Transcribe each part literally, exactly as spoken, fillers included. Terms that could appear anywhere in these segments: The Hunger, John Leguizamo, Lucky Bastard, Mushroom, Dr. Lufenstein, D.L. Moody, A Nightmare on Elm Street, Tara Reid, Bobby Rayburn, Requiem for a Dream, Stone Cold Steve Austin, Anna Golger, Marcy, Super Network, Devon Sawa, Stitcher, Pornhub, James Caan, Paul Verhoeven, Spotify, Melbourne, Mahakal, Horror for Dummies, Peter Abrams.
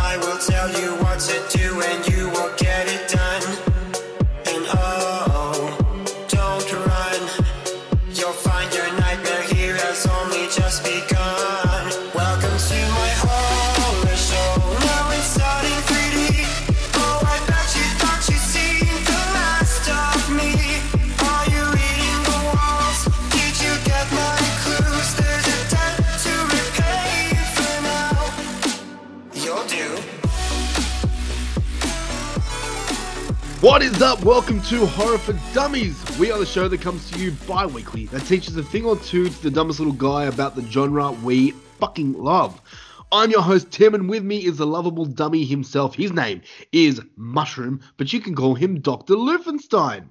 I will tell you what to do and you will get it done. And oh, don't run. You'll find your nightmare here has only just begun. Welcome to my horror show. Now it's not in three D. Oh, I bet you thought you'd seen the last of me. Are you reading the walls? Did you get my clues? There's a debt to repay for now. You'll do. What is up? Welcome to Horror for Dummies. We are the show that comes to you bi-weekly that teaches a thing or two to the dumbest little guy about the genre we fucking love. I'm your host Tim, and with me is the lovable dummy himself. His name is Mushroom, but you can call him Doctor Lufenstein.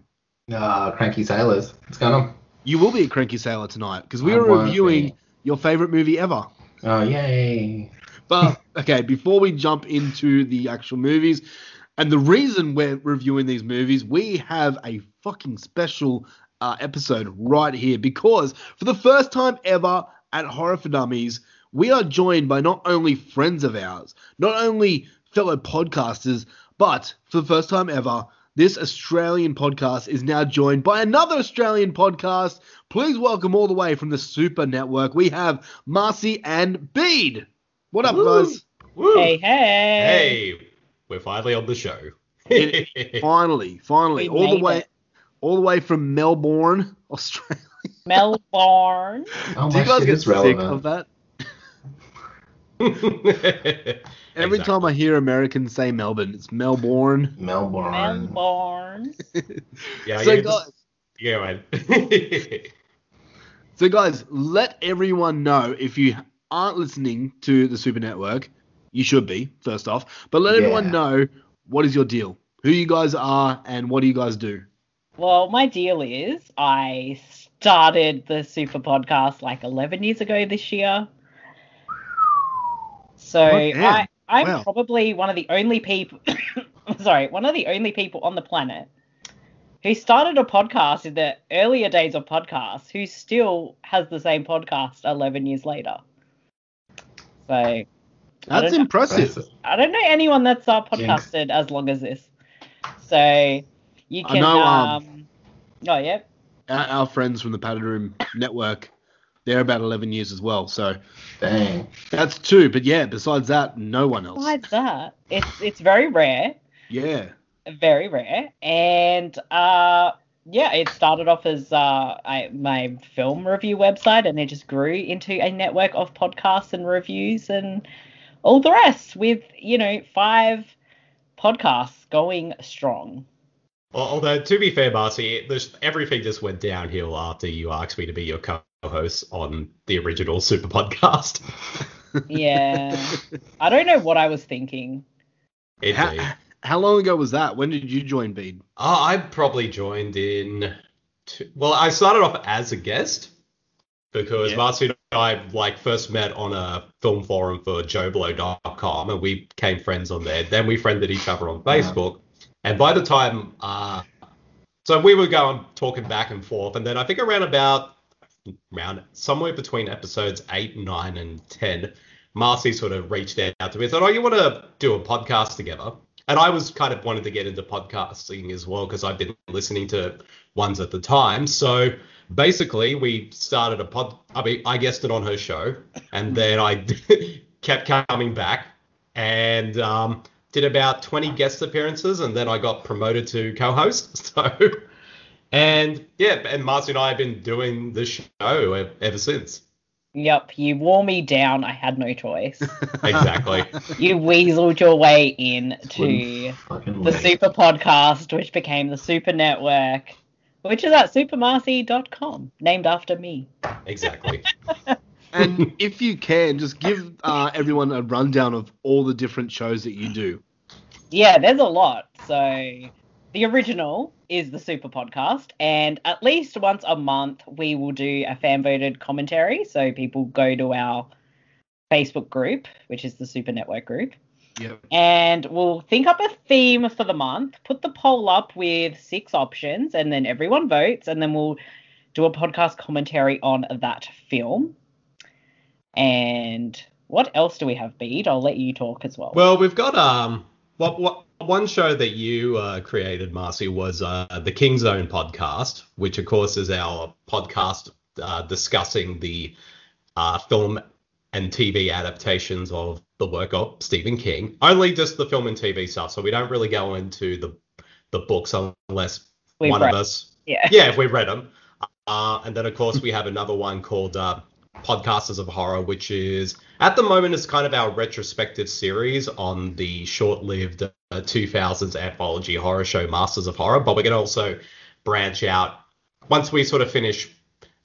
Ah, cranky sailors. What's going on? You will be a cranky sailor tonight, because we I are won't reviewing be. your favourite movie ever. Oh, yay. But, okay, before we jump into the actual movies, and the reason we're reviewing these movies, we have a fucking special uh, episode right here, because for the first time ever at Horror for Dummies, we are joined by not only friends of ours, not only fellow podcasters, but for the first time ever, this Australian podcast is now joined by another Australian podcast. Please welcome all the way from the Super Network, we have Marcy and Bede. What up, Woo. guys? Woo. Hey, hey. Hey, we're finally on the show. It- finally, finally, We all the made way, it. all the way from Melbourne, Australia. Melbourne. Oh, Do my you guys shit, get it's sick relevant. of that? Every Exactly. time I hear Americans say Melbourne, it's Melbourne. Melbourne. Melbourne. Yeah, So, yeah, guys, yeah, right. so guys, let everyone know, if you aren't listening to the Super Network, you should be, first off. But let everyone Yeah. know, what is your deal? Who you guys are and what do you guys do? Well, my deal is I started the Super Podcast like eleven years ago this year. So Oh, damn. I, I'm Wow. probably one of the only people, sorry, one of the only people on the planet who started a podcast in the earlier days of podcasts who still has the same podcast eleven years later. So That's know. impressive. I don't know anyone that's uh, podcasted as long as this. So you I can, know, um, um, oh, yeah. Our, our friends from the Padded Room network, they're about eleven years as well. So Dang. that's two. But yeah, besides that, no one else. Besides that, it's it's very rare, Yeah. very rare, and uh, yeah, it started off as uh, I, my film review website, and it just grew into a network of podcasts and reviews and all the rest. With you know five podcasts going strong. Al- Although, to be fair, Marcy, this, everything just went downhill after you asked me to be your co-host on the original Super Podcast. Yeah, I don't know what I was thinking. Indeed. How, how long ago was that? When did you join Bede? Oh, I probably joined in... Two, well, I started off as a guest because Yeah. Marcy and I like first met on a film forum for joe blow dot com and we became friends on there. Then we friended each other on Facebook. And by the time... Uh, so we were going, talking back and forth. And then I think around about... around somewhere between episodes eight, nine, and ten, Marcy sort of reached out to me and said, oh, you want to do a podcast together? And I was kind of wanted to get into podcasting as well because I've been listening to ones at the time. So basically we started a pod, I mean, I guested on her show and then I kept coming back and um, did about twenty guest appearances and then I got promoted to co-host. So... And, yeah, and Marcy and I have been doing this show ever since. Yep, you wore me down. I had no choice. Exactly. You weaseled your way in to Fucking the way. Super Podcast, which became the Super Network, which is at super marcy dot com, named after me. Exactly. And if you can, just give uh, everyone a rundown of all the different shows that you do. Yeah, there's a lot. So the original is the Super Podcast, and at least once a month we will do a fan-voted commentary. So people go to our Facebook group, which is the Super Network group. Yep. And we'll think up a theme for the month, put the poll up with six options, and then everyone votes, and then we'll do a podcast commentary on that film. And what else do we have, Bede? I'll let you talk as well. Well, we've got um, what what one show that you uh, created, Marcy, was uh, the King Zone podcast, which of course is our podcast uh, discussing the uh, film and T V adaptations of the work of Stephen King. Only just the film and T V stuff, so we don't really go into the the books unless we've one read. of us... Yeah, yeah, if we've read them. Uh, and then, of course, we have another one called uh, Podcasters of Horror, which is, at the moment, is kind of our retrospective series on the short-lived uh, two thousands anthology horror show Masters of Horror. But we're going to also branch out... Once we sort of finish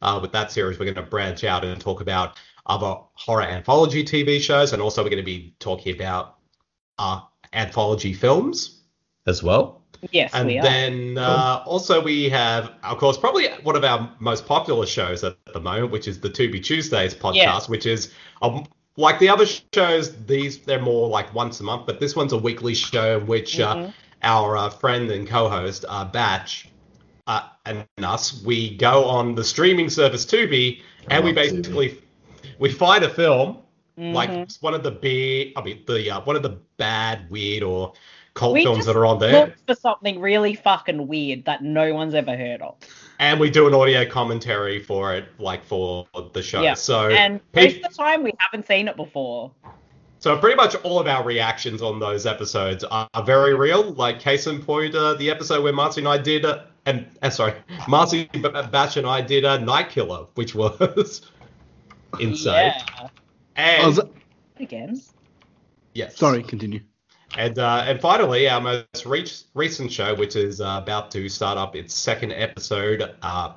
uh, with that series, we're going to branch out and talk about other horror anthology T V shows, and also we're going to be talking about uh, anthology films as well. Yes, and we are. And then cool. uh, also we have, of course, probably one of our most popular shows at the moment, which is the To Be Tuesdays podcast, yes. which is, um, like the other shows, these they're more like once a month, but this one's a weekly show, which mm-hmm. uh, our uh, friend and co-host, uh, Batch, uh, and us, we go on the streaming service Tubi, and we basically... T V. We find a film, mm-hmm. like one of the big, I mean, the uh, one of the bad, weird, or cult we films just that are on there. Look for something really fucking weird that no one's ever heard of. And we do an audio commentary for it, like for the show. Yeah. So and most of the time, we haven't seen it before. So pretty much all of our reactions on those episodes are, are very real. Like case in point, uh, the episode where Marcy and I did, uh, and uh, sorry, Marcy Batch and I did uh, Night Killer, which was... Inside, yeah. and was, again, yes. Sorry, continue. And uh, and finally, our most re- recent show, which is uh, about to start up its second episode uh,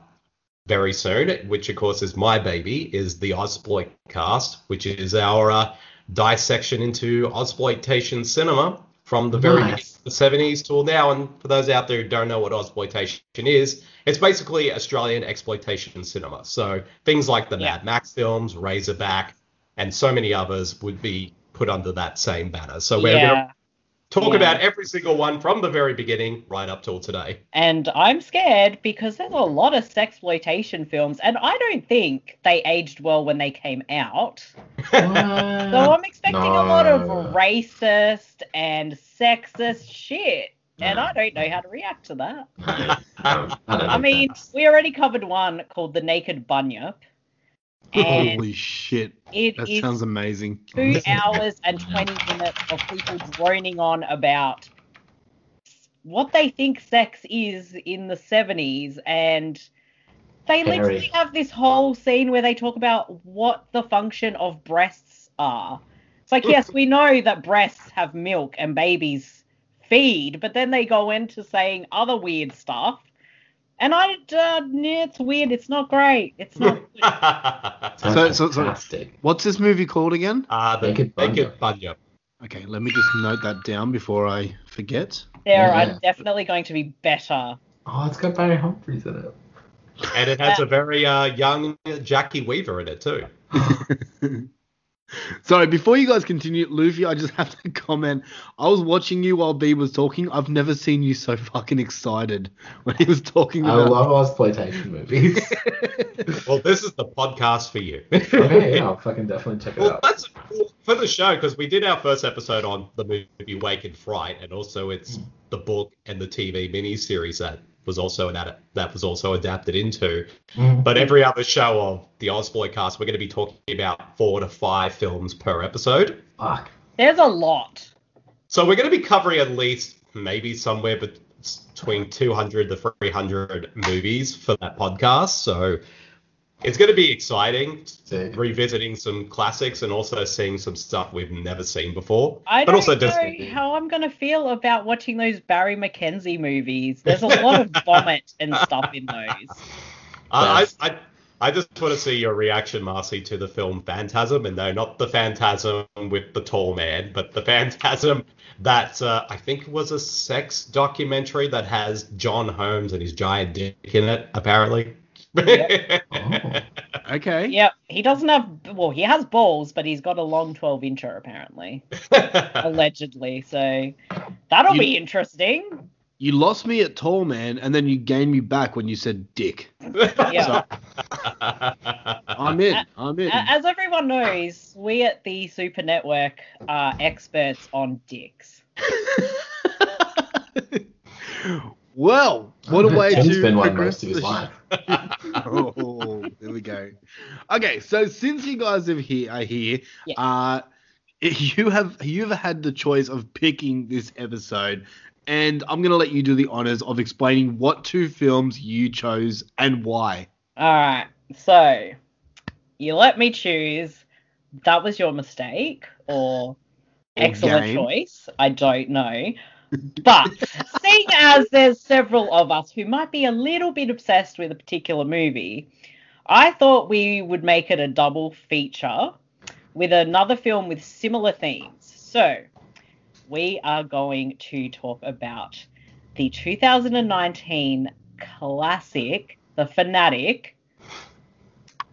very soon, which of course is my baby, is the Ozploit cast, which is our uh, dissection into Ozploitation cinema from the very nice. seventies till now. And for those out there who don't know what Ozploitation is, it's basically Australian exploitation cinema. So things like the yeah. Mad Max films, Razorback, and so many others would be put under that same banner. So we're yeah. going to talk yeah. about every single one from the very beginning right up till today. And I'm scared because there's a lot of sexploitation films, and I don't think they aged well when they came out. So I'm expecting no. a lot of racist and sexist shit, no. and I don't know how to react to that. no, I, I mean, that. we already covered one called The Naked Bunyip. Holy shit. It that sounds amazing. Two hours and twenty minutes of people droning on about what they think sex is in the seventies, and they Harry. literally have this whole scene where they talk about what the function of breasts are. It's like, yes, we know that breasts have milk and babies feed, but then they go into saying other weird stuff. And I, uh, it's weird. It's not great. It's not good. so, so, so, what's this movie called again? Ah, uh, The Naked Bunyip. Bunyip. Okay, let me just note that down before I forget. There yeah. are definitely going to be better. Oh, it's got Barry Humphries in it. And it has a very uh, young Jackie Weaver in it too. Sorry, before you guys continue, Luffy, I just have to comment. I was watching you while B was talking. I've never seen you so fucking excited when he was talking about... I love exploitation movies. Well, this is the podcast for you. Okay, yeah, I'll fucking definitely check it well, out. That's for the show, because we did our first episode on the movie Wake and Fright, and also it's mm. the book and the T V miniseries that was also an, that was also adapted into. Mm-hmm. But every other show of the Ozploitcast, we're going to be talking about four to five films per episode. Fuck. There's a lot. So we're going to be covering at least maybe somewhere between two hundred to three hundred movies for that podcast. So it's going to be exciting, Dude. revisiting some classics and also seeing some stuff we've never seen before. I but don't also know just... how I'm going to feel about watching those Barry McKenzie movies. There's a lot of vomit and stuff in those. Uh, I, I I just want to see your reaction, Marcy, to the film Phantasm. And no, not the Phantasm with the tall man, but the Phantasm that uh, I think was a sex documentary that has John Holmes and his giant dick in it, apparently. Yep. Oh, okay. Yep. He doesn't have, well, he has balls, but he's got a long twelve-incher, apparently. Allegedly. So that'll you, be interesting. You lost me at tall man, and then you gained me back when you said dick. Yeah. So, I'm in. I'm in. As everyone knows, we at the Super Network are experts on dicks. Well, what a way Tim's to been one most of his life. Oh, there we go. Okay, so since you guys are here, are here yeah. uh, you have you've had the choice of picking this episode, and I'm going to let you do the honors of explaining what two films you chose and why. All right, so you let me choose. That was your mistake or excellent Game. choice. I don't know. But seeing as there's several of us who might be a little bit obsessed with a particular movie, I thought we would make it a double feature with another film with similar themes. So we are going to talk about the two thousand nineteen classic, The Fanatic,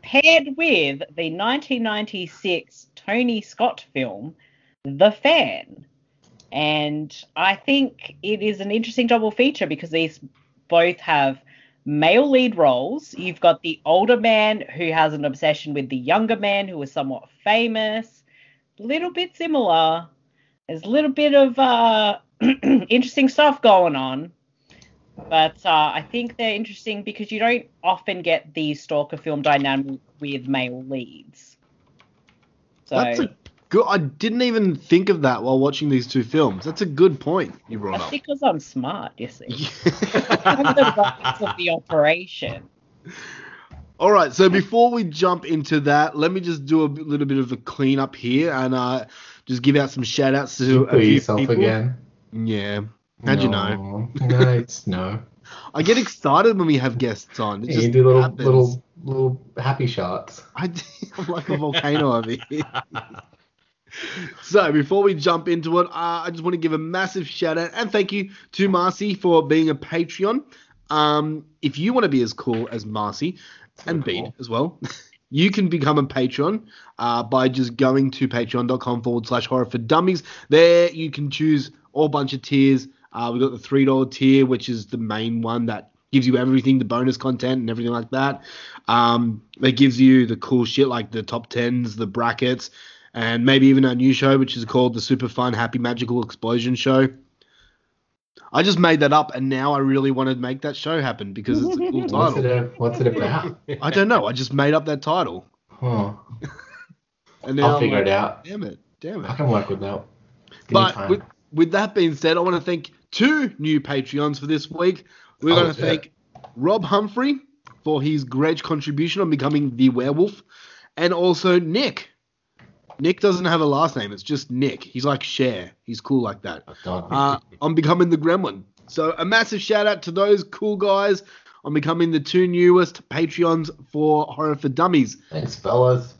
paired with the nineteen ninety-six Tony Scott film, The Fan. And I think it is an interesting double feature because these both have male lead roles. You've got the older man who has an obsession with the younger man who is somewhat famous. A little bit similar. There's a little bit of uh, interesting stuff going on. But uh, I think they're interesting because you don't often get the stalker film dynamic with male leads. So. That's a- Good. I didn't even think of that while watching these two films. That's a good point you brought That's up. That's because I'm smart, you see. I'm the boss of the operation. All right, so before we jump into that, let me just do a little bit of a cleanup here and uh, just give out some shout-outs to a few people. Again. Yeah. How'd no. you know? No, it's no. I get excited when we have guests on. It yeah, just you do little, happens. little little happy shots. I do. I'm like a volcano over here. So before we jump into it, uh, I just want to give a massive shout out and thank you to Marcy for being a Patreon. Um, if you want to be as cool as Marcy and Bede cool. as well, you can become a Patreon uh, by just going to patreon.com forward slash horror for dummies. There you can choose all bunch of tiers. Uh, we've got the three dollar tier, which is the main one that gives you everything, the bonus content and everything like that. Um, it gives you the cool shit like the top tens, the brackets, and maybe even our new show, which is called the Super Fun Happy Magical Explosion Show. I just made that up, and now I really want to make that show happen because it's a cool title. What's it, a, what's it about? I don't know. I just made up that title. Huh. And now I'll figure like, it out. Damn it. Damn it. I can work with that. Give but with, with that being said, I want to thank two new Patreons for this week. We're going to thank it. Rob Humphrey for his great contribution on becoming the werewolf, and also Nick. Nick doesn't have a last name. It's just Nick. He's like Cher. He's cool like that. Uh, I'm becoming the gremlin. So a massive shout out to those cool guys. I'm becoming the two newest Patreons for Horror for Dummies. Thanks, fellas.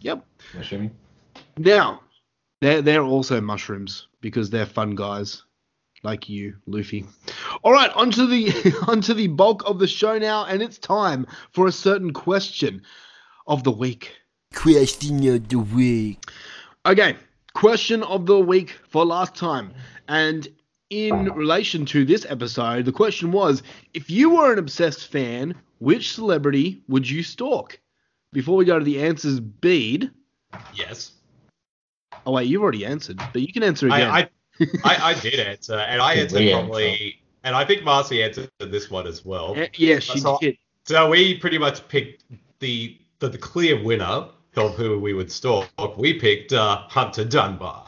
Yep. Mushroom. Now, they're, they're also mushrooms because they're fun guys like you, Luffy. All right, onto the onto the bulk of the show now, and it's time for a certain question of the week. Question of the week. Okay, question of the week for last time. And in relation to this episode, the question was, if you were an obsessed fan, which celebrity would you stalk? Before we go to the answers, Bede. Yes. Oh, wait, you've already answered, but you can answer again. I, I, I, I did answer, and I answered we probably, answer. And I think Marcy answered this one as well. Uh, yeah, she so, did. So we pretty much picked the, the, the clear winner of who we would stalk. We picked uh, Hunter Dunbar,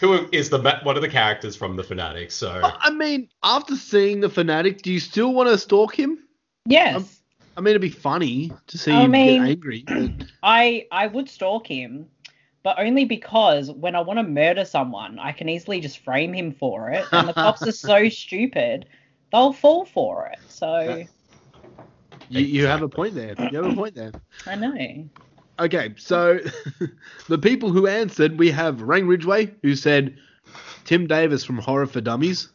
who is the one of the characters from The Fanatic. So I mean, after seeing The Fanatic, do you still want to stalk him? Yes. I'm, I mean, it'd be funny to see I him mean, get angry. But... I, I would stalk him, but only because when I want to murder someone, I can easily just frame him for it, and the cops are so stupid they'll fall for it. So you, you have a point there. You have a point there. I know. Okay, so the people who answered, we have Rain Ridgeway, who said Tim Davis from Horror for Dummies.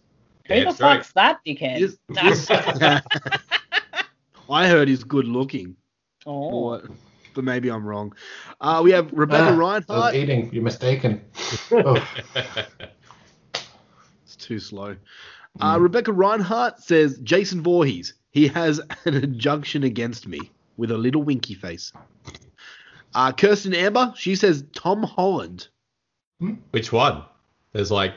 Who yeah, the fuck's right. that, dickhead? Yes. I heard he's good looking. Oh. Or, but maybe I'm wrong. Uh, we have Rebecca ah, Reinhardt. I was eating. You're mistaken. Oh. It's too slow. Mm. Uh, Rebecca Reinhardt says, Jason Voorhees. He has an injunction against me with a little winky face. Uh, Kirsten Amber, she says Tom Holland. Which one? There's like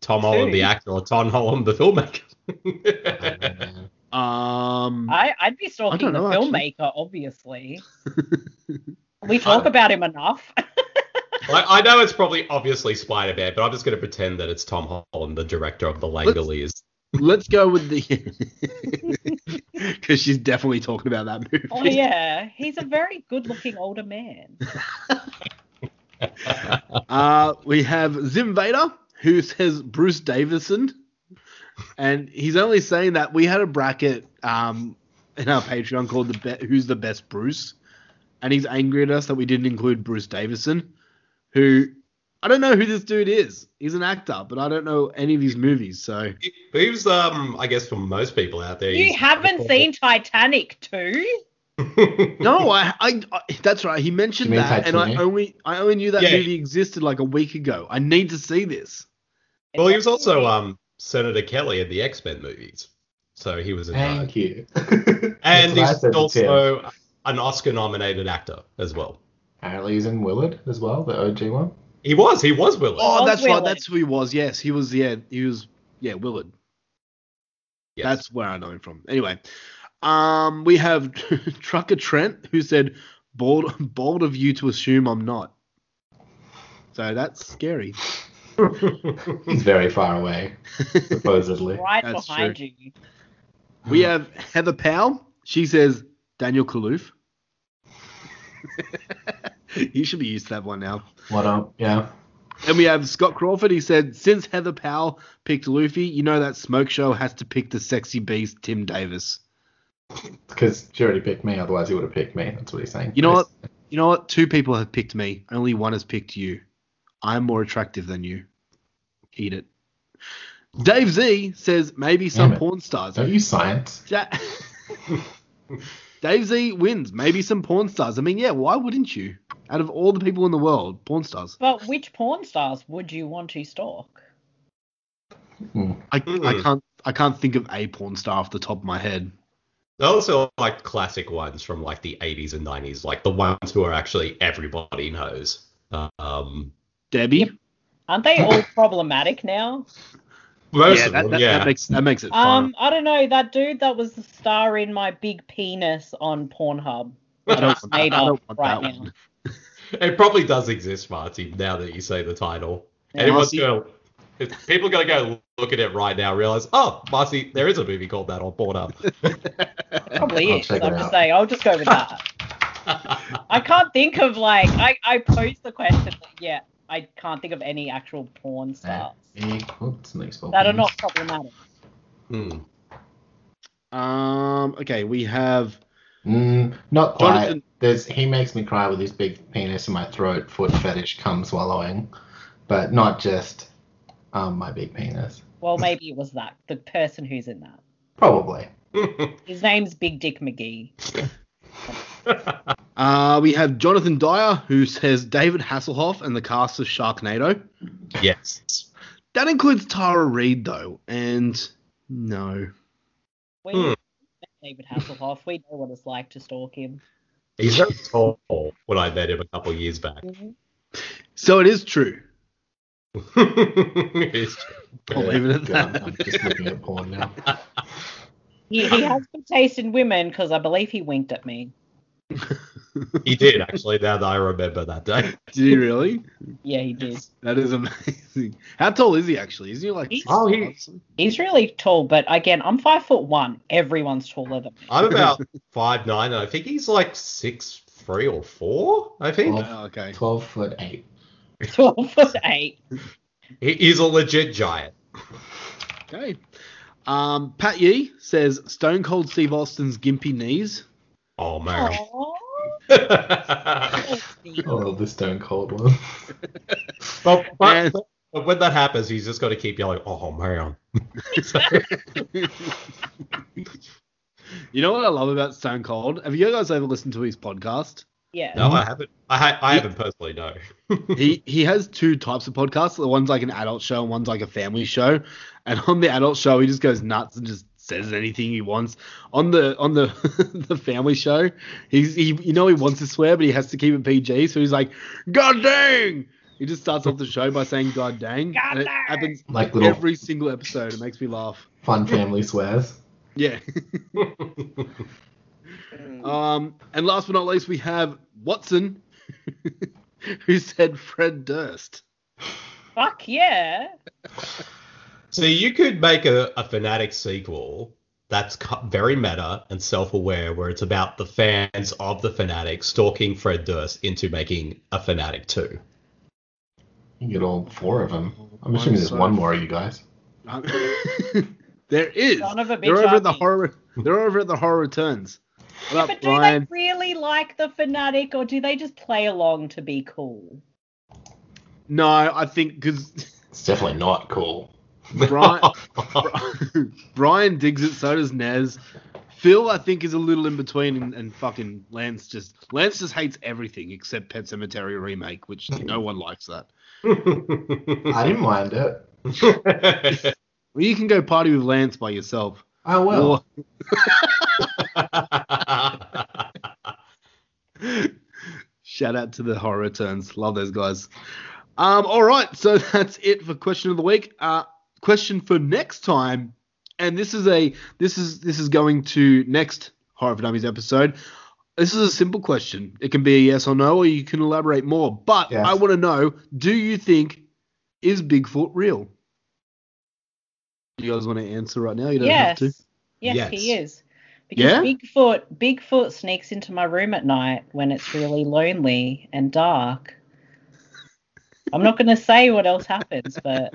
Tom Holland, the actor, or Tom Holland, the filmmaker. um, I, I'd be stalking the know, filmmaker, actually. Obviously. We talk about him enough. I, I know it's probably obviously Spider-Man, but I'm just going to pretend that it's Tom Holland, the director of The Langoliers. Let's, let's go with the... Because she's definitely talking about that movie. Oh, yeah. He's a very good-looking older man. uh, we have Zim Vader, who says Bruce Davison. And he's only saying that we had a bracket um, in our Patreon called the Be- Who's the Best Bruce? And he's angry at us that we didn't include Bruce Davison, who... I don't know who this dude is. He's an actor, but I don't know any of his movies. So he was, um, I guess, for most people out there. You haven't seen Titanic two? No, I, I, I. That's right. He mentioned that, and I only, I only knew that yeah. movie existed like a week ago. I need to see this. Well, he was also um Senator Kelly in the X-Men movies, so he was in. Thank you. And he's also tip. an Oscar-nominated actor as well. Apparently, he's in Willard as well, the O G one. He was, he was Willard. Oh, that's Willard. Right, that's who he was, yes. He was, yeah, he was, yeah, Willard. Yes. That's where I know him from. Anyway, um, we have Trucker Trent, who said, bold, bold of you to assume I'm not. So that's scary. He's very far away, supposedly. Right that's behind true. you. We have Heather Powell. She says, Daniel Kaloof. You should be used to that one now. What up? Yeah. And we have Scott Crawford. He said, since Heather Powell picked Luffy, you know that Smoke Show has to pick the sexy beast, Tim Davis. Because she already picked me. Otherwise, he would have picked me. That's what he's saying. You know what? You know what? Two people have picked me. Only one has picked you. I'm more attractive than you. Eat it. Dave Z says, maybe some porn stars. Don't you science? Ja- Dave Z wins. Maybe some porn stars. I mean, yeah, why wouldn't you? Out of all the people in the world, porn stars. But which porn stars would you want to stalk? Mm. I, I can't I can't think of a porn star off the top of my head. They're also like classic ones from like the eighties and nineties, like the ones who are actually everybody knows. Um, Debbie? Yep. Aren't they all problematic now? Most yeah, of that, them, that, yeah. That makes, that makes it fun. Um, I don't know, that dude that was the star in My Big Penis on Pornhub. I don't, made I, I don't want right that now. One. It probably does exist, Marty, now that you say the title. Yeah, and it was going people are going to go look at it right now and realize, oh, Marcy, there is a movie called that on Pornhub. Probably is. I'm just saying, I'll just go with that. I can't think of, like, I, I posed the question, but yeah, I can't think of any actual porn stars that are not problematic. Hmm. Um. Okay, we have... Mm, not quite. Jonathan. There's he makes me cry with his big penis in my throat, foot fetish, cum swallowing, but not just um, my big penis. Well, maybe it was that the person who's in that. Probably. His name's Big Dick McGee. uh, we have Jonathan Dyer, who says David Hasselhoff and the cast of Sharknado. Yes. That includes Tara Reid, though, and no. Wait. Hmm. David Hasselhoff, we know what it's like to stalk him. He's very tall when I met him a couple of years back. Mm-hmm. So it is true. It is true. I'll leave it at that. I'm just looking at porn now. He, he has good taste in women because I believe he winked at me. He did, actually, now that I remember that day. Did he really? Yeah, he did. That is amazing. How tall is he, actually? Is he like... He's, oh, he, he's really tall, but again, I'm five foot one. Everyone's taller than me. I'm about five nine. I think he's like six three or four, I think. twelve, oh, okay. twelve foot eight. twelve foot eight. He is a legit giant. Okay. Um, Pat Yee says Stone Cold Steve Austin's gimpy knees. Oh man. Oh, the Stone Cold one. But, but, and, but when that happens, he's just got to keep yelling, "Oh man!" You know what I love about Stone Cold? Have you guys ever listened to his podcast? Yeah. No, I haven't. I, ha- I he, haven't personally, no. he he has two types of podcasts. The one's like an adult show and one's like a family show. And on the adult show, he just goes nuts and just says anything he wants. On the on the the family show, he's he you know he wants to swear, but he has to keep it P G. So he's like, "God dang!" He just starts off the show by saying "God dang!" God and it dang. happens like little every single episode. It makes me laugh. Fun family swears. Yeah. Um, and last but not least, we have Watson, who said Fred Durst. Fuck yeah. So you could make a, a Fanatic sequel that's very meta and self-aware, where it's about the fans of the Fanatic stalking Fred Durst into making a Fanatic two. You can get all four of them. I'm assuming there's one more of you guys. There is. Son of a bitch, they're over at the horror. They're over at the Horror Returns. Yeah, but do Brian? They really like the Fanatic, or do they just play along to be cool? No, I think because it's definitely not cool. Brian, Brian digs it, so does Nez. Phil, I think, is a little in between, and, and fucking Lance just Lance just hates everything except Pet Sematary remake, which no one likes that. I didn't mind it. Well, you can go party with Lance by yourself. I will. Shout out to the Horror Returns. Love those guys. Um, all right, so that's it for question of the week. Uh, question for next time, and this is a this is this is going to next Horror for Dummies episode. This is a simple question. It can be a yes or no, or you can elaborate more. But yes. I want to know: do you think is Bigfoot real? You guys want to answer right now? You don't yes. have to. Yes, yes, he is. Because yeah? Bigfoot, Bigfoot sneaks into my room at night when it's really lonely and dark. I'm not going to say what else happens, but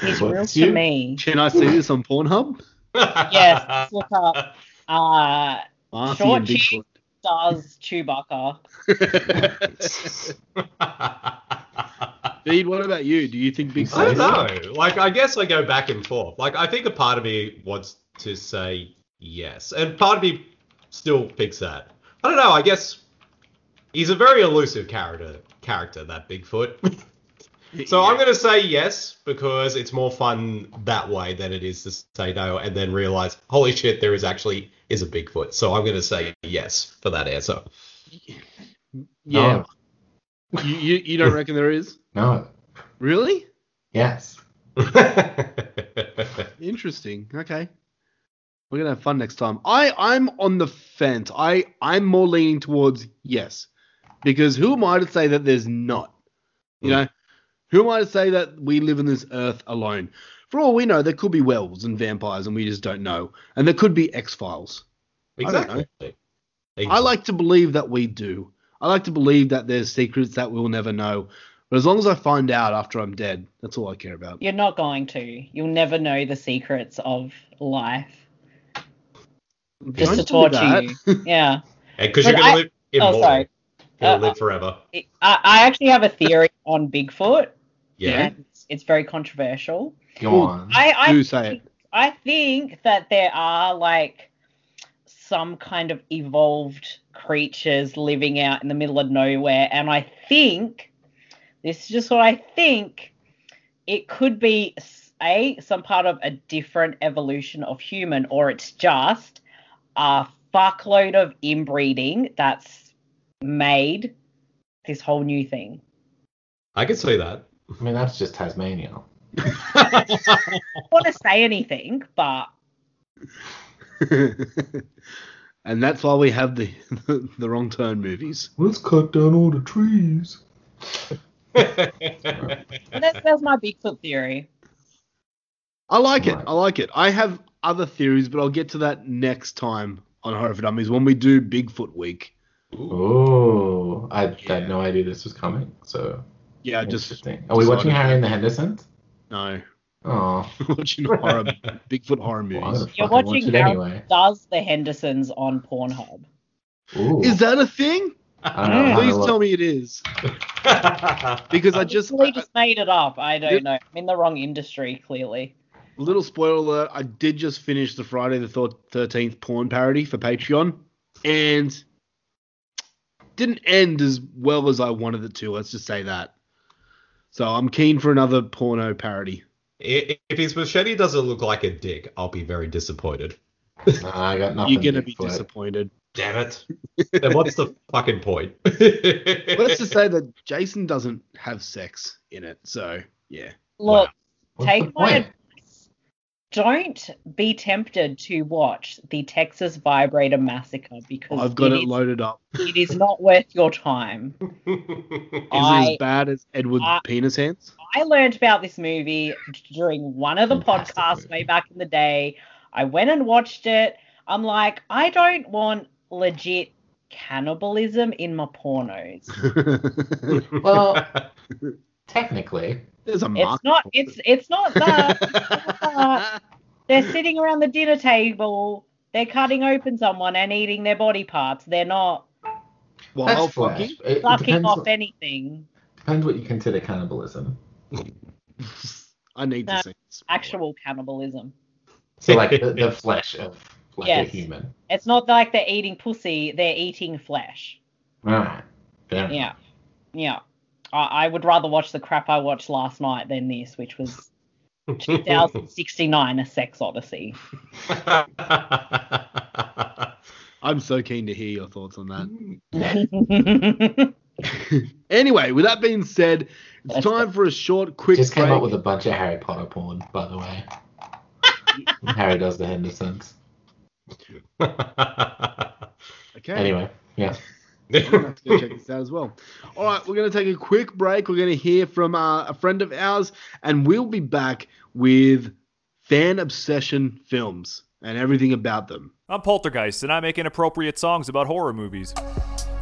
he's what, real to you? me. Can I see this on Pornhub? Yes, look up. Uh, Short Cheese stars Chewbacca. Bede, what about you? Do you think Bigfoot? I don't know. Like, I guess I go back and forth. Like, I think a part of me wants to say yes, and part of me still thinks that. I don't know. I guess he's a very elusive character. Character that Bigfoot. So yeah. I'm gonna say yes because it's more fun that way than it is to say no and then realize, holy shit, there is actually is a Bigfoot. So I'm gonna say yes for that answer. Yeah. Oh. You, you you don't reckon there is? No. Really? Yes. Interesting. Okay. We're gonna have fun next time. I, I'm on the fence. I, I'm more leaning towards yes. Because who am I to say that there's not? You know, who am I to say that we live on this earth alone? For all we know, there could be werewolves and vampires and we just don't know. And there could be X-Files. Exactly. I don't know. Exactly. I like to believe that we do. I like to believe that there's secrets that we'll never know. But as long as I find out after I'm dead, that's all I care about. You're not going to. You'll never know the secrets of life. Just to torture you. Yeah. Because you're going to live immortal. Oh, sorry. It'll live forever. Uh, I, I actually have a theory on Bigfoot. Yeah. It's, it's very controversial. Go on. I, I Do think, say it. I think that there are, like, some kind of evolved creatures living out in the middle of nowhere. And I think, this is just what I think, it could be, A, some part of a different evolution of human, or it's just a fuckload of inbreeding that's made this whole new thing. I could say that. I mean, that's just Tasmania. I don't want to say anything, but... And that's why we have the, the, the Wrong Turn movies. Let's cut down all the trees. that's, that's my Bigfoot theory. I like it. I like it. I have other theories, but I'll get to that next time on Horror for Dummies when we do Bigfoot Week. Ooh. Oh, I yeah. had no idea this was coming. So yeah, just. Are we watching Harry and the Hendersons? No. Oh, we're watching horror, Bigfoot horror movies. You're watching watch anyway. Does the Hendersons on Pornhub. Ooh. Is that a thing? I don't know. Please tell me it is. Because I just... I just made it up. I don't it, know. I'm in the wrong industry, clearly. Little spoiler alert, I did just finish the Friday the thirteenth porn parody for Patreon, and didn't end as well as I wanted it to. Let's just say that. So I'm keen for another porno parody. If his machete doesn't look like a dick, I'll be very disappointed. Nah, I got nothing. You're going to be disappointed. Damn it. Then what's the fucking point? Let's just say that Jason doesn't have sex in it. So, yeah. Look, wow. Take my advice. Don't be tempted to watch the Texas Vibrator Massacre because I've got it, it is, loaded up. It is not worth your time. Is I, it as bad as Edward uh, Penis Hands? I learned about this movie during one of the Fantastic podcasts movie. Way back in the day. I went and watched it. I'm like, I don't want legit cannibalism in my pornos. Well, technically, there's a market. It's not. It's it's not that. It's not that. They're sitting around the dinner table. They're cutting open someone and eating their body parts. They're not. Well, fucking fucking off what, anything. Depends what you consider cannibalism. I need no, to see actual cannibalism. So like the, the flesh of. Like yes. A human. It's not like they're eating pussy, they're eating flesh. Right. Yeah. Yeah. Yeah. I, I would rather watch the crap I watched last night than this, which was two thousand sixty-nine, A Sex Odyssey. I'm so keen to hear your thoughts on that. Anyway, with that being said, it's That's time it. for a short, quick Just break. Came up with a bunch of Harry Potter porn, by the way. Harry does the Hendersons. Okay. Anyway, yeah. I'm gonna have to go check this out as well. All right, we're going to take a quick break. We're going to hear from uh, a friend of ours, and we'll be back with fan obsession films and everything about them. I'm Poltergeist, and I make inappropriate songs about horror movies.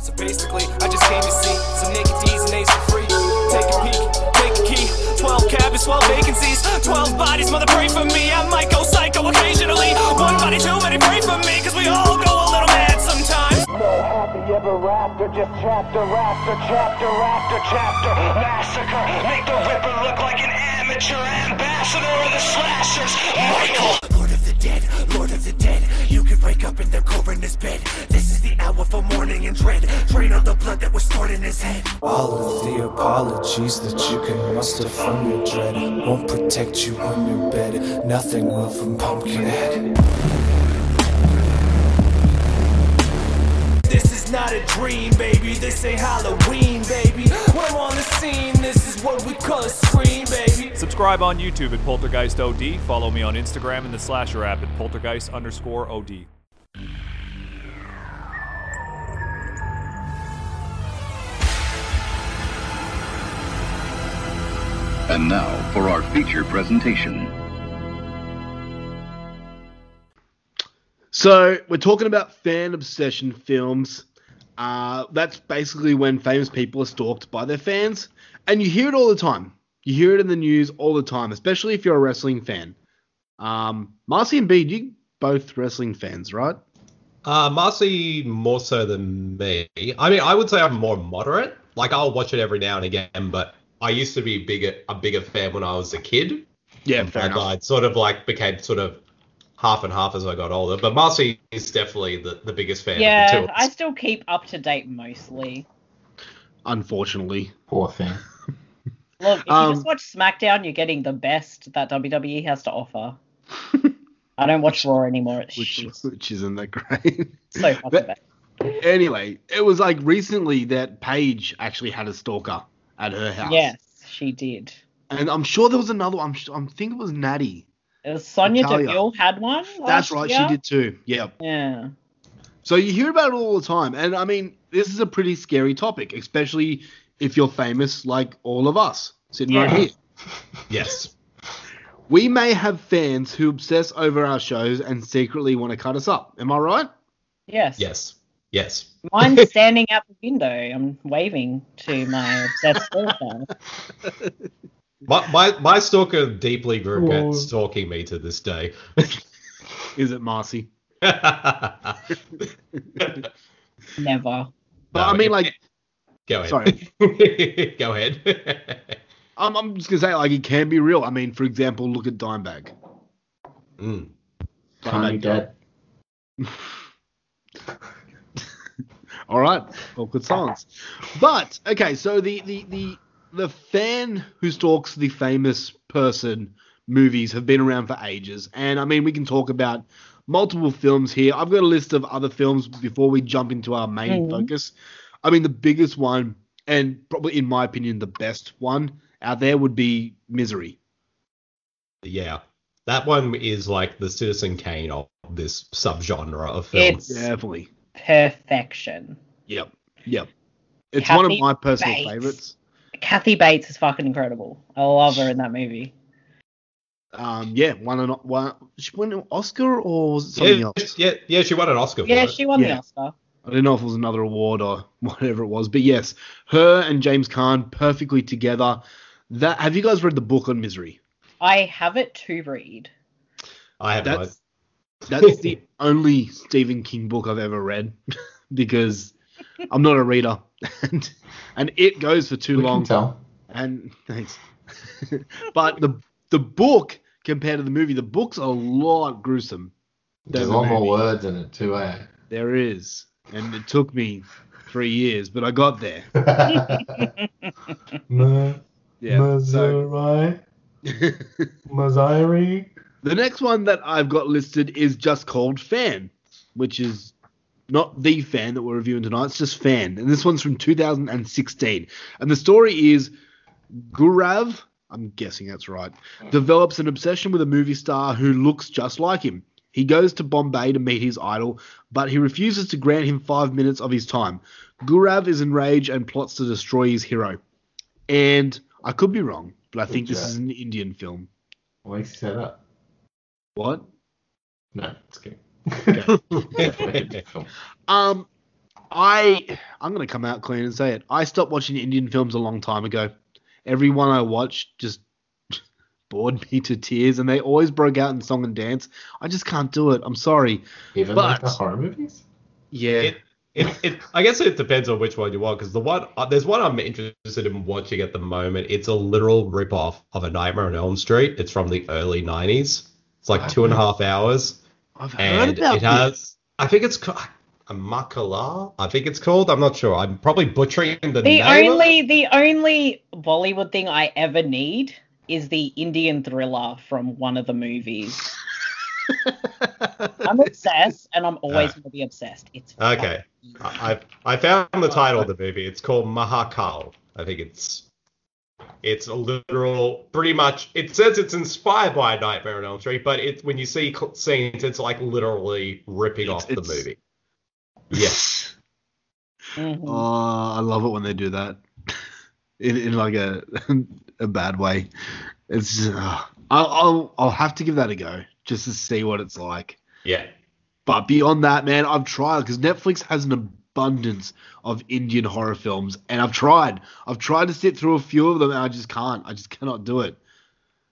So basically, I just came to see some naked D's and A's for free. Take a peek, take a key. twelve cabins, twelve vacancies, twelve bodies, mother pray for me. I might go psycho occasionally. One body too many pray for me, cause we all go a little mad sometimes. No happy ever after, just chapter after chapter after chapter. Massacre, make the Ripper look like an amateur ambassador of the slashers. Michael! Lord of the dead, Lord of the dead, you could wake up in the coroner's bed. This is the hour for mourning and dread. Drain out the blood that was stored in his head. All of the apologies that you can muster from your dread won't protect you on your bed. Nothing will from Pumpkinhead. This is not a dream, baby. This ain't Halloween, baby. We're on the scene. This is what we call a scream, baby. Subscribe on YouTube at Poltergeist O D. Follow me on Instagram and the Slasher app at Poltergeist underscore O D. And now for our feature presentation. So we're talking about fan obsession films. Uh, that's basically when famous people are stalked by their fans. And you hear it all the time. You hear it in the news all the time, especially if you're a wrestling fan. Um, Marcy and Bede, you both wrestling fans, right? Uh, Marcy more so than me. I mean, I would say I'm more moderate. Like, I'll watch it every now and again, but I used to be bigger, a bigger fan when I was a kid. Yeah, fair and enough. I sort of like became sort of half and half as I got older. But Marcy is definitely the, the biggest fan. Yeah, of the two. I still keep up to date mostly. Unfortunately. Poor thing. Look, if you um, just watch SmackDown, you're getting the best that W W E has to offer. I don't watch Raw anymore. It's which, which isn't that great. So fucking bad. Anyway, it was like recently that Paige actually had a stalker at her house. Yes, she did. And I'm sure there was another one. I'm, sure, I'm thinking it was Natty. It was Sonia Deville had one. That's right, year. She did too. Yeah. Yeah. So you hear about it all the time. And, I mean, this is a pretty scary topic, especially if you're famous like all of us sitting yeah. right here. Yes. We may have fans who obsess over our shows and secretly want to cut us up. Am I right? Yes. Yes. Yes. Mine's standing out the window. I'm waving to my obsessed girlfriend. My my, my stalker deeply regrets Whoa. stalking me to this day. Is it Marcy? Never. But no, I mean, it, like, go ahead. Sorry. Go ahead. I'm, I'm just gonna say, like, it can be real. I mean, for example, look at Dimebag. Mm. Dimebag Darrell. All right, well, good songs. But okay, so the, the the the fan who stalks the famous person movies have been around for ages, and I mean, we can talk about multiple films here. I've got a list of other films before we jump into our main mm. focus. I mean, the biggest one, and probably in my opinion the best one out there, would be Misery. Yeah. That one is like the Citizen Kane of this subgenre of films. It's definitely perfection. Yep, yep. It's Kathy one of my personal Bates. favorites. Kathy Bates is fucking incredible. I love her in that movie. Um, yeah, won an one. She won an Oscar or was it something yeah, else? Yeah, yeah, she won an Oscar. Yeah, for she won it. the yeah. Oscar. I don't know if it was another award or whatever it was, but yes, her and James Caan perfectly together. That have you guys read the book on Misery? I have it to read. I have that's, that's the only Stephen King book I've ever read because I'm not a reader. And, and it goes for too we long. Can tell. And thanks. But the the book compared to the movie, the book's a lot gruesome. There's a lot more words in it too, eh? There is. And it took me three years, but I got there. no, yeah, no, so, right. Missouri. The next one that I've got listed is just called Fan, which is not the Fan that we're reviewing tonight. It's just Fan, and this one's from two thousand sixteen. And the story is Gurav, I'm guessing that's right, develops an obsession with a movie star who looks just like him. He goes to Bombay to meet his idol, but he refuses to grant him five minutes of his time. Gurav is enraged and plots to destroy his hero. And I could be wrong, but I think this is an Indian film. What makes you say that? What? No, it's good. Okay. um, I, I'm going to come out clean and say it. I stopped watching Indian films a long time ago. Every one I watched just bored me to tears, and they always broke out in song and dance. I just can't do it. I'm sorry. Even but, like the horror movies? Yeah. It- It, it, I guess it depends on which one you want, because the one uh, there's one I'm interested in watching at the moment. It's a literal ripoff of A Nightmare on Elm Street. It's from the early nineties. It's like I've two heard, and a half hours. I've heard about it. Has, this. I think it's called Mahakal. I think it's called. I'm not sure. I'm probably butchering the, the name. The only the only Bollywood thing I ever need is the Indian thriller from one of the movies. I'm obsessed, and I'm always uh, going to be obsessed. It's okay. I I found the title of the movie. It's called Mahakal. I think it's it's a literal, pretty much. It says it's inspired by A Nightmare on Elm Street, but it when you see scenes, it's like literally ripping it's, off it's, the movie. Yes. Mm-hmm. Oh, I love it when they do that in in like a a bad way. It's uh, I'll, I'll I'll have to give that a go just to see what it's like. Yeah. But beyond that, man, I've tried, because Netflix has an abundance of Indian horror films, and I've tried. I've tried to sit through a few of them, and I just can't. I just cannot do it.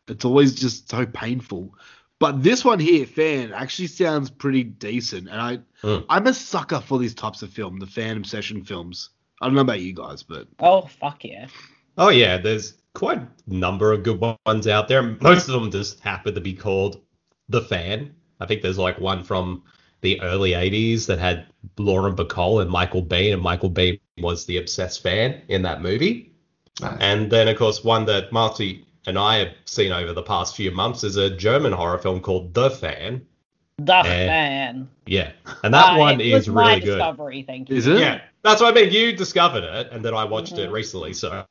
It's always just so painful. But this one here, Fan, actually sounds pretty decent, and I, mm. I'm a sucker for these types of film, the fan obsession films. I don't know about you guys, but... Oh, fuck yeah. Oh, yeah, there's quite a number of good ones out there. Most of them just happen to be called The Fan. I think there's like one from the early eighties that had Lauren Bacall and Michael Biehn, and Michael Biehn was the obsessed fan in that movie. Nice. And then, of course, one that Marty and I have seen over the past few months is a German horror film called The Fan. The and, Fan. Yeah. And that uh, one is really good. It was my discovery, thank you. Is it? Yeah. That's what I mean. You discovered it, and then I watched mm-hmm. it recently. So.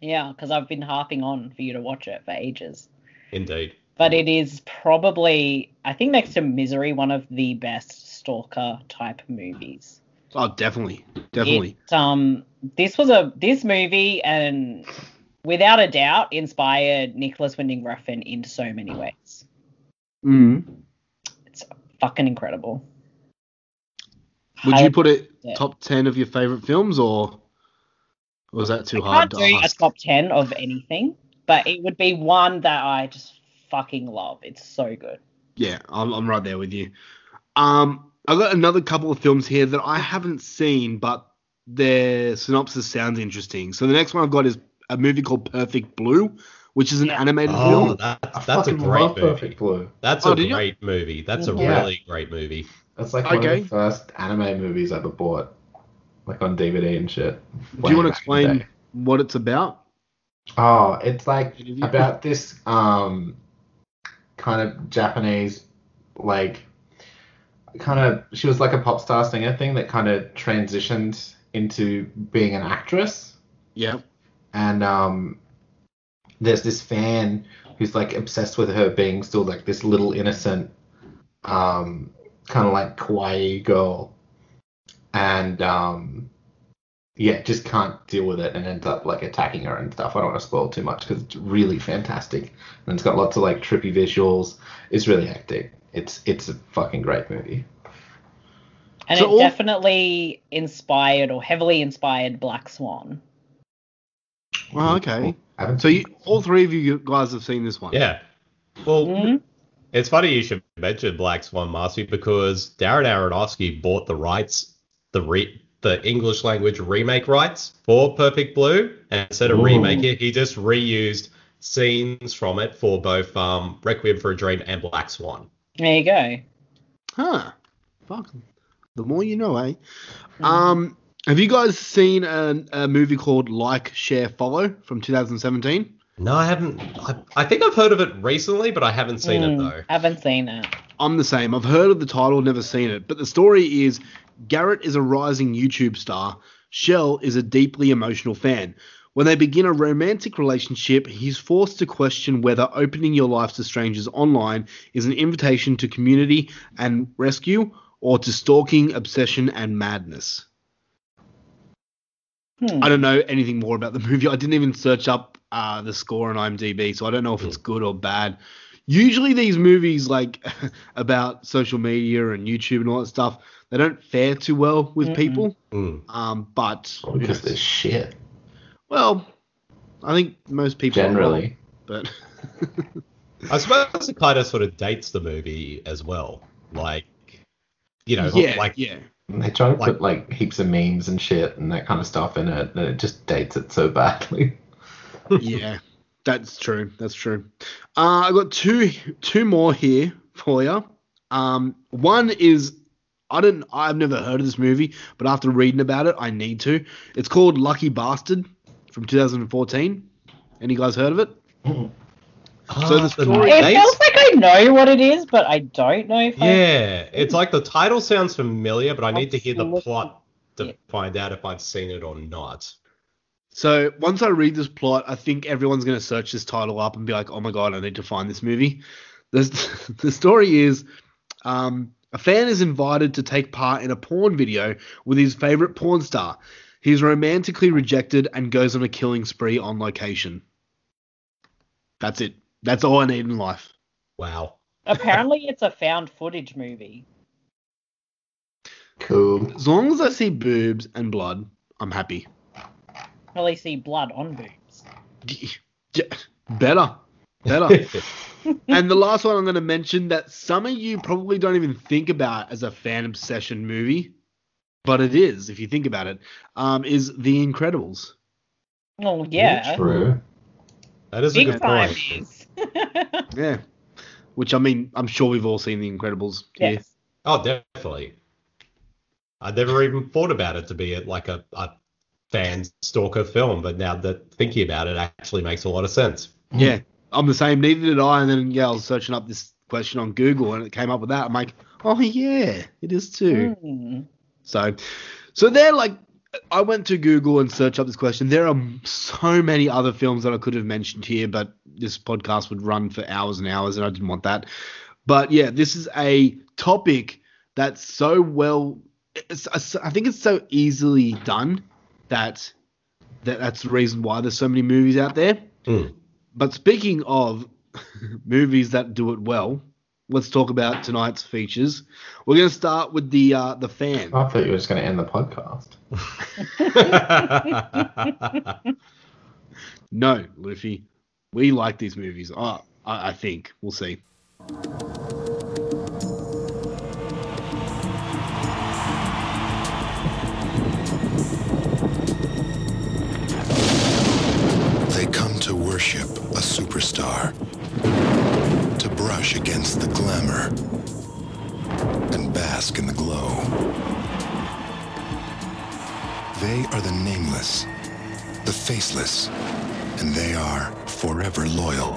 Yeah, because I've been harping on for you to watch it for ages. Indeed. But it is probably, I think next to Misery, one of the best stalker-type movies. Oh, definitely, definitely. It, um, this was a this movie, and without a doubt, inspired Nicholas Winding Refn in so many ways. Mm. It's fucking incredible. Would I you put it, it top ten of your favorite films, or was that too I hard? I can't do ask? a top ten of anything. but it would be one that I just fucking love. It's so good. Yeah, I'm, I'm right there with you. Um, I've got another couple of films here that I haven't seen, but their synopsis sounds interesting. So the next one I've got is a movie called Perfect Blue, which is an animated oh, film. Oh, that's, that's a great movie. Blue. That's oh, a great you? movie. That's yeah. a really great movie. That's like okay. one of the first anime movies I ever bought, like on D V D and shit. Do you want to explain what it's about? Oh, it's like about this um kind of Japanese, like kind of, she was like a pop star singer thing that kind of transitioned into being an actress. Yeah. And um, there's this fan who's like obsessed with her being still like this little innocent, um, kind of like kawaii girl, and um, yeah, just can't deal with it and ends up like attacking her and stuff. I don't want to spoil too much because it's really fantastic and it's got lots of like trippy visuals. It's really hectic. It's it's a fucking great movie. And so it all... definitely inspired or heavily inspired Black Swan. Well, okay. So you, all three of you guys have seen this one. Yeah. Well, mm-hmm. It's funny you should mention Black Swan, Marcy, because Darren Aronofsky bought the rights, the re, the English language remake rights for Perfect Blue, and instead of Ooh. remake it, he just reused scenes from it for both um, Requiem for a Dream and Black Swan. There you go. Huh. Fuck. The more you know, eh? Mm-hmm. Um... Have you guys seen a, a movie called Like, Share, Follow from two thousand seventeen? No, I haven't. I, I think I've heard of it recently, but I haven't seen mm, it, though. Haven't seen it. I'm the same. I've heard of the title, never seen it. But the story is Garrett is a rising YouTube star. Shell is a deeply emotional fan. When they begin a romantic relationship, he's forced to question whether opening your life to strangers online is an invitation to community and rescue or to stalking, obsession, and madness. Hmm. I don't know anything more about the movie. I didn't even search up uh, the score on IMDb, so I don't know if it's good or bad. Usually these movies, like, about social media and YouTube and all that stuff, they don't fare too well with Mm-mm. people. Mm. Um, but well, because they're shit. Well, I think most people generally, are, but I suppose it kind of sort of dates the movie as well. Like, you know, yeah, like yeah. And they try to like, put, like, heaps of memes and shit and that kind of stuff in it, and it just dates it so badly. Yeah, that's true. That's true. Uh, I've got two two more here for you. Um, one is, I don't, I've never heard of this movie, but after reading about it, I need to. It's called Lucky Bastard from two thousand fourteen. Any guys heard of it? Mm-hmm. So the story it dates. feels like I know what it is, but I don't know if yeah, I... Yeah, it's like the title sounds familiar, but I need to hear the plot to find out if I've seen it or not. So once I read this plot, I think everyone's going to search this title up and be like, oh, my God, I need to find this movie. The, the story is um, a fan is invited to take part in a porn video with his favorite porn star. He's romantically rejected and goes on a killing spree on location. That's it. That's all I need in life. Wow. Apparently it's a found footage movie. Cool. As long as I see boobs and blood, I'm happy. Well, I see blood on boobs. Yeah, better. Better. And the last one I'm going to mention that some of you probably don't even think about as a fan obsession movie, but it is, if you think about it, um, is The Incredibles. Oh, yeah. Ooh, true. That is Big a good point. Yeah. Which, I mean, I'm sure we've all seen The Incredibles. Yes. Yeah. Oh, definitely. I never even thought about it to be like a, a fan stalker film, but now that thinking about it actually makes a lot of sense. Yeah. I'm the same. Neither did I. And then, yeah, I was searching up this question on Google and it came up with that. I'm like, oh, yeah, it is too. Mm. So, so they're like, I went to Google and searched up this question. There are so many other films that I could have mentioned here, but this podcast would run for hours and hours, and I didn't want that. But, yeah, this is a topic that's so well – I think it's so easily done that, that that's the reason why there's so many movies out there. Mm. But speaking of movies that do it well, let's talk about tonight's features. We're going to start with the uh, the fan. I thought you were just going to end the podcast. No, Luffy. We like these movies. I, I think. We'll see. They come to worship a superstar, to brush against the glamour and bask in the glow. They are the nameless, the faceless, and they are forever loyal.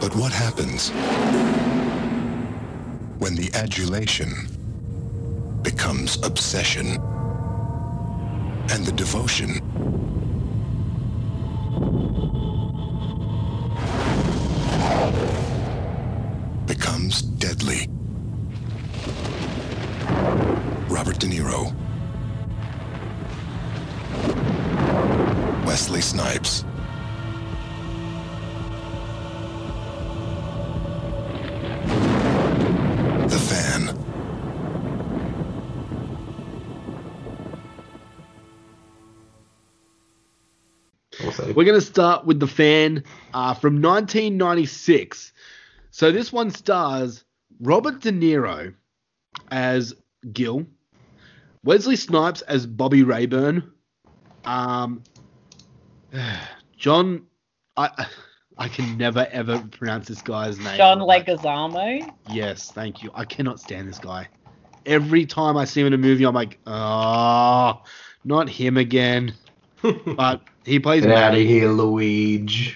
But what happens when the adulation becomes obsession and the devotion becomes deadly? Robert De Niro, Wesley Snipes, The Fan. Awesome. We're going to start with The Fan uh, from nineteen ninety-six. So this one stars Robert De Niro as Gil, Wesley Snipes as Bobby Rayburn, um, John, I I can never ever pronounce this guy's name. John Leguizamo. Yes, thank you. I cannot stand this guy. Every time I see him in a movie, I'm like, oh, not him again. But he plays. Get out of here, Luigi.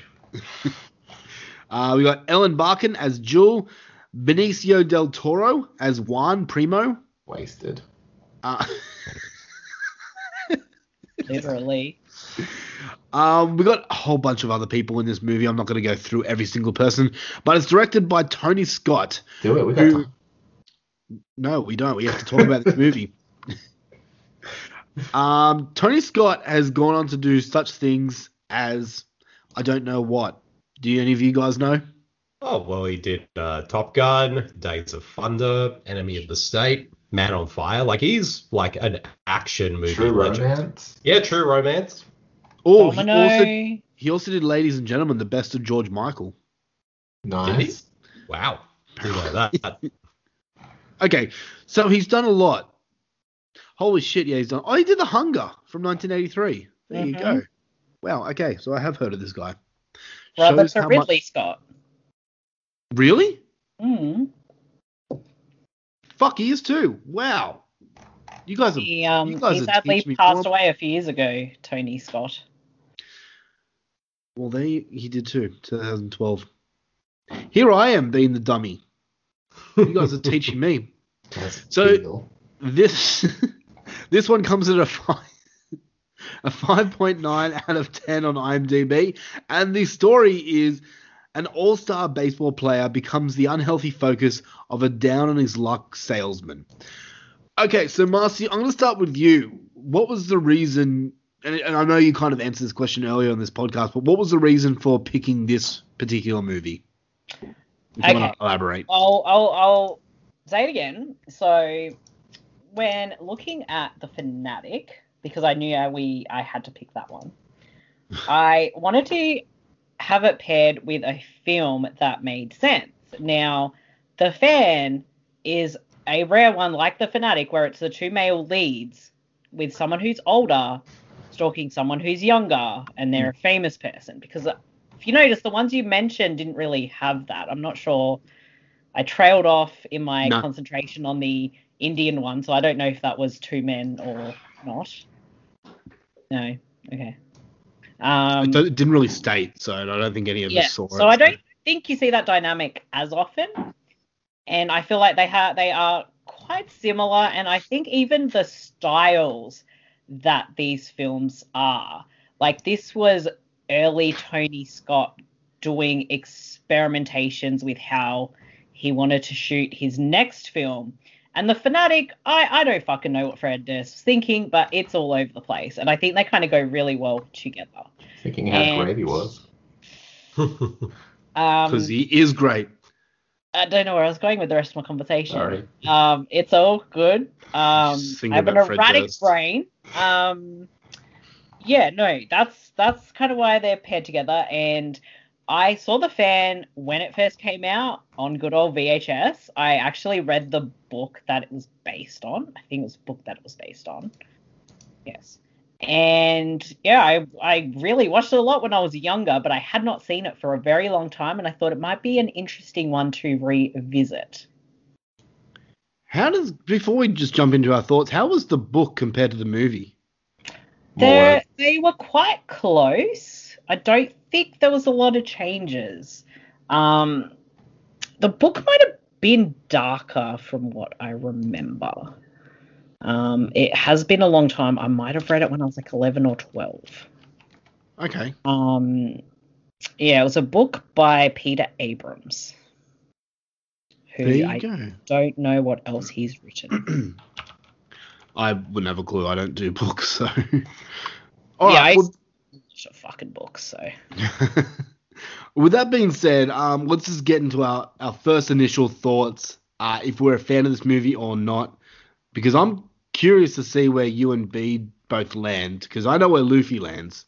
uh, we got Ellen Barkin as Jewel, Benicio del Toro as Juan Primo. Wasted. Uh, Literally. Um, we got a whole bunch of other people in this movie. I'm not going to go through every single person, but it's directed by Tony Scott. Do it. We got who... No, we don't. We have to talk about this movie. um, Tony Scott has gone on to do such things as I don't know what. Do any of you guys know? Oh, well, he did uh, Top Gun, Days of Thunder, Enemy of the State, Man on Fire. Like, he's like an action movie. True legend. Romance. Yeah, True Romance. Oh, he also, he also did Ladies and Gentlemen, The Best of George Michael. Nice. Wow. Like that. Okay, so he's done a lot. Holy shit, yeah, he's done. Oh, he did The Hunger from nineteen eighty-three. There mm-hmm. you go. Wow, okay, so I have heard of this guy. Robert for Ridley much... Scott. Really? Mm. Fuck, he is too. Wow. You guys are, he, um, you guys he sadly passed away a few years ago, Tony Scott. Well, they he did too, twenty twelve. Here I am being the dummy. You guys are teaching me. That's so cool. this this one comes at a five, a five point nine out of ten on IMDb, and the story is an all-star baseball player becomes the unhealthy focus of a down-on-his-luck salesman. Okay, so Marcy, I'm going to start with you. What was the reason, and, and I know you kind of answered this question earlier on this podcast, but what was the reason for picking this particular movie? If you okay. want to elaborate. I'll, I'll, I'll say it again. So when looking at The Fanatic, because I knew I, we, I had to pick that one, I wanted to have it paired with a film that made sense. Now, The Fan is a rare one like The Fanatic where it's the two male leads with someone who's older stalking someone who's younger and they're a famous person, because if you notice the ones you mentioned didn't really have that. I'm not sure. I trailed off in my no. concentration on the Indian one, so I don't know if that was two men or not. No. Okay. Um, it didn't really state, so I don't think any of yeah, us saw so it. So I don't think you see that dynamic as often. And I feel like they ha- they are quite similar, and I think even the styles that these films are. Like, this was early Tony Scott doing experimentations with how he wanted to shoot his next film. And The Fanatic, I, I don't fucking know what Fred Durst was thinking, but it's all over the place. And I think they kind of go really well together. Thinking how and, great he was. Because um, he is great. I don't know where I was going with the rest of my conversation. Sorry. Um, it's all good. Um, I have an erratic brain. Um, yeah, no, that's that's kind of why they're paired together. And I saw The Fan when it first came out on good old V H S. I actually read the book that it was based on. I think it was the book that it was based on. Yes. And, yeah, I I really watched it a lot when I was younger, but I had not seen it for a very long time, and I thought it might be an interesting one to revisit. How does, before we just jump into our thoughts, how was the book compared to the movie? They they were quite close. I don't think there was a lot of changes. Um, the book might have been darker from what I remember. Um, it has been a long time. I might have read it when I was like eleven or twelve. Okay. Um, yeah, it was a book by Peter Abrams. Who there you I go. Don't know what else he's written. I wouldn't have a clue. I don't do books, so. All yeah, right, I well... it's a fucking book, so. With that being said, um, let's just get into our, our first initial thoughts, uh, if we're a fan of this movie or not. Because I'm curious to see where you and Bede both land, because I know where Luffy lands.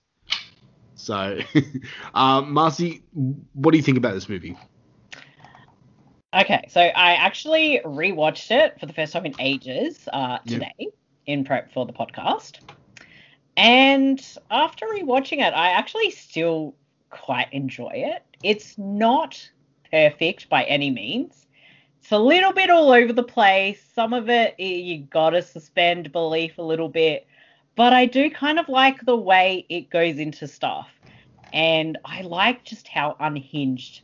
So, um, Marcy, what do you think about this movie? Okay, so I actually rewatched it for the first time in ages uh, today yep. in prep for the podcast. And after rewatching it, I actually still quite enjoy it. It's not perfect by any means. It's a little bit all over the place. Some of it, you got to suspend belief a little bit. But I do kind of like the way it goes into stuff. And I like just how unhinged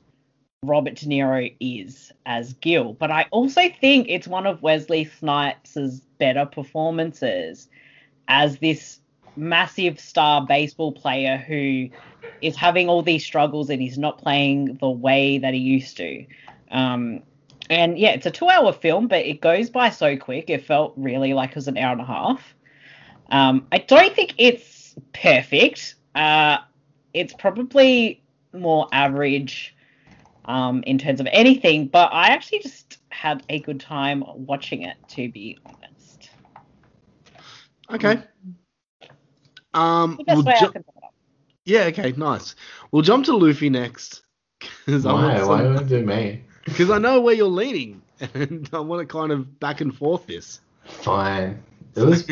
Robert De Niro is as Gil. But I also think it's one of Wesley Snipes' better performances as this massive star baseball player who is having all these struggles and he's not playing the way that he used to. Um And, yeah, it's a two-hour film, but it goes by so quick. It felt really like it was an hour and a half. Um, I don't think it's perfect. Uh, it's probably more average um, in terms of anything, but I actually just had a good time watching it, to be honest. Okay. Um, we'll ju- yeah, okay, nice. We'll jump to Luffy next. Why? Some- Why don't you do me? Because I know where you're leaning, and I want to kind of back and forth this. Fine. It was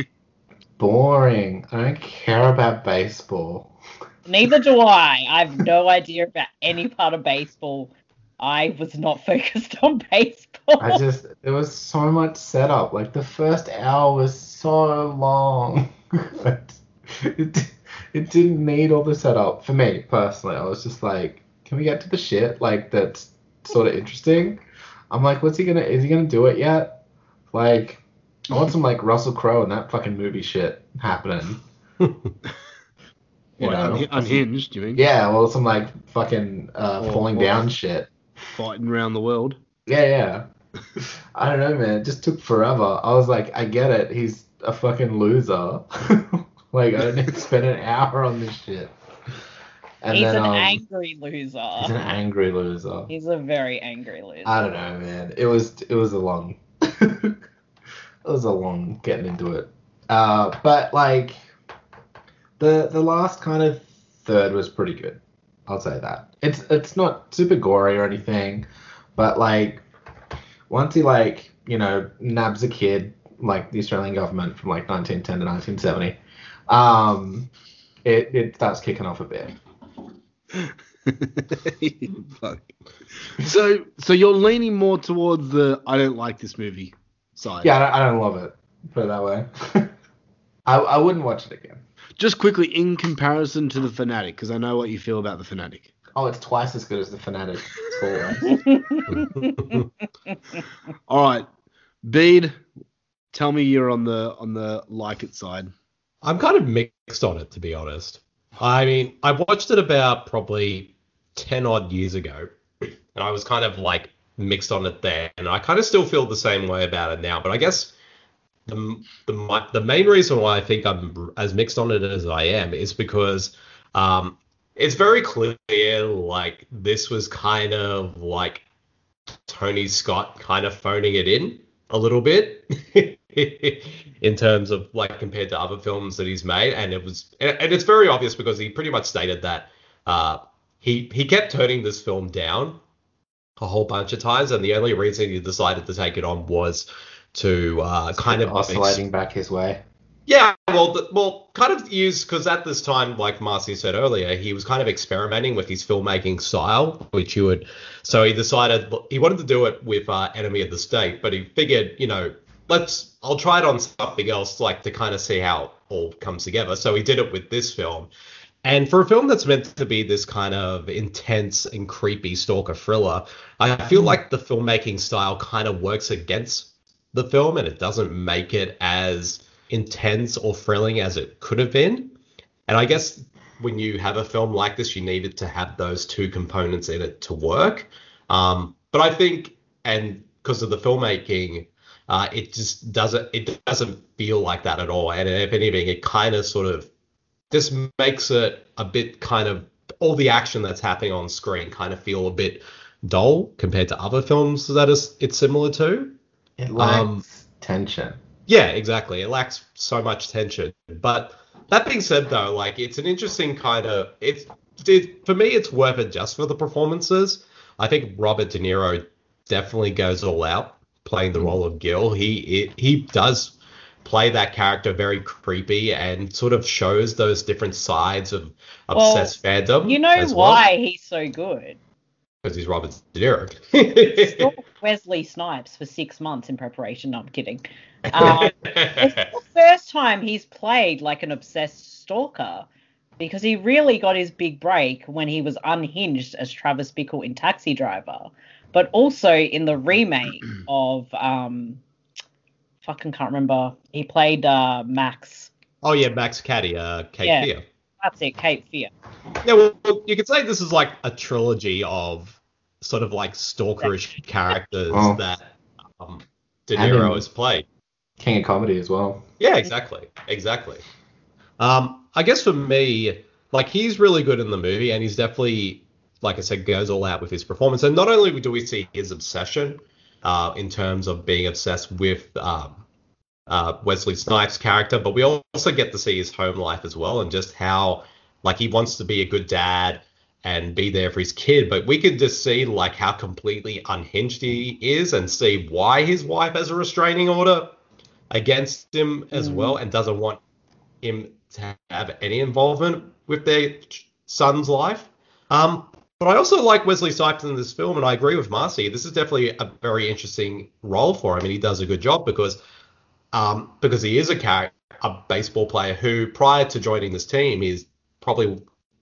boring. I don't care about baseball. Neither do I. I have no idea about any part of baseball. I was not focused on baseball. I just, there was so much setup. Like, the first hour was so long. it, it didn't need all the setup. For me, personally, I was just like, can we get to the shit? Like, that's sort of interesting. I'm like, what's he gonna is he gonna do it yet? Like, I want some like Russell Crowe and that fucking movie shit happening. you well, know, unhinged, some, you mean? Yeah, well, some like fucking uh, or, falling or down shit, fighting around the world. Yeah, yeah. I don't know, man. It just took forever. I was like, I get it. He's a fucking loser. Like, I don't need to spend an hour on this shit. And he's then, an um, angry loser. He's an angry loser. He's a very angry loser. I don't know, man. It was it was a long, it was a long getting into it. Uh, but like, the the last kind of third was pretty good. I'll say that. It's it's not super gory or anything, but like, once he like you know nabs a kid, like the Australian government from like nineteen ten to nineteen seventy, um, it it starts kicking off a bit. so so you're leaning more towards the I don't like this movie side. Yeah, I don't, I don't love it, put it that way. I, I wouldn't watch it again. Just quickly, in comparison to The Fanatic, because I know what you feel about The Fanatic. Oh, it's twice as good as The Fanatic. All right, Bede, tell me you're on the on the like it side. I'm kind of mixed on it, to be honest. I mean, I watched it about probably ten-odd years ago, and I was kind of, like, mixed on it there, and I kind of still feel the same way about it now, but I guess the the, my, the main reason why I think I'm as mixed on it as I am is because um, it's very clear, like, this was kind of, like, Tony Scott kind of phoning it in a little bit. in terms of, like, compared to other films that he's made. And it was, and it's very obvious because he pretty much stated that uh, he he kept turning this film down a whole bunch of times, and the only reason he decided to take it on was to uh, kind of oscillating ex- back his way. Yeah, well, the, well, kind of use, because at this time, like Marcy said earlier, he was kind of experimenting with his filmmaking style, which you would. So he decided he wanted to do it with uh, Enemy of the State, but he figured, you know, let's I'll try it on something else, like, to kind of see how it all comes together. So he did it with this film. And for a film that's meant to be this kind of intense and creepy stalker thriller, I feel like the filmmaking style kind of works against the film, and it doesn't make it as intense or thrilling as it could have been. And I guess when you have a film like this, you needed to have those two components in it to work. Um, but I think, and because of the filmmaking, uh, it just doesn't, it doesn't feel like that at all. And if anything, it kind of sort of, this makes it a bit kind of, all the action that's happening on screen kind of feel a bit dull compared to other films that is, it's similar to. It lacks um, tension. Yeah, exactly. It lacks so much tension. But that being said, though, like, it's an interesting kind of, it's it, for me, it's worth it just for the performances. I think Robert De Niro definitely goes all out playing the role of Gil. He it, he does play that character very creepy and sort of shows those different sides of obsessed well, fandom. You know why well. he's so good? Because he's Robert De Niro. He stalked Wesley Snipes for six months in preparation. No, I'm kidding. Um, it's the first time he's played like an obsessed stalker, because he really got his big break when he was unhinged as Travis Bickle in Taxi Driver, but also in the remake of um, fucking can't remember. He played uh, Max. Oh yeah, Max Caddy, uh, Kate yeah. Fear. That's it, Cape Fear. Yeah, well, you could say this is like a trilogy of sort of like stalkerish characters oh. that um, De Niro has played. King of comedy as well. Yeah, exactly, exactly. Um, I guess for me, like, he's really good in the movie, and he's definitely, like I said, goes all out with his performance. And not only do we see his obsession uh, in terms of being obsessed with um, Uh, Wesley Snipes' character, but we also get to see his home life as well, and just how, like, he wants to be a good dad and be there for his kid, but we can just see, like, how completely unhinged he is, and see why his wife has a restraining order against him as mm. well, and doesn't want him to have any involvement with their son's life. Um, but I also like Wesley Snipes in this film, and I agree with Marcy. This is definitely a very interesting role for him, and he does a good job because Um, because he is a character, a baseball player who, prior to joining this team, is probably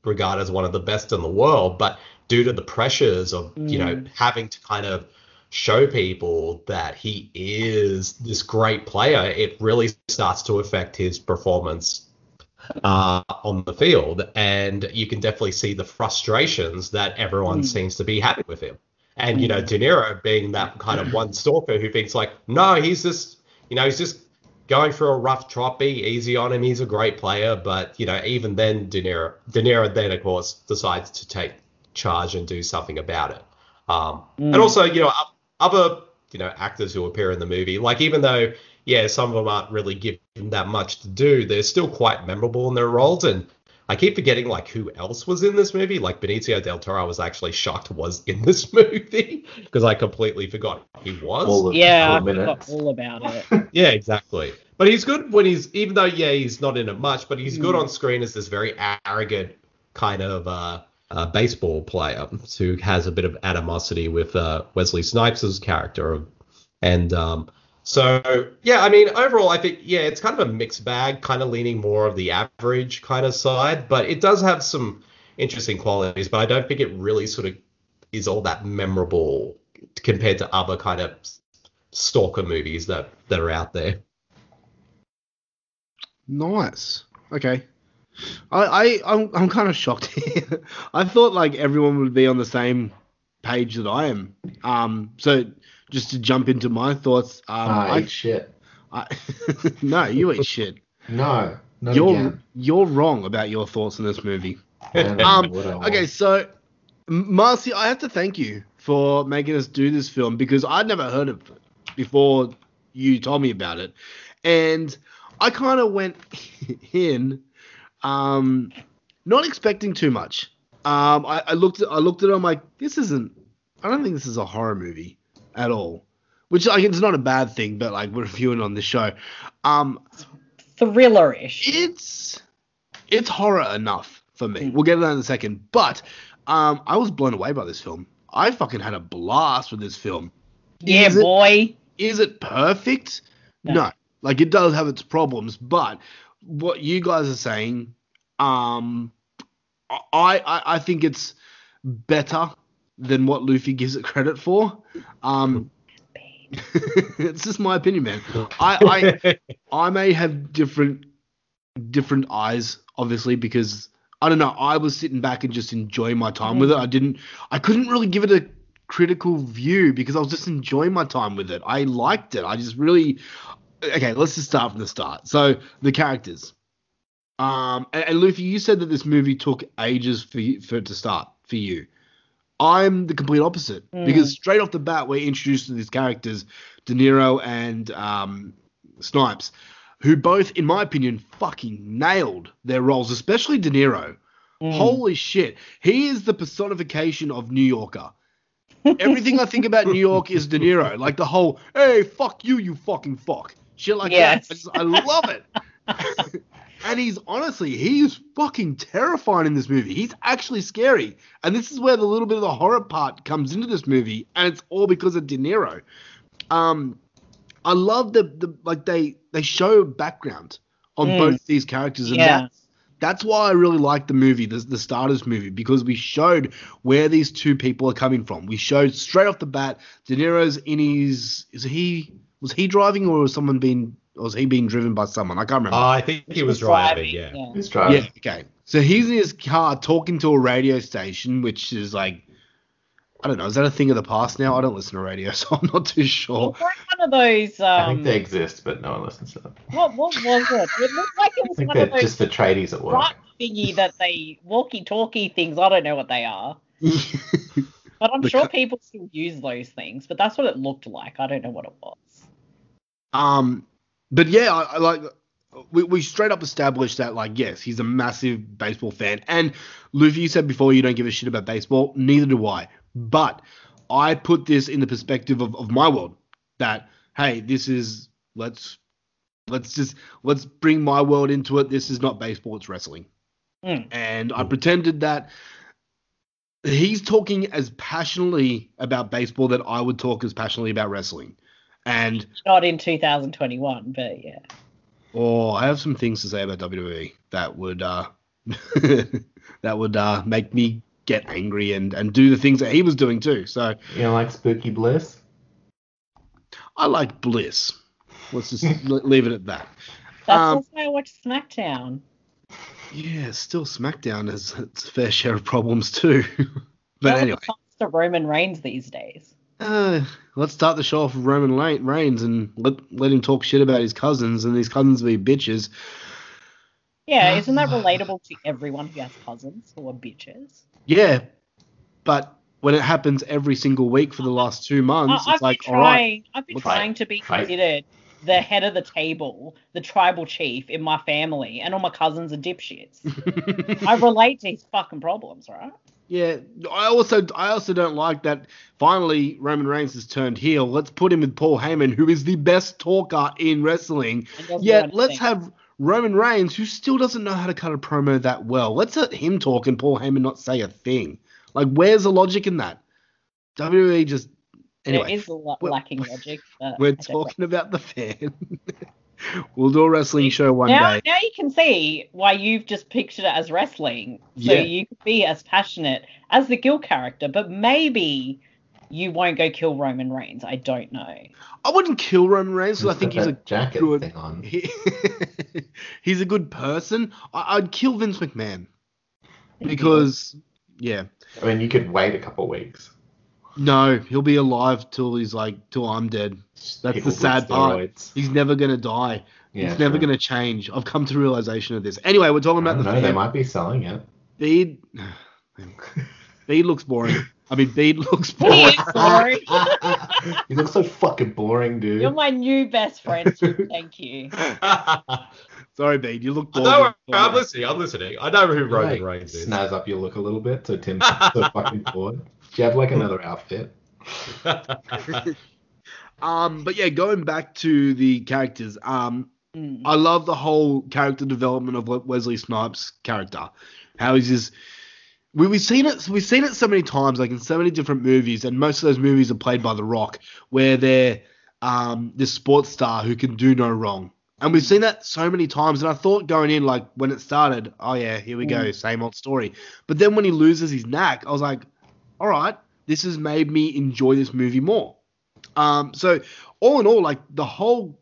regarded as one of the best in the world. But due to the pressures of, mm. you know, having to kind of show people that he is this great player, it really starts to affect his performance uh, on the field. And you can definitely see the frustrations that everyone mm. seems to be having with him. And, mm. you know, De Niro being that kind of one stalker who thinks, like, no, he's this... You know, he's just going through a rough trot, be easy on him. He's a great player. But, you know, even then, De Niro, De Niro then, of course, decides to take charge and do something about it. Um, mm. And also, you know, other, you know, actors who appear in the movie, like, even though, yeah, some of them aren't really given that much to do, they're still quite memorable in their roles. And I keep forgetting, like, who else was in this movie. Like, Benicio del Toro, I was actually shocked was in this movie because I completely forgot he was. All of yeah, I minutes. forgot all about it. Yeah, exactly. But he's good when he's, even though, yeah, he's not in it much, but he's mm. good on screen as this very arrogant kind of uh, uh, baseball player who has a bit of animosity with uh, Wesley Snipes' character. And um, so, yeah, I mean, overall, I think, yeah, it's kind of a mixed bag, kind of leaning more of the average kind of side, but it does have some interesting qualities, but I don't think it really sort of is all that memorable compared to other kind of stalker movies that, that are out there. Nice. Okay. I, I, I'm, I'm kind of shocked here. I thought, like, everyone would be on the same page that I am. Um, so... Just to jump into my thoughts, um, I, I eat shit. I, no, you eat shit. No, not you're again. You're wrong about your thoughts on this movie. um, okay, so Marcy, I have to thank you for making us do this film because I'd never heard of it before you told me about it. And I kind of went in um, not expecting too much. Um, I, I looked at, I looked at it, I'm like, this isn't, I don't think this is a horror movie at all. Which, like, it's not a bad thing, but, like, we're reviewing on this show. Um, Thriller-ish. It's, it's horror enough for me. We'll get to that in a second. But um, I was blown away by this film. I fucking had a blast with this film. Yeah, is boy. It, is it perfect? No. no. Like, it does have its problems, but what you guys are saying, um, I, I, I think it's better than what Luffy gives it credit for. Um, it's just my opinion, man. I, I I may have different different eyes, obviously, because I don't know. I was sitting back and just enjoying my time mm-hmm. with it. I didn't. I couldn't really give it a critical view because I was just enjoying my time with it. I liked it. I just really. Okay, let's just start from the start. So the characters. Um, and, and Luffy, you said that this movie took ages for for it to start for you. I'm the complete opposite mm. because straight off the bat we're introduced to these characters, De Niro and um, Snipes, who both, in my opinion, fucking nailed their roles, especially De Niro. Mm. Holy shit. He is the personification of New Yorker. Everything I think about New York is De Niro. Like the whole, hey, fuck you, you fucking fuck. Shit like yes. that. I love it. And he's honestly, he's fucking terrifying in this movie. He's actually scary. And this is where the little bit of the horror part comes into this movie. And it's all because of De Niro. Um, I love the, the like they, they show background on mm. both these characters. And yeah. that's, that's why I really like the movie, the, the Starters movie, because we showed where these two people are coming from. We showed straight off the bat, De Niro's in his, is he, was he driving or was someone being Or was he being driven by someone? I can't remember. Uh, I think he was, was driving, driving, yeah. yeah. He was driving. Yeah, okay. So he's in his car talking to a radio station, which is like, I don't know, is that a thing of the past now? I don't listen to radio, so I'm not too sure. Well, one of those, um, I think they exist, but no one listens to them. What, what was it? It looked like it was one of those just for tradies at work. Right thingy that they, walkie-talkie things, I don't know what they are. But I'm the sure cu- people still use those things, but that's what it looked like. I don't know what it was. Um... But, yeah, I, I like we, we straight up established that, like, yes, he's a massive baseball fan. And, Luffy, you said before you don't give a shit about baseball. Neither do I. But I put this in the perspective of, of my world that, hey, this is – let's let's just – let's bring my world into it. This is not baseball. It's wrestling. Mm. And I pretended that he's talking as passionately about baseball that I would talk as passionately about wrestling. And not in two thousand twenty-one, but yeah. Oh, I have some things to say about W W E that would uh, that would uh, make me get angry and, and do the things that he was doing too. So you know, like Spooky Bliss. I like Bliss. Let's just leave it at that. That's um, also why I watch SmackDown. Yeah, still SmackDown has its fair share of problems too. But that anyway, comes to Roman Reigns these days. Uh, let's start the show off with Roman Reigns and let let him talk shit about his cousins and these cousins be bitches. Yeah, isn't that relatable to everyone who has cousins who are bitches? Yeah, but when it happens every single week for the last two months, I, it's like, trying, all right. I've been trying like, to be considered the head of the table, the tribal chief in my family, and all my cousins are dipshits. I relate to his fucking problems, right? Yeah, I also I also don't like that finally Roman Reigns has turned heel. Let's put him with Paul Heyman, who is the best talker in wrestling. Yet let's have Roman Reigns, who still doesn't know how to cut a promo that well. Let's let him talk and Paul Heyman not say a thing. Like, where's the logic in that? W W E just anyway. There is a lot lacking logic. We're talking about The Fan. We'll do a wrestling show one now, day. Now you can see why you've just pictured it as wrestling. So yeah. You could be as passionate as the Gil character, but maybe you won't go kill Roman Reigns. I don't know. I wouldn't kill Roman Reigns because I think he's a jacket good, thing on. He, he's a good person. I, I'd kill Vince McMahon because, yeah. I mean, you could wait a couple weeks. No, he'll be alive till he's like till I'm dead. That's People the sad part. He's never gonna die. Yeah, he's never true. gonna change. I've come to the realization of this. Anyway, we're talking about I don't the. No, they might be selling it. Bede, Bede looks boring. I mean, Bede looks boring. Sorry. He looks so fucking boring, dude. You're my new best friend. Thank you. Sorry, Bede. You look boring. No, I'm listening. I'm listening. I know who Roman Reigns is. Snazz up your look a little bit so Tim's so fucking bored. Do you have, like, another outfit? um, But, yeah, going back to the characters, um, mm. I love the whole character development of Wesley Snipes' character. How he's just... We, we've seen it We've seen it so many times, like in so many different movies, and most of those movies are played by The Rock, where they're um, this sports star who can do no wrong. And we've seen that so many times, and I thought going in, like, when it started, oh, yeah, here we go, same old story. But then when he loses his knack, I was like, all right, this has made me enjoy this movie more. Um, so all in all, like, the whole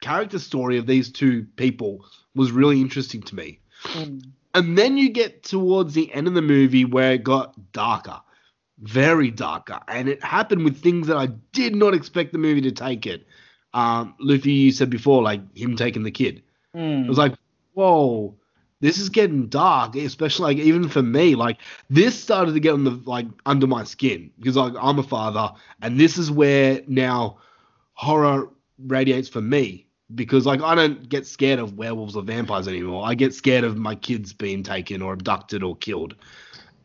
character story of these two people was really interesting to me. Mm. And then you get towards the end of the movie where it got darker, very darker. And it happened with things that I did not expect the movie to take it. Um, Luffy, you said before, like him taking the kid. Mm. It was like, whoa, this is getting dark, especially like even for me. Like this started to get on the like under my skin because like I'm a father, and this is where now horror radiates for me. Because, like, I don't get scared of werewolves or vampires anymore. I get scared of my kids being taken or abducted or killed.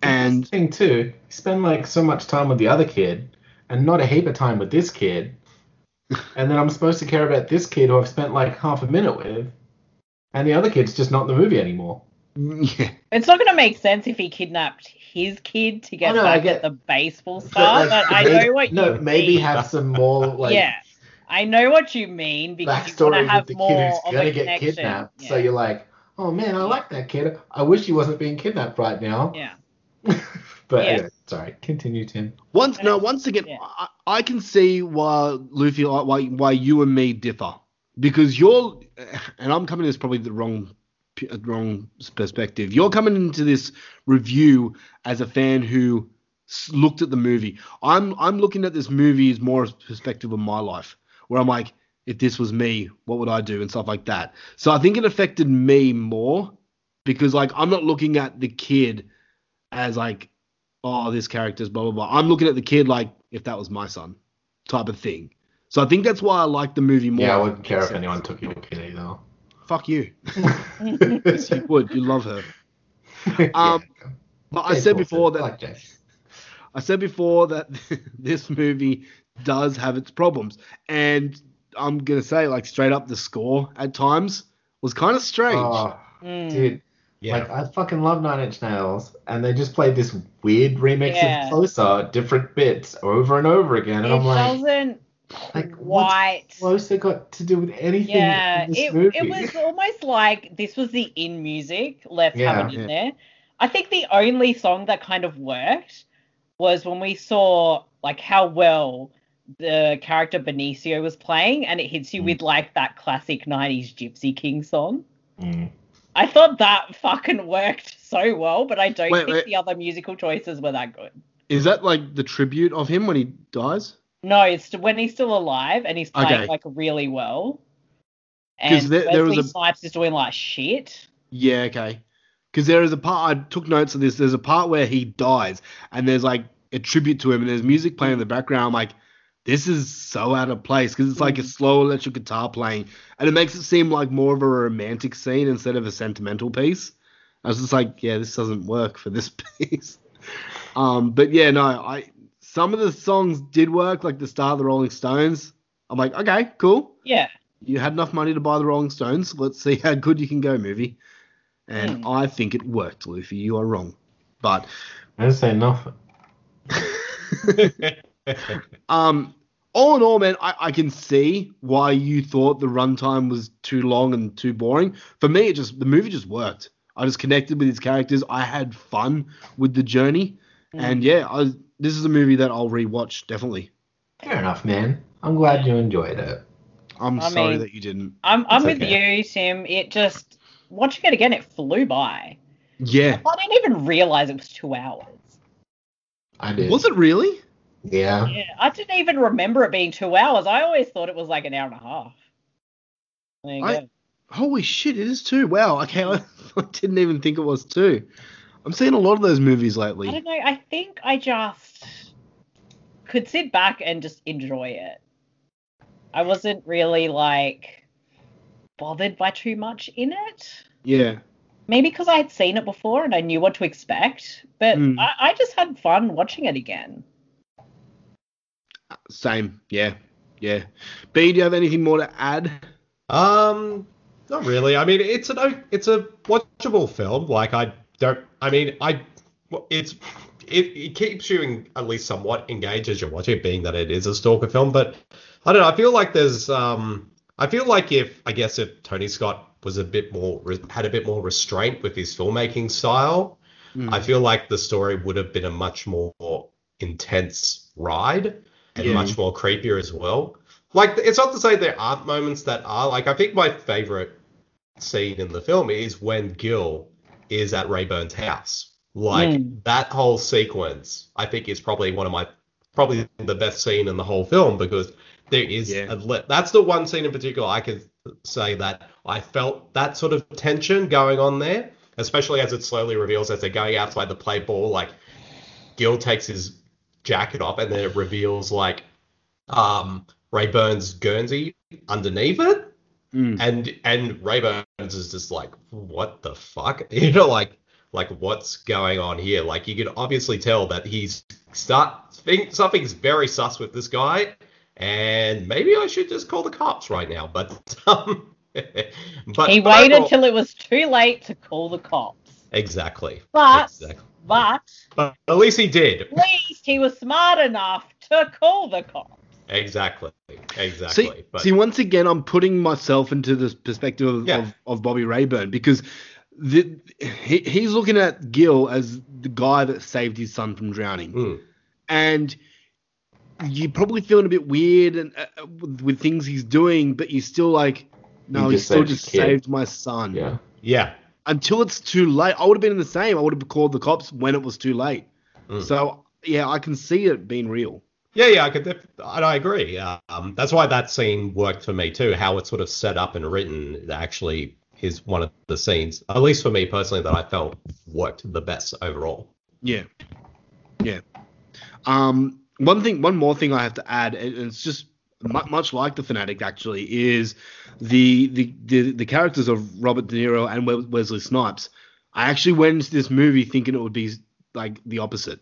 And the thing, too, you spend, like, so much time with the other kid and not a heap of time with this kid. And then I'm supposed to care about this kid who I've spent, like, half a minute with. And the other kid's just not in the movie anymore. Yeah. It's not going to make sense if he kidnapped his kid to get back at the baseball star. But, like, but maybe, I know what no, you mean. No, maybe have some more, like... yeah. I know what you mean because backstory you want to have the more kid who's of gonna a get connection. Kidnapped. Yeah. So you're like, oh man, I like that kid. I wish he wasn't being kidnapped right now. Yeah. But yeah. Anyway, sorry, continue, Tim. Once no, once again, yeah. I, I can see why Luffy, why why you and me differ because you're, and I'm coming to this probably the wrong, wrong perspective. You're coming into this review as a fan who looked at the movie. I'm I'm looking at this movie as more a perspective of my life. Where I'm like, if this was me, what would I do and stuff like that. So I think it affected me more because, like, I'm not looking at the kid as, like, oh, this character's blah, blah, blah. I'm looking at the kid like, if that was my son type of thing. So I think that's why I like the movie more. Yeah, I wouldn't care if anyone took your kid either. Fuck you. Yes, you would. You love her. Um, yeah. But I said before that... Like I said before that this movie... does have its problems, and I'm gonna say, like, straight up, the score at times was kind of strange. Oh, mm. Dude, yeah. Like, I fucking love Nine Inch Nails, and they just played this weird remix yeah. of Closer, different bits over and over again, and it I'm like, doesn't like white. What's Closer got to do with anything? Yeah, in this it movie? It was almost like this was the in music left yeah, having yeah. in there. I think the only song that kind of worked was when we saw like how well. The character Benicio was playing, and it hits you mm. with like that classic nineties Gypsy King song. Mm. I thought that fucking worked so well, but I don't wait, think wait. the other musical choices were that good. Is that like the tribute of him when he dies? No, it's when he's still alive and he's playing okay. like really well. And there, there Wesley was a... Snipes is doing like shit. Yeah, okay. Because there is a part, I took notes of this, there's a part where he dies and there's like a tribute to him and there's music playing in the background like, this is so out of place because it's like a slow electric guitar playing and it makes it seem like more of a romantic scene instead of a sentimental piece. I was just like, yeah, this doesn't work for this piece. um, but, yeah, no, I some of the songs did work, like the start of the Rolling Stones. I'm like, okay, cool. Yeah. You had enough money to buy the Rolling Stones. Let's see how good you can go, movie. And mm. I think it worked, Luffy. You are wrong. But I didn't say nothing. um, all in all, man, I, I can see why you thought the runtime was too long and too boring. For me, it just the movie just worked. I just connected with these characters. I had fun with the journey, mm. and yeah, I, this is a movie that I'll rewatch definitely. Fair enough, man. I'm glad you enjoyed it. I'm I sorry mean, that you didn't. I'm I'm it's with okay. you, Tim. It just watching it again, it flew by. Yeah, I didn't even realize it was two hours. I did. Was it really? Yeah. yeah. I didn't even remember it being two hours. I always thought it was like an hour and a half. There you I, go. Holy shit, it is two. Wow. Okay, I, I didn't even think it was two. I'm seeing a lot of those movies lately. I don't know. I think I just could sit back and just enjoy it. I wasn't really, like, bothered by too much in it. Yeah. Maybe because I had seen it before and I knew what to expect, but mm. I, I just had fun watching it again. Same, yeah, yeah. B, do you have anything more to add? Um, not really. I mean, it's an it's a watchable film. Like, I don't. I mean, I it's it, it keeps you in, at least somewhat engaged as you're watching it, being that it is a stalker film. But I don't know. I feel like there's um. I feel like if I guess if Tony Scott was a bit more, had a bit more restraint with his filmmaking style, mm. I feel like the story would have been a much more intense ride and yeah. much more creepier as well. Like, it's not to say there aren't moments that are, like, I think my favorite scene in the film is when Gil is at Rayburn's house. Like, mm. that whole sequence, I think, is probably one of my, probably the best scene in the whole film, because there is, yeah. a, that's the one scene in particular I could say that I felt that sort of tension going on there, especially as it slowly reveals as they're going outside to play ball, like Gil takes his jacket off and then it reveals like um, Rayburn's Guernsey underneath it. Mm. And and Rayburn's is just like, what the fuck? You know, like, like what's going on here? Like, you can obviously tell that he's start think something's very sus with this guy. And maybe I should just call the cops right now. But, um, but he waited overall, till it was too late to call the cops. Exactly. But, exactly. but, but at least he did. At least he was smart enough to call the cops. Exactly. Exactly. See, but, see once again, I'm putting myself into the perspective of, yeah. of, of Bobby Rayburn, because the, he, he's looking at Gil as the guy that saved his son from drowning. Mm. And you're probably feeling a bit weird and uh, with, with things he's doing, but you're still like, no, he still just saved my son. Yeah. Yeah. Until it's too late. I would have been in the same. I would have called the cops when it was too late. Mm. So, yeah, I can see it being real. Yeah, yeah, I could. Def- I agree. Um, that's why that scene worked for me too, how it's sort of set up and written actually is one of the scenes, at least for me personally, that I felt worked the best overall. Yeah. Yeah. Um, One thing, one more thing I have to add, and it's just much like The Fanatic, actually, is the the, the, the characters of Robert De Niro and Wesley Snipes. I actually went into this movie thinking it would be like the opposite.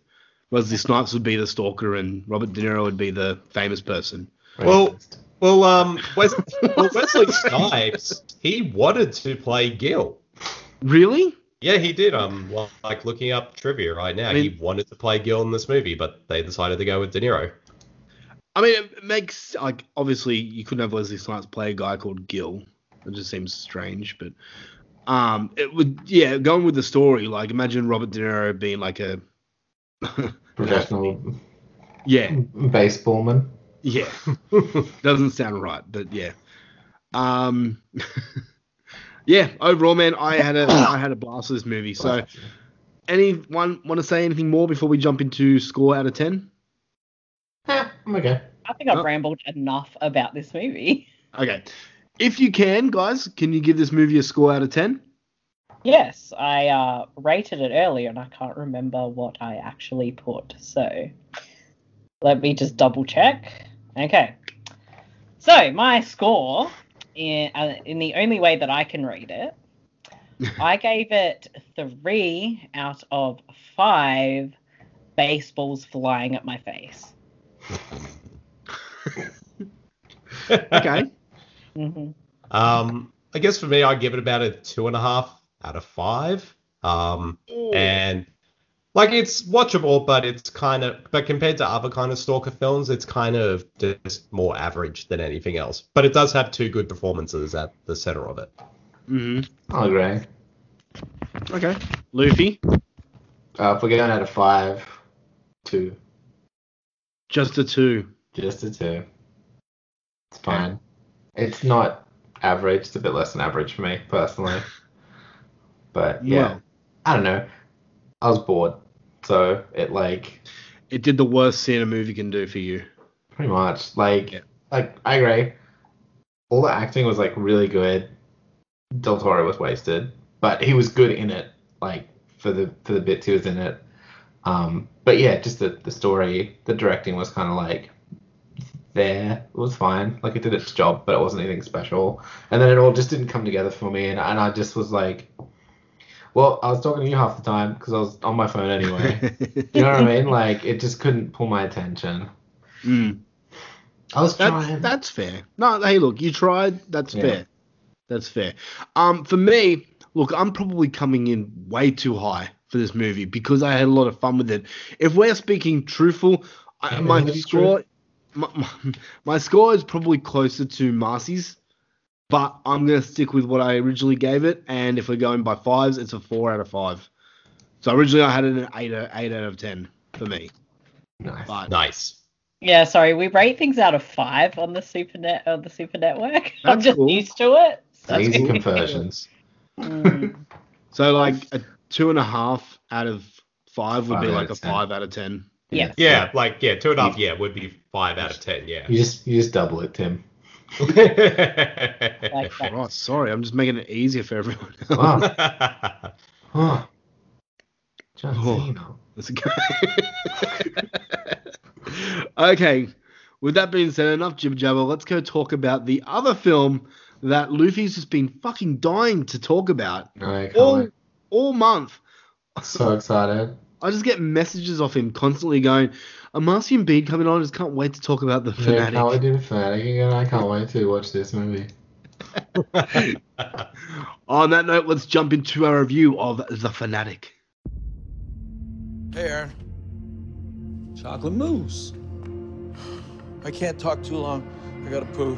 Wesley Snipes would be the stalker and Robert De Niro would be the famous person. Well, well, um, Wes- well Wesley Snipes, he wanted to play Gil. Really? Yeah, he did. I'm um, like looking up trivia right now. I mean, he wanted to play Gil in this movie, but they decided to go with De Niro. I mean, it makes, like, obviously you couldn't have Wesley Snipes play a guy called Gil. It just seems strange, but um, it would, yeah, going with the story, like, imagine Robert De Niro being like a professional, yeah, baseballman. Yeah, doesn't sound right, but yeah. Um. Yeah, overall, man, I had a I had a blast with this movie. So, anyone want to say anything more before we jump into score out of ten? Yeah, I'm okay. I think I've oh. rambled enough about this movie. Okay. If you can, guys, can you give this movie a score out of ten? Yes, I uh, rated it earlier, and I can't remember what I actually put. So, let me just double check. Okay. So, my score... In, uh, in the only way that I can read it, I gave it three out of five baseballs flying at my face. Okay. Mm-hmm. Um, I guess for me, I give it about a two and a half out of five. Um, and like it's watchable, but it's kind of, but compared to other kind of stalker films, it's kind of just more average than anything else. But it does have two good performances at the center of it. Mm-hmm. I agree. Okay. Luffy? Uh, if we're going out of five, two. Just a two. Just a two. It's fine. Yeah. It's not average. It's a bit less than average for me, personally. But, yeah. yeah. I don't know. I was bored, so it like it did the worst scene a movie can do for you. Pretty much, like, yeah. like I agree. All the acting was like really good. Del Toro was wasted, but he was good in it. Like for the for the bits he was in it. Um, but yeah, just the, the story, the directing was kind of like there. It was fine. Like, it did its job, but it wasn't anything special. And then it all just didn't come together for me. And, and I just was like, well, I was talking to you half the time because I was on my phone anyway. You know what I mean? Like, it just couldn't pull my attention. Mm. I was that, trying. That's fair. No, hey, look, you tried. That's yeah. fair. That's fair. Um, for me, look, I'm probably coming in way too high for this movie because I had a lot of fun with it. If we're speaking truthful, I, my score, my, my, my score is probably closer to Marcy's, but I'm gonna stick with what I originally gave it. And if we're going by fives, it's a four out of five. So originally I had it an eight, eight out of ten for me. Nice. But, nice. Yeah, sorry, we rate things out of five on the Super Net on the Super Network. That's I'm just cool. used to it. So easy really conversions. Mm. So like a two and a half out of five would five be like a ten. five out of ten. Yeah. Yeah, so, like yeah, two and a half. Yeah, would be five out of ten. Yeah. You just you just double it, Tim. Like oh, sorry, I'm just making it easier for everyone. Wow. Oh. John Cena. Let's go. Okay, with that being said, enough jib jabber. Let's go talk about the other film that Luffy's just been fucking dying to talk about no, all wait. all month. So excited! I just get messages off him constantly going, "Are Marcy and Bede coming on? I just can't wait to talk about the yeah, Fanatic." Yeah, I can't wait to do the Fanatic again. I can't wait to watch this movie. On that note, let's jump into our review of The Fanatic. Hey, Aaron. Chocolate mousse. I can't talk too long. I gotta poo.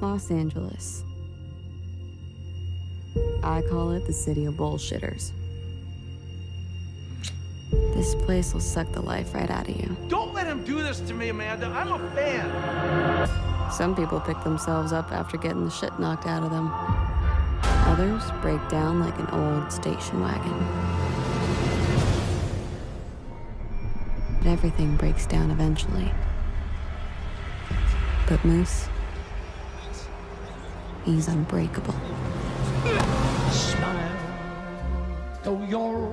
Los Angeles. I call it the city of bullshitters. This place will suck the life right out of you. Don't let him do this to me, Amanda. I'm a fan. Some people pick themselves up after getting the shit knocked out of them. Others break down like an old station wagon. Everything breaks down eventually. But Moose, he's unbreakable. Smile. Though your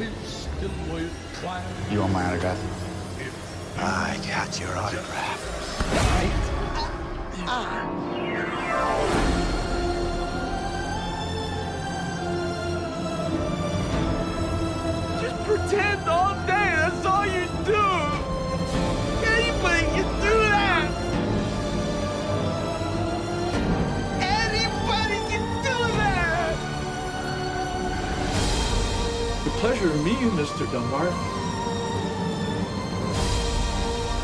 is still worthwhile. You want my autograph? If I got your autograph. Right. Ah. Ah. Just pretend all day, that's all you do. Anybody can do that! Anybody can do that! The pleasure to meet you, Mister Dunbar.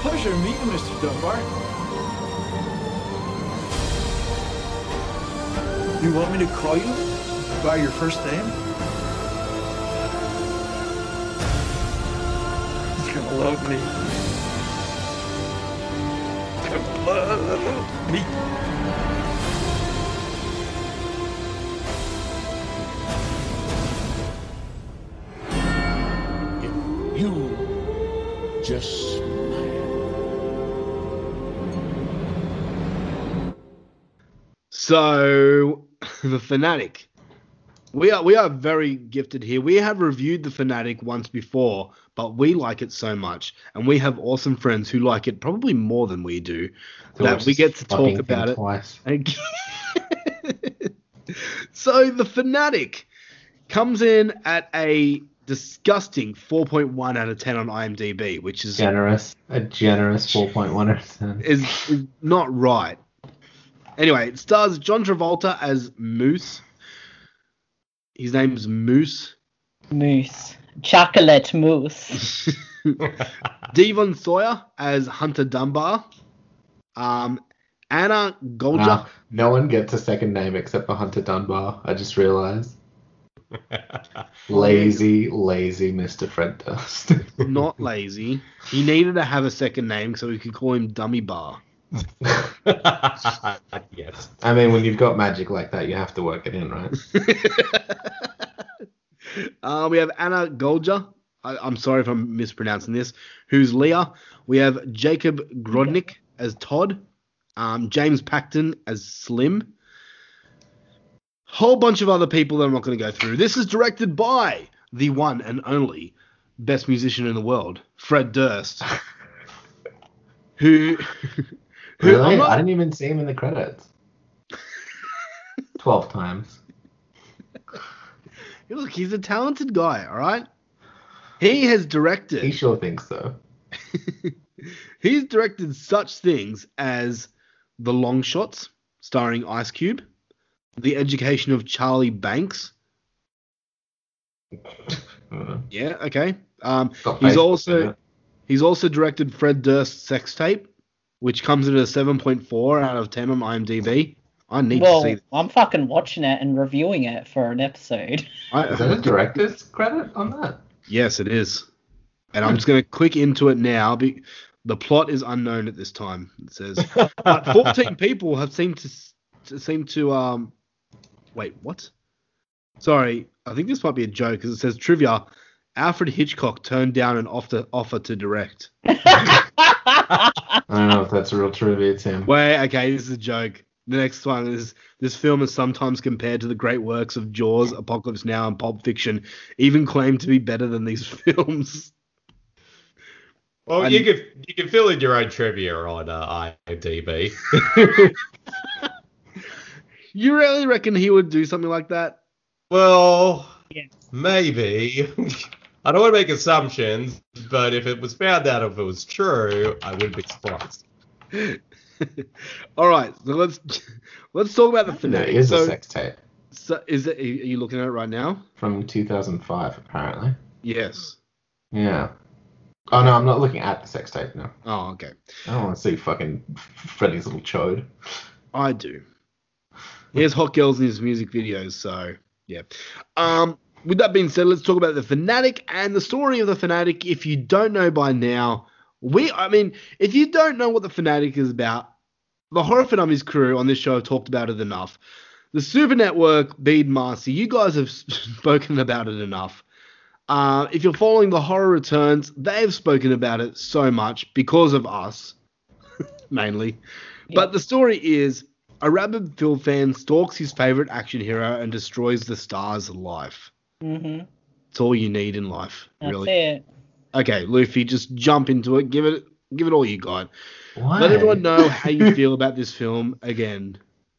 Pleasure to meet you, Mister Dunbar. You want me to call you by your first name? He's gonna love me. Me. If you just smile. So, The Fanatic. We are we are very gifted here. We have reviewed The Fanatic once before, but we like it so much, and we have awesome friends who like it probably more than we do, so that we get to talk about it twice. So The Fanatic comes in at a disgusting four point one out of ten on IMDb, which is generous. A generous four point one out of ten is, is not right. Anyway, it stars John Travolta as Moose. His name's Moose. Moose. Chocolate Moose. Devon Sawyer as Hunter Dunbar. Um, Anna Golger. Nah, no one gets a second name except for Hunter Dunbar, I just realized. Lazy, lazy Mister Fred Durst. Not lazy. He needed to have a second name so we could call him Dummy Bar. Yes. I mean, when you've got magic like that, you have to work it in, right? uh, we have Anna Golger. I, I'm sorry if I'm mispronouncing this. Who's Leah? We have Jacob Grodnick as Todd. Um, James Paxton as Slim. Whole bunch of other people that I'm not going to go through. This is directed by the one and only best musician in the world, Fred Durst. Who? who really? Not... I didn't even see him in the credits. Twelve times. Look, he's a talented guy. All right. He has directed. He sure thinks so. He's directed such things as The Long Shots, starring Ice Cube. The Education of Charlie Banks. Yeah, okay. Um, he's also he's also directed Fred Durst's Sex Tape, which comes in a seven point four out of ten on IMDb. I need well, to see. That. I'm fucking watching it and reviewing it for an episode. I, is that a director's credit on that? Yes, it is. And I'm just going to click into it now. Be, the plot is unknown at this time. It says but fourteen people have seemed to to seem to um. Wait, what? Sorry, I think this might be a joke because it says trivia. Alfred Hitchcock turned down an offer offer to direct. I don't know if that's a real trivia, Tim. Wait, okay, this is a joke. The next one is this film is sometimes compared to the great works of Jaws, Apocalypse Now, and Pulp Fiction. Even claimed to be better than these films. Well, I'm, you can you can fill in your own trivia on uh, IMDb. You really reckon he would do something like that? Well, yes. Maybe. I don't want to make assumptions, but if it was found out if it was true, I wouldn't be surprised. All right, so let's let's talk about the Fanatic. It is so, a sex tape. So is it? Are you looking at it right now? From two thousand five, apparently. Yes. Yeah. Oh no, I'm not looking at the sex tape now. Oh, okay. I don't want to see fucking Freddy's little chode. I do. He has hot girls in his music videos, so, yeah. Um, with that being said, let's talk about The Fanatic and the story of The Fanatic. If you don't know by now, we, I mean, if you don't know what The Fanatic is about, the Horror for Dummies crew on this show have talked about it enough. The Super Network, Bede, Marcy, you guys have spoken about it enough. Uh, if you're following The Horror Returns, they've spoken about it so much because of us, mainly. Yeah. But the story is... a rabid film fan stalks his favorite action hero and destroys the star's life. Mm-hmm. It's all you need in life, that's really. It. Okay, Luffy, just jump into it. Give it, give it all you got. Why? Let everyone know how you feel about this film again.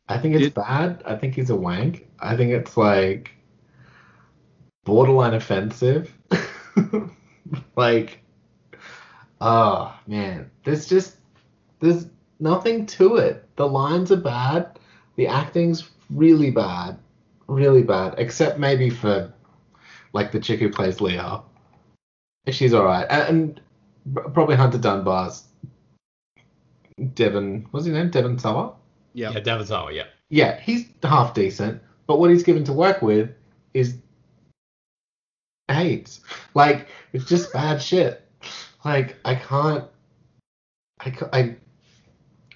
I think it's it, bad. I think he's a wank. I think it's like borderline offensive. Like, oh man, there's just there's. nothing to it. The lines are bad. The acting's really bad. Really bad. Except maybe for, like, the chick who plays Leah. She's all right. And, and probably Hunter Dunbar's Devon... what's his name? Devon Sawa? Yeah. Yeah, Devon Sawa, yeah. Yeah, he's half decent. But what he's given to work with is AIDS. Like, it's just bad shit. Like, I can't... I can't... I,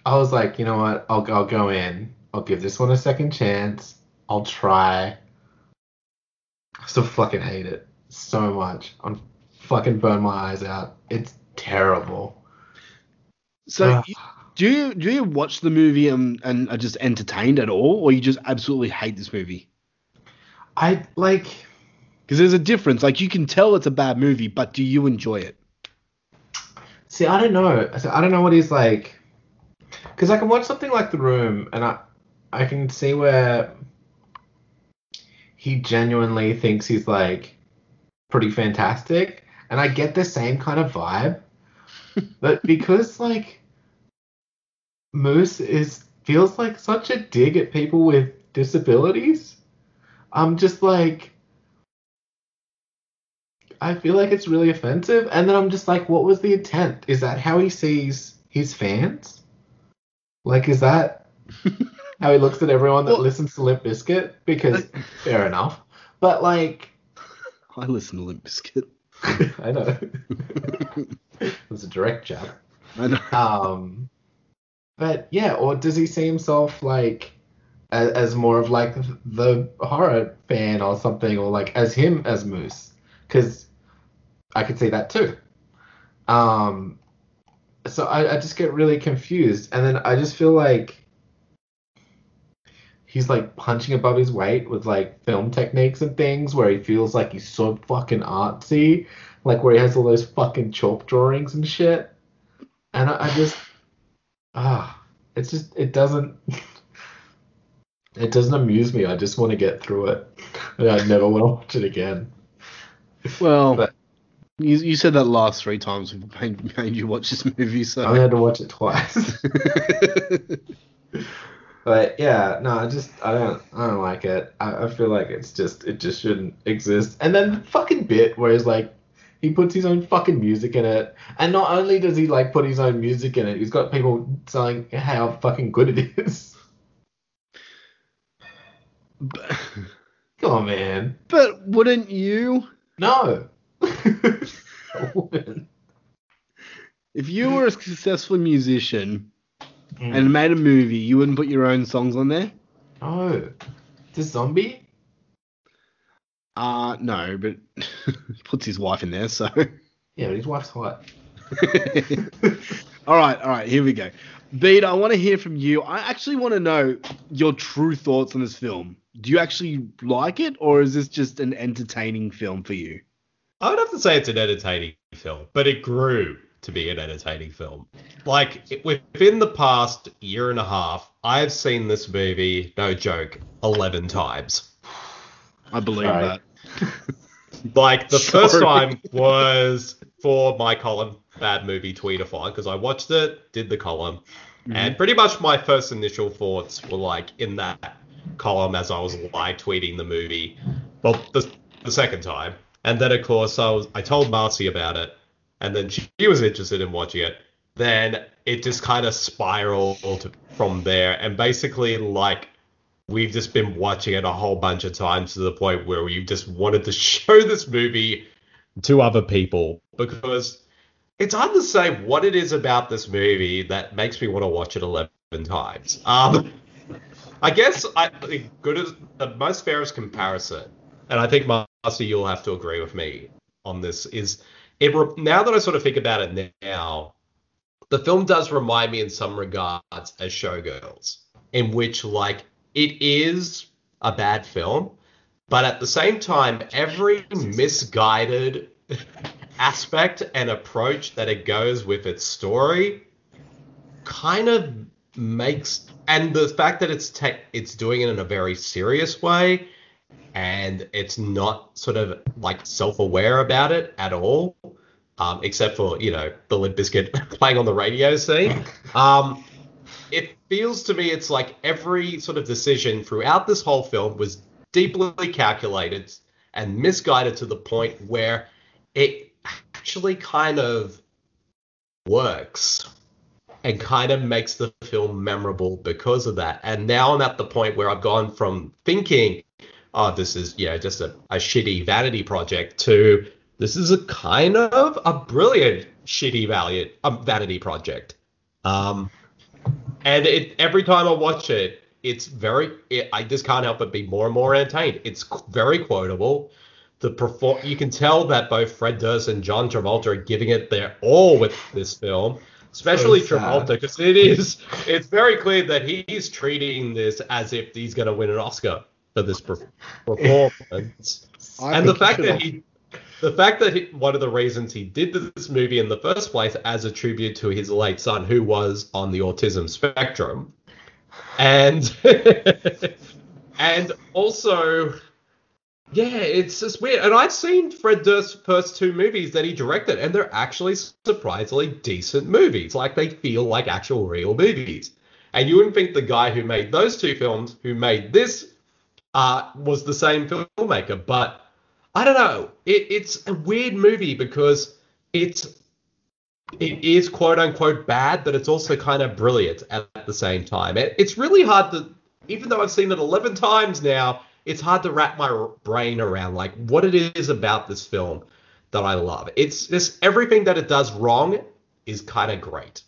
I was like, you know what, I'll, I'll go in. I'll give this one a second chance. I'll try. I still fucking hate it so much. I'm fucking burn my eyes out. It's terrible. So uh, you, do you do you watch the movie and, and are just entertained at all, or you just absolutely hate this movie? I, like... because there's a difference. Like, you can tell it's a bad movie, but do you enjoy it? See, I don't know. I don't know what he's like... because I can watch something like The Room and I I can see where he genuinely thinks he's, like, pretty fantastic. And I get the same kind of vibe. But because, like, Moose is feels like such a dig at people with disabilities, I'm just, like, I feel like it's really offensive. And then I'm just like, what was the intent? Is that how he sees his fans? Like, is that how he looks at everyone that well, listens to Limp Bizkit? Because, fair enough. But like, I listen to Limp Bizkit. I know. It was a direct jab. I know. Um, but yeah, or does he see himself like as, as more of like the horror fan or something, or like as him as Moose? Because I could see that too. Um, so I, I just get really confused, and then I just feel like he's like punching above his weight with like film techniques and things where he feels like he's so fucking artsy, like where he has all those fucking chalk drawings and shit. And I, I just, ah, uh, it's just, it doesn't, it doesn't amuse me. I just want to get through it, and I never want to watch it again. Well, but, you you said that last three times we made, made you watch this movie, so I had to watch it twice. But yeah, no, I just I don't I don't like it. I, I feel like it's just it just shouldn't exist. And then the fucking bit where he's like, he puts his own fucking music in it, and not only does he like put his own music in it, he's got people saying how fucking good it is. But, come on, man. But wouldn't you? No. I wouldn't. If you were a successful musician and made a movie, you wouldn't put your own songs on there? No. The Zombie? Uh, no, but he puts his wife in there, so... Yeah, but his wife's hot. all right, all right, here we go. Bede, I want to hear from you. I actually want to know your true thoughts on this film. Do you actually like it, or is this just an entertaining film for you? I would have to say it's an entertaining film, but it grew to be an entertaining film. Like, within the past year and a half, I've seen this movie, no joke, eleven times. I believe Sorry. that. Like, the Sorry. first time was for my column, Bad Movie Tweetathon, because I watched it, did the column, mm-hmm. and pretty much my first initial thoughts were, like, in that column as I was live tweeting the movie, well, the, the second time. And then, of course, I, was, I told Marcy about it, and then she was interested in watching it. Then it just kind of spiraled from there. And basically, like, we've just been watching it a whole bunch of times to the point where we just wanted to show this movie to other people, because it's hard to say what it is about this movie that makes me want to watch it eleven times. Um, I guess I think good as, the most fairest comparison, and I think, Marcy, you'll have to agree with me on this, is... It, now that I sort of think about it now, the film does remind me in some regards as Showgirls, in which, like, it is a bad film, but at the same time, every misguided aspect and approach that it goes with its story kind of makes... And the fact that it's te- it's doing it in a very serious way, and it's not sort of like self-aware about it at all, um, except for, you know, the Limp Bizkit playing on the radio scene. Um, it feels to me it's like every sort of decision throughout this whole film was deeply calculated and misguided to the point where it actually kind of works and kind of makes the film memorable because of that. And now I'm at the point where I've gone from thinking... oh, this is, you know, just a, a shitty vanity project, to this is a kind of a brilliant shitty value, a vanity project. Um, and it, every time I watch it, it's very, it, I just can't help but be more and more entertained. It's very quotable. The perform, you can tell that both Fred Durst and John Travolta are giving it their all with this film, especially so Travolta, because it is, it's very clear that he's treating this as if he's going to win an Oscar for this performance. And the fact that he, the fact that he, one of the reasons he did this movie in the first place as a tribute to his late son, who was on the autism spectrum, and and also, yeah, it's just weird. And I've seen Fred Durst's first two movies that he directed, and they're actually surprisingly decent movies. Like, they feel like actual real movies. And you wouldn't think the guy who made those two films, who made this, Uh, was the same filmmaker, but I don't know. It, it's a weird movie because it's it is quote unquote bad, but it's also kind of brilliant at, at the same time. It, it's really hard to, even though I've seen it eleven times now, it's hard to wrap my brain around like what it is about this film that I love. It's this, everything that it does wrong is kind of great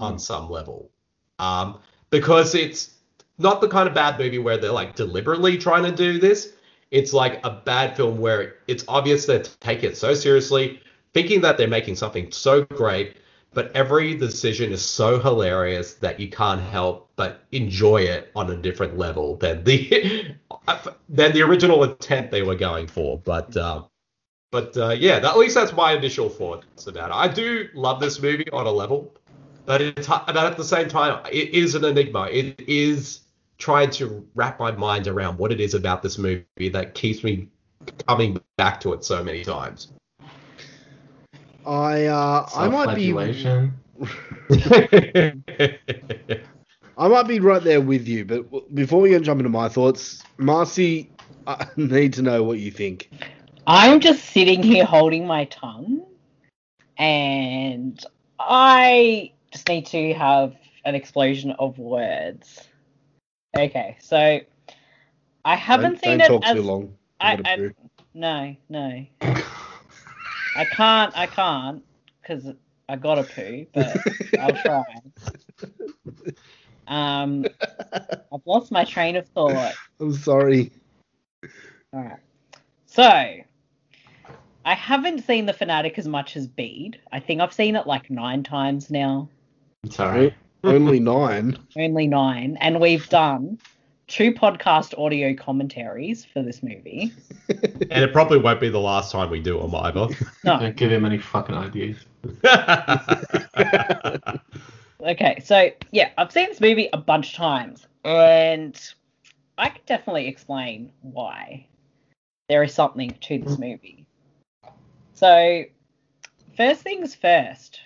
mm. on some level, um, because it's not the kind of bad movie where they're like deliberately trying to do this. It's like a bad film where it's obvious they take it so seriously, thinking that they're making something so great, but every decision is so hilarious that you can't help but enjoy it on a different level than the than the original intent they were going for. But uh, but uh, yeah, that, at least that's my initial thoughts about it. I do love this movie on a level, but it's, but at the same time, it is an enigma. It is trying to wrap my mind around what it is about this movie that keeps me coming back to it so many times. I uh, I might be I might be right there with you, but before we jump into my thoughts, Marcy, I need to know what you think. I'm just sitting here holding my tongue, and I just need to have an explosion of words. Okay, so I haven't don't, seen don't it talk as too long. I, I, no, no. I can't, I can't, because I gotta poo, but I'll try. Um, I've lost my train of thought. I'm sorry. All right. So, I haven't seen The Fanatic as much as Bede. I think I've seen it like nine times now. Sorry. Only nine. Only nine. And we've done two podcast audio commentaries for this movie. And it probably won't be the last time we do them either. No. Don't give him any fucking ideas. Okay, so, yeah, I've seen this movie a bunch of times. And I can definitely explain why there is something to this movie. So, first things first.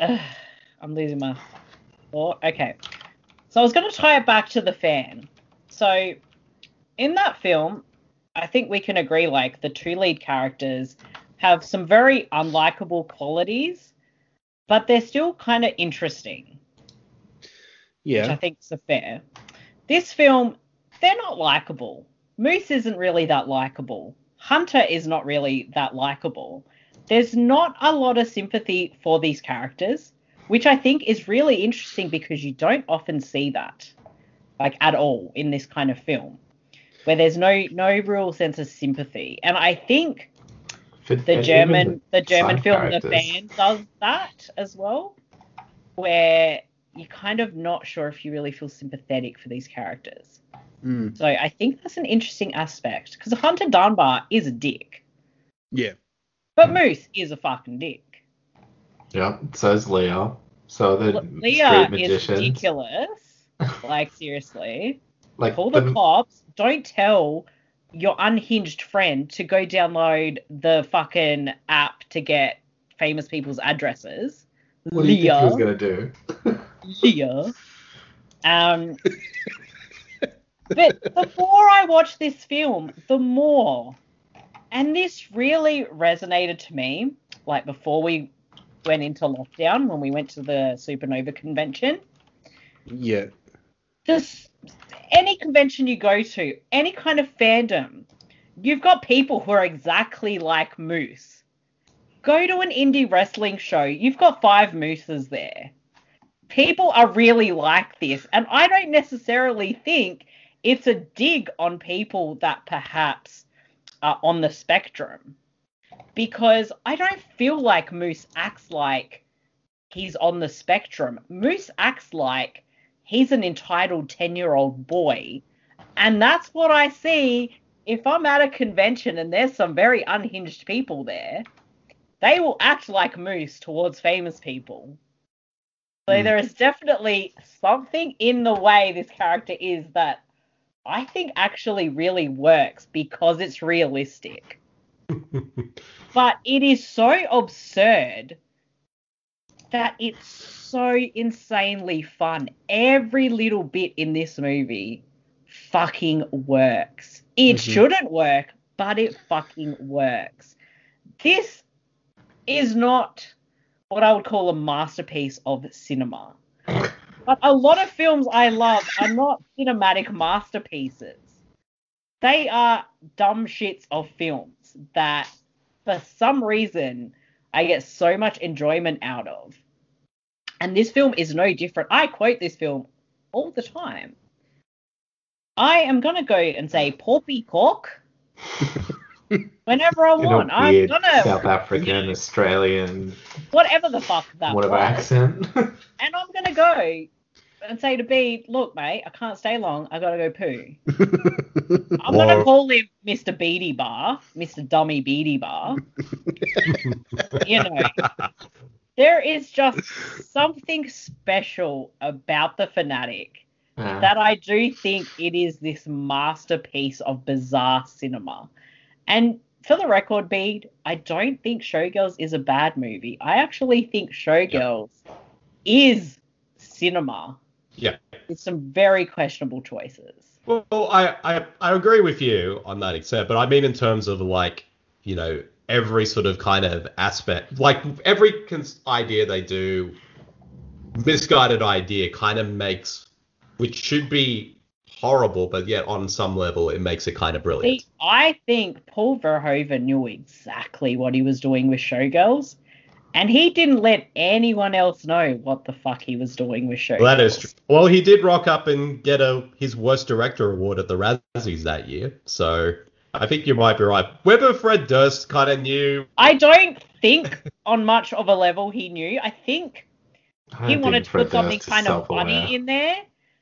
Ugh. I'm losing my thought. Okay. So I was going to tie it back to The Fan. So in that film, I think we can agree, like, the two lead characters have some very unlikable qualities, but they're still kind of interesting. Yeah. Which I think is fair. This film, they're not likable. Moose isn't really that likable. Hunter is not really that likable. There's not a lot of sympathy for these characters, which I think is really interesting because you don't often see that, like, at all in this kind of film, where there's no no real sense of sympathy. And I think the and German the, the German film characters. The Fan does that as well, where you're kind of not sure if you really feel sympathetic for these characters. Mm. So I think that's an interesting aspect, because Hunter Dunbar is a dick. Yeah. But mm. Moose is a fucking dick. Yeah, so is Leah. So the Leah street magicians. is ridiculous. Like, seriously. Like, call the, the cops. Don't tell your unhinged friend to go download the fucking app to get famous people's addresses. What do you think he was going to do? Leah. Um, but the more I watch this film, the more. And this really resonated to me, like, before we went into lockdown, when we went to the Supernova convention. Yeah. Just any convention you go to, any kind of fandom, you've got people who are exactly like Moose. Go to an indie wrestling show, you've got five Mooses there. People are really like this, and I don't necessarily think it's a dig on people that perhaps are on the spectrum, because I don't feel like Moose acts like he's on the spectrum. Moose acts like he's an entitled ten-year-old boy. And that's what I see if I'm at a convention and there's some very unhinged people there. They will act like Moose towards famous people. So mm. there is definitely something in the way this character is that I think actually really works because it's realistic. But it is so absurd that it's so insanely fun. Every little bit in this movie fucking works. It mm-hmm. shouldn't work, but it fucking works. This is not what I would call a masterpiece of cinema. But a lot of films I love are not cinematic masterpieces. They are dumb shits of films that, for some reason, I get so much enjoyment out of. And this film is no different. I quote this film all the time. I am going to go and say Porpy Cork whenever I want. I'm gonna South African, Australian, whatever the fuck that whatever was. Accent. And I'm going to go and say to Bede, look, mate, I can't stay long. I got to go poo. I'm going to call him Mister Beady Bar, Mister Dummy Beady Bar. You know, there is just something special about The Fanatic uh. that I do think it is this masterpiece of bizarre cinema. And for the record, Bede, I don't think Showgirls is a bad movie. I actually think Showgirls yep. is cinema. Yeah. With some very questionable choices. Well, I, I, I agree with you on that except, but I mean in terms of like, you know, every sort of kind of aspect, like every cons- idea they do, misguided idea kind of makes, which should be horrible, but yet on some level it makes it kind of brilliant. See, I think Paul Verhoeven knew exactly what he was doing with Showgirls. And he didn't let anyone else know what the fuck he was doing with Showgirls. Well, that is true. Well, he did rock up and get a his worst director award at the Razzies that year. So I think you might be right. Whether Fred Durst kind of knew. I don't think on much of a level he knew. I think I he wanted to Fred put something Durst kind of funny in there.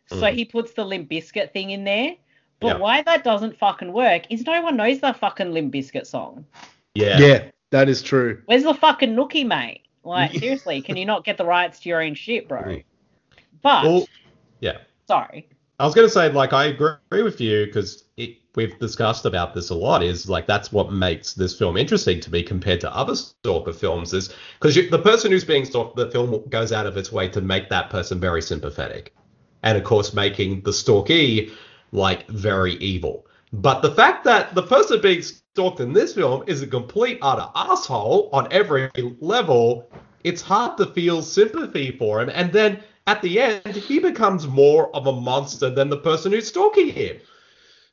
So mm. he puts the Limp Bizkit thing in there. But yeah. why that doesn't fucking work is no one knows the fucking Limp Bizkit song. Yeah. Yeah. That is true. Where's the fucking nookie, mate? Like, seriously, can you not get the rights to your own shit, bro? But, well, yeah. Sorry. I was going to say, like, I agree with you because we've discussed about this a lot is, like, that's what makes this film interesting to me compared to other stalker films is because the person who's being stalked, the film goes out of its way to make that person very sympathetic and, of course, making the stalkee, like, very evil. But the fact that the person being stalked in this film is a complete utter asshole on every level, it's hard to feel sympathy for him. And then at the end, he becomes more of a monster than the person who's stalking him.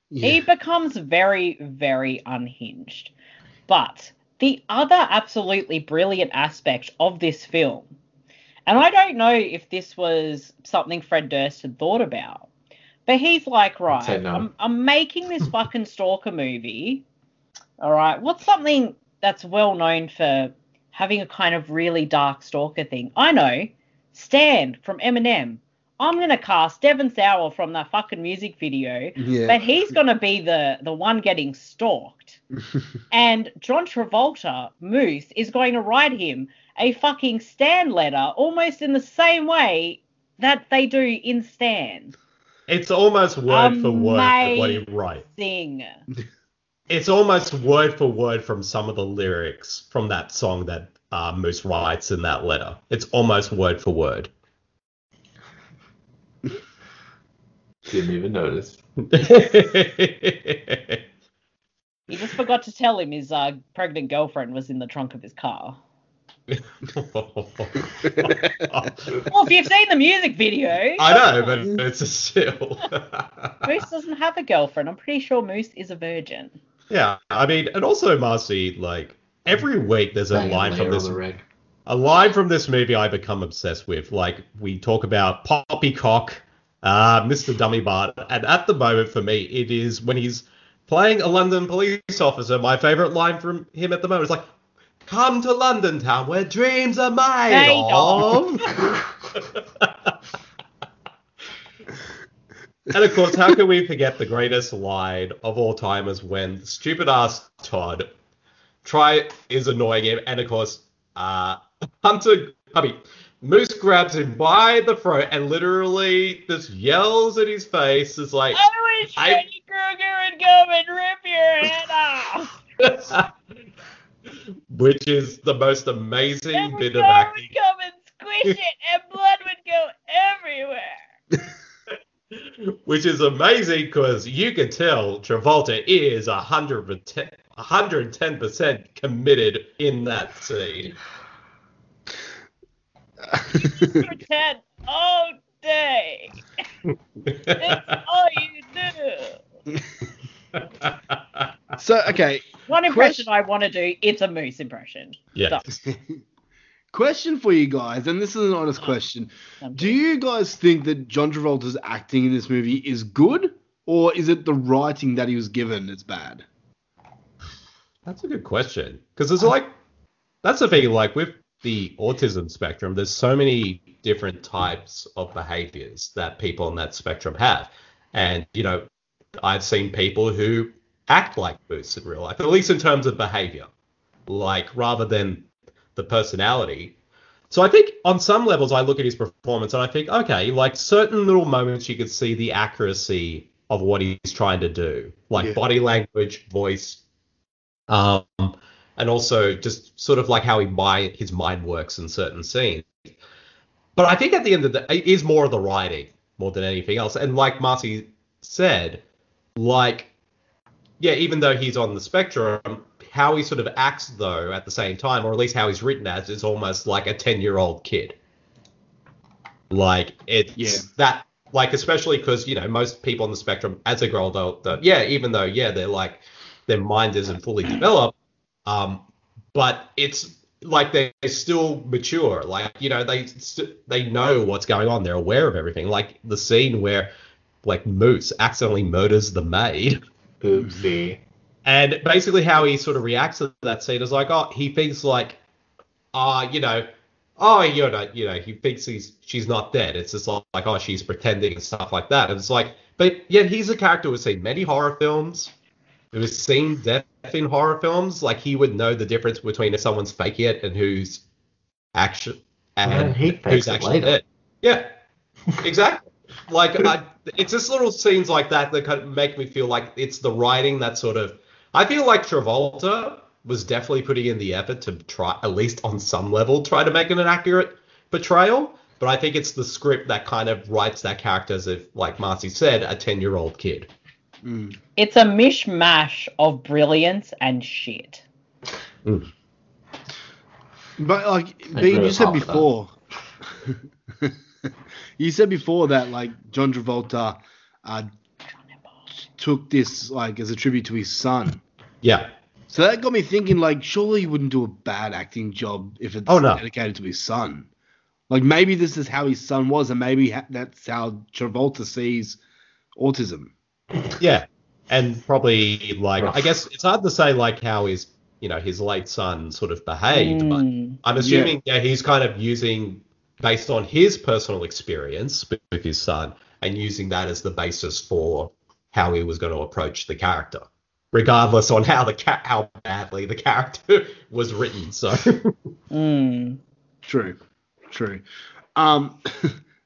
Yeah. He becomes very, very unhinged. But the other absolutely brilliant aspect of this film, and I don't know if this was something Fred Durst had thought about, but he's like, right, no. I'm, I'm making this fucking stalker movie. All right, what's something that's well known for having a kind of really dark stalker thing? I know, Stan from Eminem. I'm going to cast Devin Sauer from that fucking music video, yeah. but he's going to be the, the one getting stalked. And John Travolta, Moose, is going to write him a fucking Stan letter almost in the same way that they do in Stan. It's almost word Amazing. for word what he writes. It's almost word for word from some of the lyrics from that song that uh, Moose writes in that letter. It's almost word for word. Didn't even notice. He just forgot to tell him his uh, pregnant girlfriend was in the trunk of his car. Well, if you've seen the music video, I know, but it's a still. Moose doesn't have a girlfriend. I'm pretty sure Moose is a virgin. Yeah, I mean, and also Marcy, like every week there's a Bang line from this a line from this movie I become obsessed with. Like we talk about Poppycock, uh, Mister Dummy Bart, and at the moment for me, it is when he's playing a London police officer. My favorite line from him at the moment is like, "Come to London town where dreams are made hey, of." And of course, how can we forget the greatest line of all time is when stupid ass Todd try is annoying him, and of course, uh, Hunter, I mean, Moose grabs him by the throat and literally just yells at his face. It's like, "I wish Freddy Krueger would come and rip your head off." Which is the most amazing bit of acting. Would come and squish it, and blood would go everywhere. Which is amazing because you can tell Travolta is one hundred ten percent committed in that scene. one hundred ten all day. It's all you do. So, okay. One impression Question. I want to do, it's a moose impression. Yeah. So. Question for you guys, and this is an honest question. Do you guys think that John Travolta's acting in this movie is good, or is it the writing that he was given that's bad? That's a good question. Because it's like, that's the thing, like with the autism spectrum, there's so many different types of behaviors that people on that spectrum have. And, you know, I've seen people who act like moose in real life, at least in terms of behavior, like rather than the personality. So I think on some levels I look at his performance and I think, okay, like certain little moments you could see the accuracy of what he's trying to do, like yeah. body language, voice, um, and also just sort of like how he mind, his mind works in certain scenes. But I think at the end of the day, it is more of the writing more than anything else. And like Marcy said, like, yeah, even though he's on the spectrum, how he sort of acts, though, at the same time, or at least how he's written as, is almost like a ten-year-old kid. Like, it's yeah. that, like, especially because, you know, most people on the spectrum, as they grow older, yeah, even though, yeah, they're like, their mind isn't fully developed, um, but it's like they're still mature. Like, you know, they they know what's going on. They're aware of everything. Like, the scene where, like, Moose accidentally murders the maid. Oopsie. And basically how he sort of reacts to that scene is like, oh, he thinks like, ah, uh, you know, oh, you're not, you know, he thinks he's she's not dead. It's just like, like, oh, she's pretending and stuff like that. And it's like, but yet he's a character who's seen many horror films, who's seen death in horror films. Like, he would know the difference between if someone's faking it and who's action and yeah, who's actually dead. Yeah, exactly. Like, I, it's just little scenes like that that kind of make me feel like it's the writing that sort of. I feel like Travolta was definitely putting in the effort to try, at least on some level, try to make it an accurate portrayal. But I think it's the script that kind of writes that character as if, like Marcy said, a ten-year-old kid. Mm. It's a mishmash of brilliance and shit. Mm. But, like, Bede, you said before, you said before that, like, John Travolta uh, took this, like, as a tribute to his son. Yeah. So that got me thinking, like, surely he wouldn't do a bad acting job if it's oh, no. dedicated to his son. Like, maybe this is how his son was, and maybe ha- that's how Travolta sees autism. Yeah. And probably, like, I guess it's hard to say, like, how his, you know, his late son sort of behaved, mm. but I'm assuming, yeah. yeah, he's kind of using, based on his personal experience with his son, and using that as the basis for how he was going to approach the character. Regardless on how the ca- how badly the character was written, so mm. true, true. Um,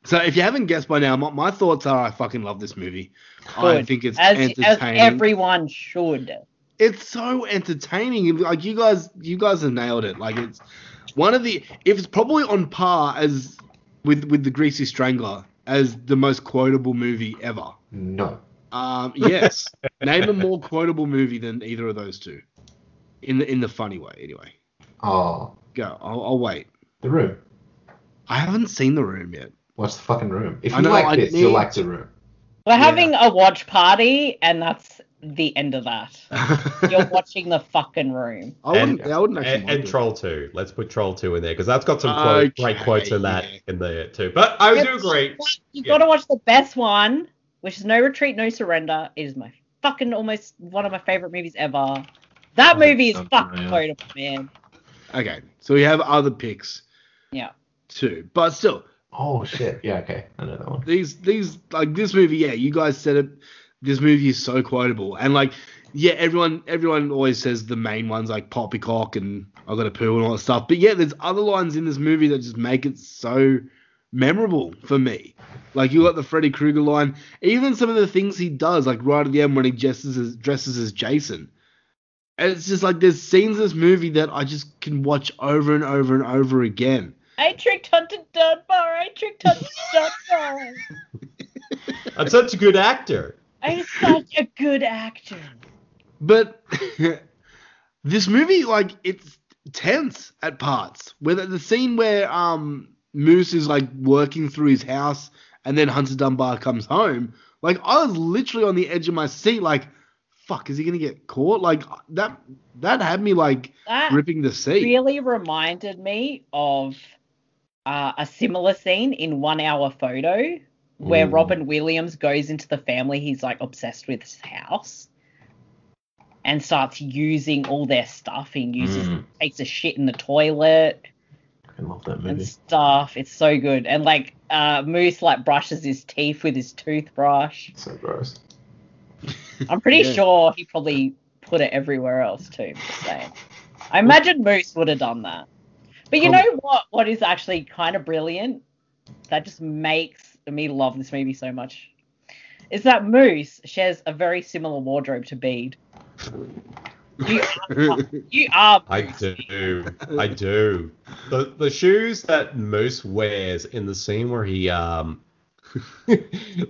so if you haven't guessed by now, my, my thoughts are I fucking love this movie. Good. I think it's as, entertaining. As everyone should. It's so entertaining. Like you guys, you guys have nailed it. Like it's one of the. If it's probably on par as with with the Greasy Strangler as the most quotable movie ever. No. Um, yes. Name a more quotable movie than either of those two, in the in the funny way, anyway. Oh, go. I'll, I'll wait. The Room. I haven't seen The Room yet. Watch the fucking Room. If you know, like I this, need... you'll like The Room. We're yeah. having a watch party, and that's the end of that. You're watching the fucking Room. I wouldn't. And, I wouldn't actually. And, and Troll Two. Let's put Troll Two in there because that's got some okay. quote, great quotes in that yeah. in there too. But I it's, do agree. You've yeah. got to watch the best one. Which is No Retreat, No Surrender. It is my fucking almost one of my favorite movies ever. That oh, movie is fucking quotable, man. Okay, so we have other picks. Yeah. Too, but still. Oh shit! Yeah, okay, I know that one. These, these, like this movie. Yeah, you guys said it. This movie is so quotable, and like, yeah, everyone, everyone always says the main ones like Poppycock and I Got a Poo and all that stuff. But yeah, there's other lines in this movie that just make it so memorable for me. Like you got the Freddy Krueger line, even some of the things he does, like right at the end when he dresses as, dresses as Jason. And it's just like there's scenes in this movie that I just can watch over and over and over again. I tricked Hunter Dunbar. I tricked Hunter Dunbar. I'm such a good actor. I'm such a good actor. But this movie, like, it's tense at parts. Whether the scene where um. Moose is like working through his house and then Hunter Dunbar comes home. Like I was literally on the edge of my seat like, fuck, is he going to get caught? Like, that that had me, like, that ripping the seat. Really reminded me of uh, a similar scene in One Hour Photo where Ooh. Robin Williams goes into the family he's, like, obsessed with his house and starts using all their stuff. He uses, mm. takes a shit in the toilet. I love that movie. And stuff. It's so good. And, like, uh, Moose, like, brushes his teeth with his toothbrush. So gross. I'm pretty yeah. sure he probably put it everywhere else too. Saying. I imagine Moose would have done that. But you um, know what? What is actually kind of brilliant that just makes me love this movie so much is that Moose shares a very similar wardrobe to Bede. You are. You are I do. I do. The the shoes that Moose wears in the scene where he um.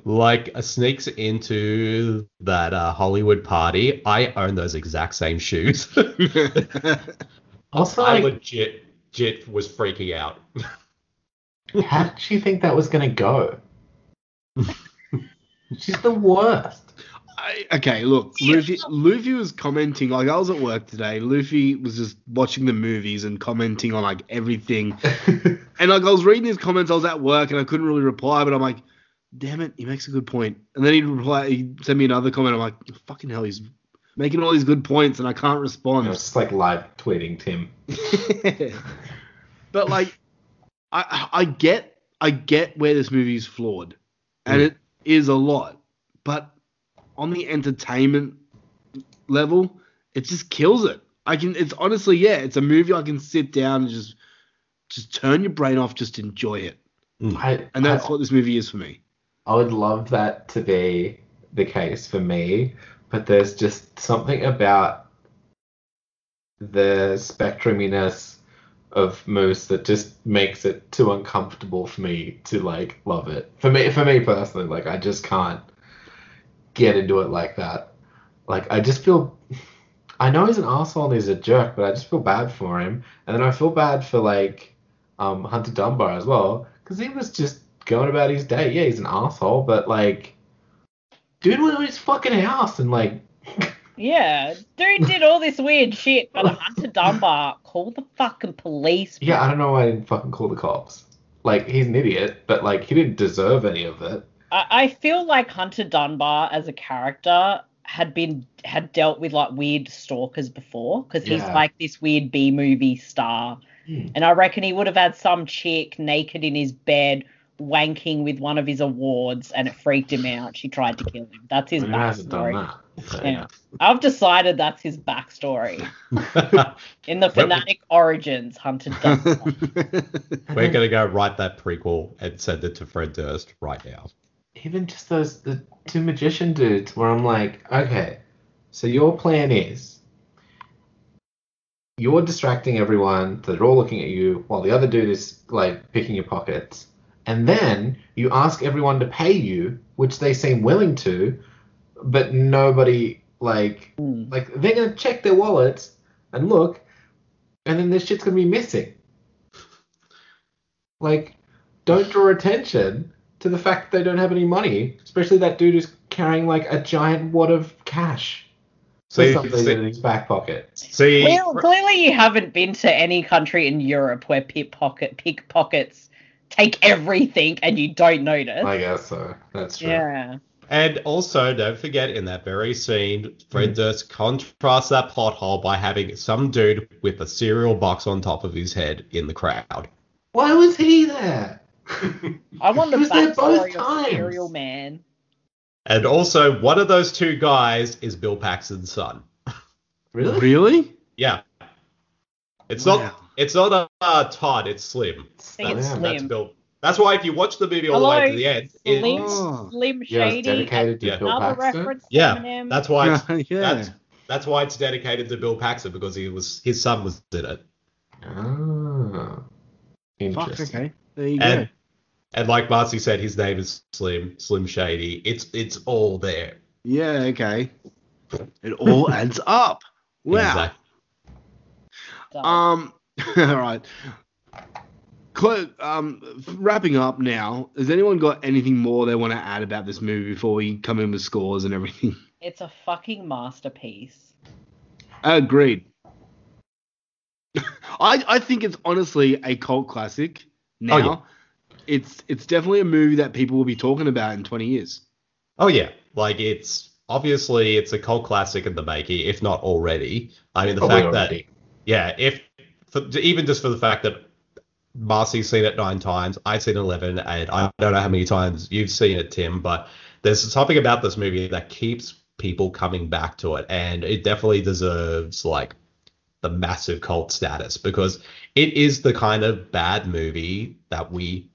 like uh, sneaks into that uh, Hollywood party. I own those exact same shoes. Also, I like, legit, legit was freaking out. How did she think that was going to go? She's the worst. I, okay, look, Luffy, Luffy was commenting, like, I was at work today. Luffy was just watching the movies and commenting on, like, everything. And, like, I was reading his comments. I was at work and I couldn't really reply, but I'm like, damn it, he makes a good point. And then he'd reply, he'd send me another comment. I'm like, oh, fucking hell, he's making all these good points and I can't respond. It's just, like, live tweeting Tim. But, like, I, I get I get where this movie's flawed. And mm. it is a lot. But on the entertainment level, it just kills it. I can. It's honestly, yeah, it's a movie I can sit down and just just turn your brain off, just enjoy it. I, and that's I, what this movie is for me. I would love that to be the case for me, but there's just something about the spectruminess of Moose that just makes it too uncomfortable for me to, like, love it. For me, for me personally, like, I just can't get into it like that. Like, I just feel, I know he's an asshole and he's a jerk, but I just feel bad for him. And then I feel bad for, like, um Hunter Dunbar as well, because he was just going about his day. Yeah, he's an asshole, but, like, dude went to his fucking house and, like, yeah, dude did all this weird shit, but Hunter Dunbar called the fucking police. Bro. Yeah, I don't know why he didn't fucking call the cops. Like, he's an idiot, but, like, he didn't deserve any of it. I feel like Hunter Dunbar as a character had been had dealt with, like, weird stalkers before, because yeah. he's like this weird B movie star, mm. and I reckon he would have had some chick naked in his bed wanking with one of his awards, and it freaked him out. She tried to kill him. That's his I mean, backstory. That. Yeah. I've decided that's his backstory. In the Fanatic origins, Hunter Dunbar. We're gonna go write that prequel and send it to Fred Durst right now. Even just those the two magician dudes where I'm like, okay, so your plan is you're distracting everyone, they're all looking at you while the other dude is, like, picking your pockets, and then you ask everyone to pay you, which they seem willing to, but nobody, like, mm. like they're going to check their wallets and look, and then this shit's going to be missing. Like, don't draw attention to the fact that they don't have any money, especially that dude who's carrying, like, a giant wad of cash so or something see, in his back pocket. See, well, clearly you haven't been to any country in Europe where pickpocket pickpockets take everything and you don't notice. I guess so. That's true. Yeah. And also, don't forget, in that very scene, Fred mm. Durst contrasts that pothole by having some dude with a cereal box on top of his head in the crowd. Why was he there? I want the backstory of Serial Man. And also, one of those two guys is Bill Paxton's son. Really? Really? Yeah. It's wow. not. It's not uh, Todd. It's Slim. I think that's, it's Slim. That's Bill. That's why if you watch the movie all the way to the end, Slim, it, oh. Slim Shady. Yeah, it's yeah. Another reference. Yeah. To yeah. That's why. It's, yeah. That's, that's why it's dedicated to Bill Paxton, because he was his son was in it. Oh. Interesting. Fuck, okay. There you and, go. And like Marcy said, his name is Slim, Slim Shady. It's it's all there. Yeah, okay. It all adds up. Wow. Exactly. Um, all right. Cl- um, wrapping up now, has anyone got anything more they want to add about this movie before we come in with scores and everything? It's a fucking masterpiece. Agreed. I, I think it's honestly a cult classic now. Oh, yeah. It's it's definitely a movie that people will be talking about in twenty years. Oh, yeah. Like, it's... Obviously, it's a cult classic in the making, if not already. I mean, the Probably fact already. that... Yeah, if... For, even just for the fact that Marcy's seen it nine times, I've seen it eleven, and I don't know how many times you've seen it, Tim, but there's something about this movie that keeps people coming back to it, and it definitely deserves, like... the massive cult status, because it is the kind of bad movie that we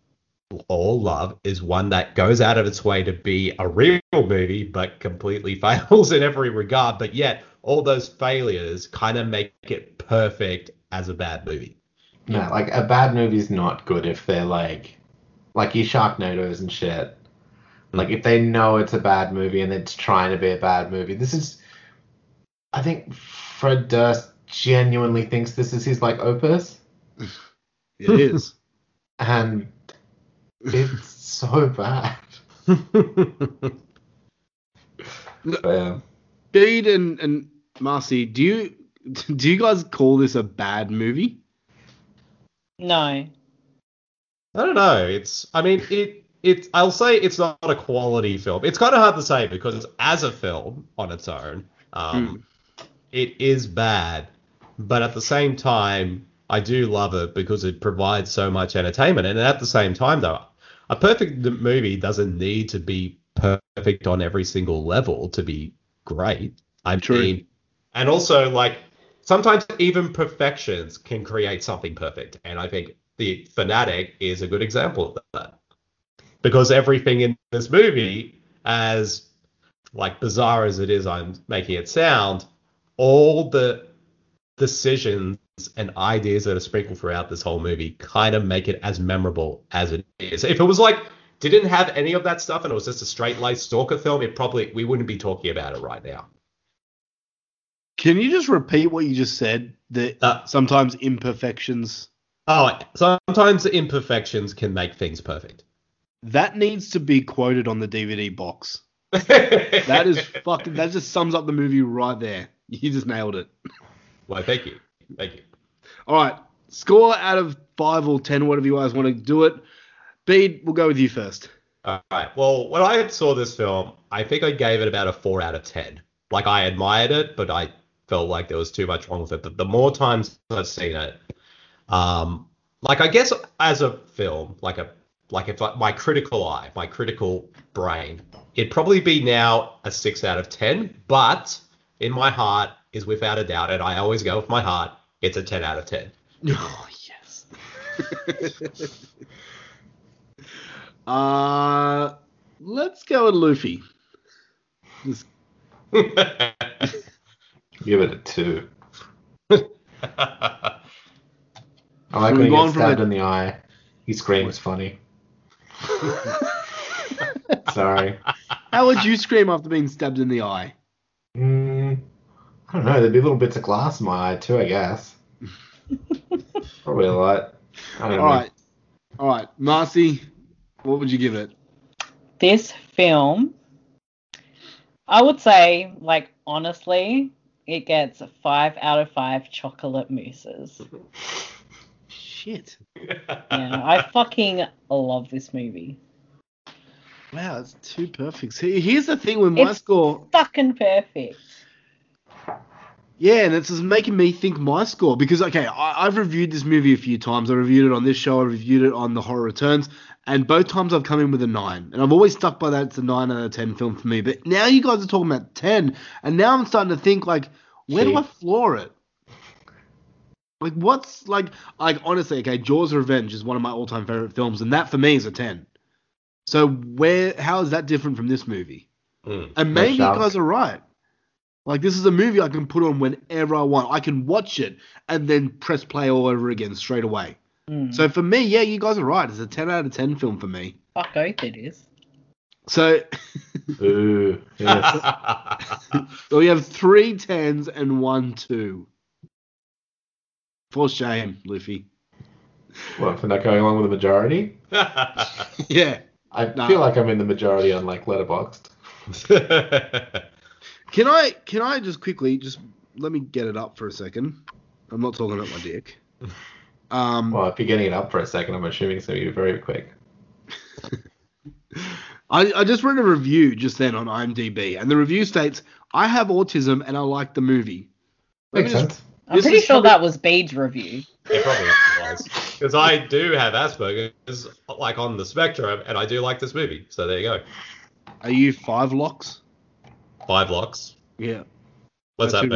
all love, is one that goes out of its way to be a real movie but completely fails in every regard, but yet all those failures kind of make it perfect as a bad movie. Yeah, like a bad movie is not good if they're like like your Sharknadoes and shit. Like if they know it's a bad movie and it's trying to be a bad movie. This is, I think Fred Durst genuinely thinks this is his like opus. It is, and it's so bad. Yeah. Bede and, and Marcy, do you do you guys call this a bad movie? No, I don't know. It's, I mean, it it's I'll say it's not a quality film. It's kind of hard to say because as a film on its own, um, mm. it is bad. But at the same time, I do love it because it provides so much entertainment. And at the same time, though, a perfect movie doesn't need to be perfect on every single level to be great. I True. mean, and also, like, sometimes even perfections can create something perfect. And I think The Fanatic is a good example of that. Because everything in this movie, as, like, bizarre as it is, I'm making it sound, all the... decisions and ideas that are sprinkled throughout this whole movie kind of make it as memorable as it is. If it was like didn't have any of that stuff and it was just a straight laced stalker film, it probably we wouldn't be talking about it right now. Can you just repeat what you just said? That uh, sometimes imperfections. Oh, sometimes imperfections can make things perfect. That needs to be quoted on the D V D box. That is fucking. That just sums up the movie right there. You just nailed it. Well, thank you. Thank you. All right. Score out of five or ten, whatever you guys want to do it. Bede, we'll go with you first. All right. Well, when I saw this film, I think I gave it about a four out of ten. Like, I admired it, but I felt like there was too much wrong with it. But the more times I've seen it, um, like, I guess as a film, like a like if I, my critical eye, my critical brain, it'd probably be now a six out of ten. But in my heart, is without a doubt, and I always go with my heart, it's a ten out of ten. Oh, yes. uh, let's go with Luffy. Just... Give it a two. I like when he gets stabbed in the eye. He screams funny. Sorry. How would you scream after being stabbed in the eye? Mm. I don't know, there'd be little bits of glass in my eye too, I guess. Probably a lot. I don't All know. right. All right. Marcy, what would you give it? This film, I would say, like, honestly, it gets five out of five chocolate mousses. Shit. Yeah, I fucking love this movie. Wow, it's too perfect. Here's the thing with my it's score. It's fucking perfect. Yeah, and it's just making me think my score because, okay, I, I've reviewed this movie a few times. I reviewed it on this show. I reviewed it on The Horror Returns, and both times I've come in with a nine, and I've always stuck by that. It's a nine out of ten film for me, but now you guys are talking about ten, and now I'm starting to think, like, where Shit. do I floor it? Like, what's, like, like honestly, okay, Jaws Revenge is one of my all-time favorite films, and that for me is a ten. So where, how is that different from this movie? Mm, and maybe you guys are right. Like, this is a movie I can put on whenever I want. I can watch it and then press play all over again straight away. Mm. So for me, yeah, you guys are right. It's a ten out of ten film for me. Fuck oath it is. So Ooh, yes. So we have three tens and one two. For shame, Luffy. What, for not going along with the majority? Yeah. I nah. feel like I'm in the majority on, like, Letterboxd. Can I can I just quickly just let me get it up for a second? I'm not talking about my dick. Um, well, if you're getting it up for a second, I'm assuming it's going to be very quick. I, I just read a review just then on IMDb, and the review states, "I have autism and I like the movie." Makes sense. Just, I'm pretty sure probably... that was Bede's review. It probably was, because I do have Asperger's, like on the spectrum, and I do like this movie. So there you go. Are you five locks? Five locks. Yeah. What's that, Bede?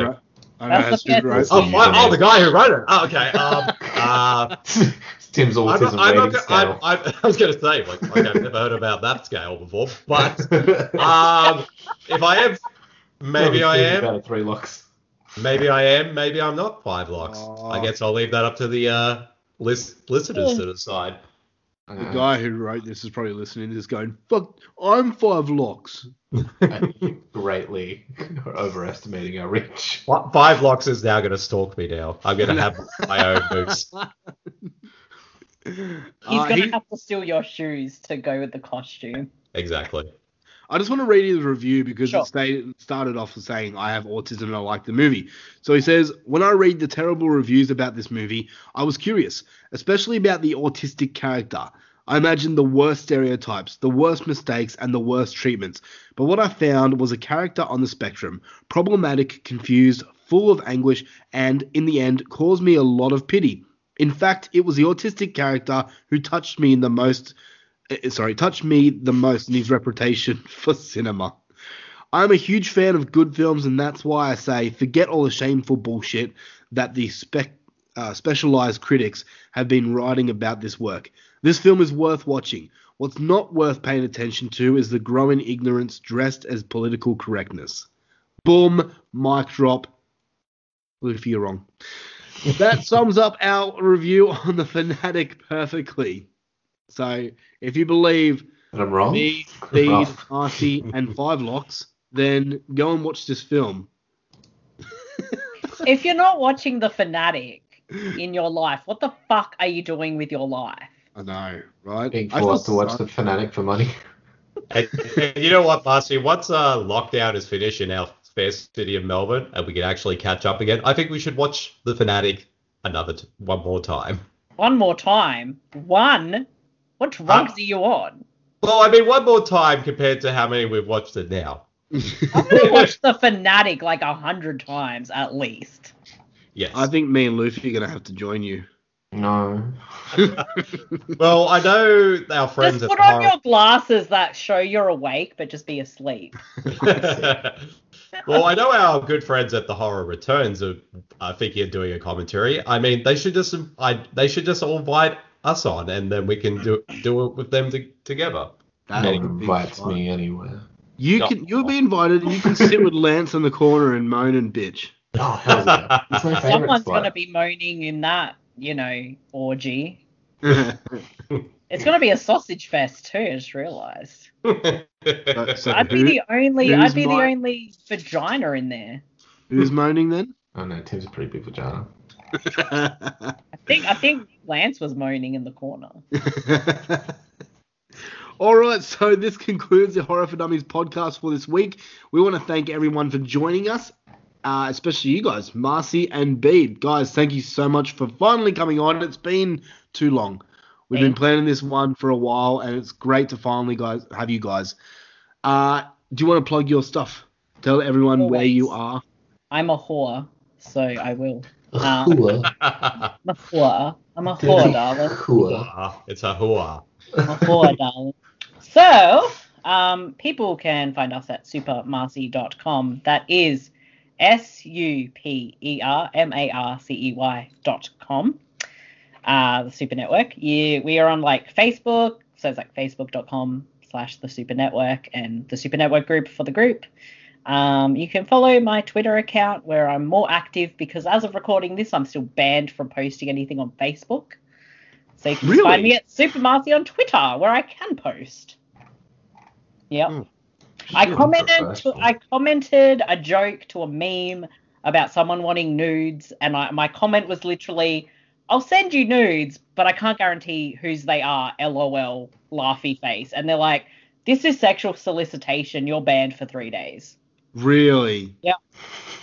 I don't That's know, the right oh, oh, the guy who wrote it. Oh, okay. Um, uh, Tim's autism I'm not, rating I'm not, scale. I'm, I'm, I was going to say, like, like, I've never heard about that scale before, but um, if I am, maybe I am. About three locks. Maybe I am. Maybe I'm not five locks. Oh. I guess I'll leave that up to the uh, list, listeners yeah. to decide. The uh, guy who wrote this is probably listening to this going, "Fuck, I'm five locks." Greatly overestimating our reach. Five locks is now going to stalk me now. I'm going to have my own boots. He's uh, going to he... have to steal your shoes to go with the costume. Exactly. I just want to read his review because sure. it started off saying, "I have autism and I like the movie." So he says, "When I read the terrible reviews about this movie, I was curious, especially about the autistic character. I imagined the worst stereotypes, the worst mistakes, and the worst treatments. But what I found was a character on the spectrum, problematic, confused, full of anguish, and, in the end, caused me a lot of pity. In fact, it was the autistic character who touched me in the most... Sorry, touched me the most in his reputation for cinema. I'm a huge fan of good films, and that's why I say forget all the shameful bullshit that the spec, uh, specialized critics have been writing about this work. This film is worth watching. What's not worth paying attention to is the growing ignorance dressed as political correctness." Boom, mic drop. Luffy, you're wrong. That sums up our review on The Fanatic perfectly. So if you believe I'm wrong. me, Bede, Marcy, and Five Locks, then go and watch this film. If you're not watching The Fanatic in your life, what the fuck are you doing with your life? I know, right? Being forced to watch so. The Fanatic for money. And, and you know what, Marcy? Once uh, lockdown is finished in our fair city of Melbourne and we can actually catch up again, I think we should watch The Fanatic another t- one more time. One more time? One? What drugs uh, are you on? Well, I mean, one more time compared to how many we've watched it now. I'm going to watch The Fanatic like a hundred times at least. Yes. I think me and Luffy are going to have to join you. No. Well, I know our friends... Just put on your glasses that show you're awake, but just be asleep. Well, I know our good friends at The Horror Returns are uh, thinking of doing a commentary. I mean, they should just I, they should just all invite... us on, and then we can do do it with them to, together. That no invites fun. me anywhere. You no. can you'll be invited, and you can sit with Lance in the corner and moan and bitch. Oh hell yeah! It's my favorite Someone's spot. Gonna be moaning in that, you know, orgy. It's gonna be a sausage fest too. I just realised. so, so I'd who, be the only. I'd be my... the only vagina in there. Who's moaning then? Oh no, Tim's a pretty big vagina. I think I think Lance was moaning in the corner. All right, so this concludes the Horror for Dummies podcast for this week. We want to thank everyone for joining us, uh, especially you guys, Marcy and Bede. Guys, thank you so much for finally coming on. It's been too long. We've Thanks. been planning this one for a while, and it's great to finally guys have you guys. Uh, do you want to plug your stuff? Tell everyone Always. where you are. I'm a whore, so I will. Uh, I'm a whore. I'm a whore, darling. Whore. It's a whore. I'm a whore, darling. So, um, people can find us at super marcy dot com. That is S U P E R M A R C E Y dot com. Uh, the Super Network. You, we are on, like, Facebook. So it's, like, facebook.com slash the Super Network and the Super Network group for the group. Um, you can follow my Twitter account where I'm more active because as of recording this, I'm still banned from posting anything on Facebook. So you can really? find me at Super Marcy on Twitter where I can post. Yep. Mm, I commented to, I commented a joke to a meme about someone wanting nudes, and I, my comment was literally, "I'll send you nudes, but I can't guarantee whose they are, LOL, laughy face." And they're like, "This is sexual solicitation. You're banned for three days." Really? Yeah.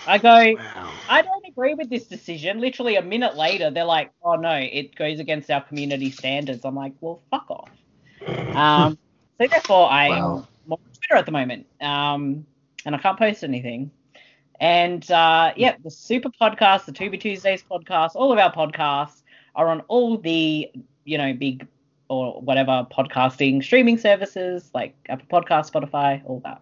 I go, wow. I don't agree with this decision. Literally a minute later, they're like, oh, no, it goes against our community standards. I'm like, well, fuck off. Um, so therefore, I'm wow. on Twitter at the moment, um, and I can't post anything. And, uh, yeah, the Super Podcast, the To Be Tuesdays podcast, all of our podcasts are on all the, you know, big or whatever podcasting streaming services like Apple Podcasts, Spotify, all that.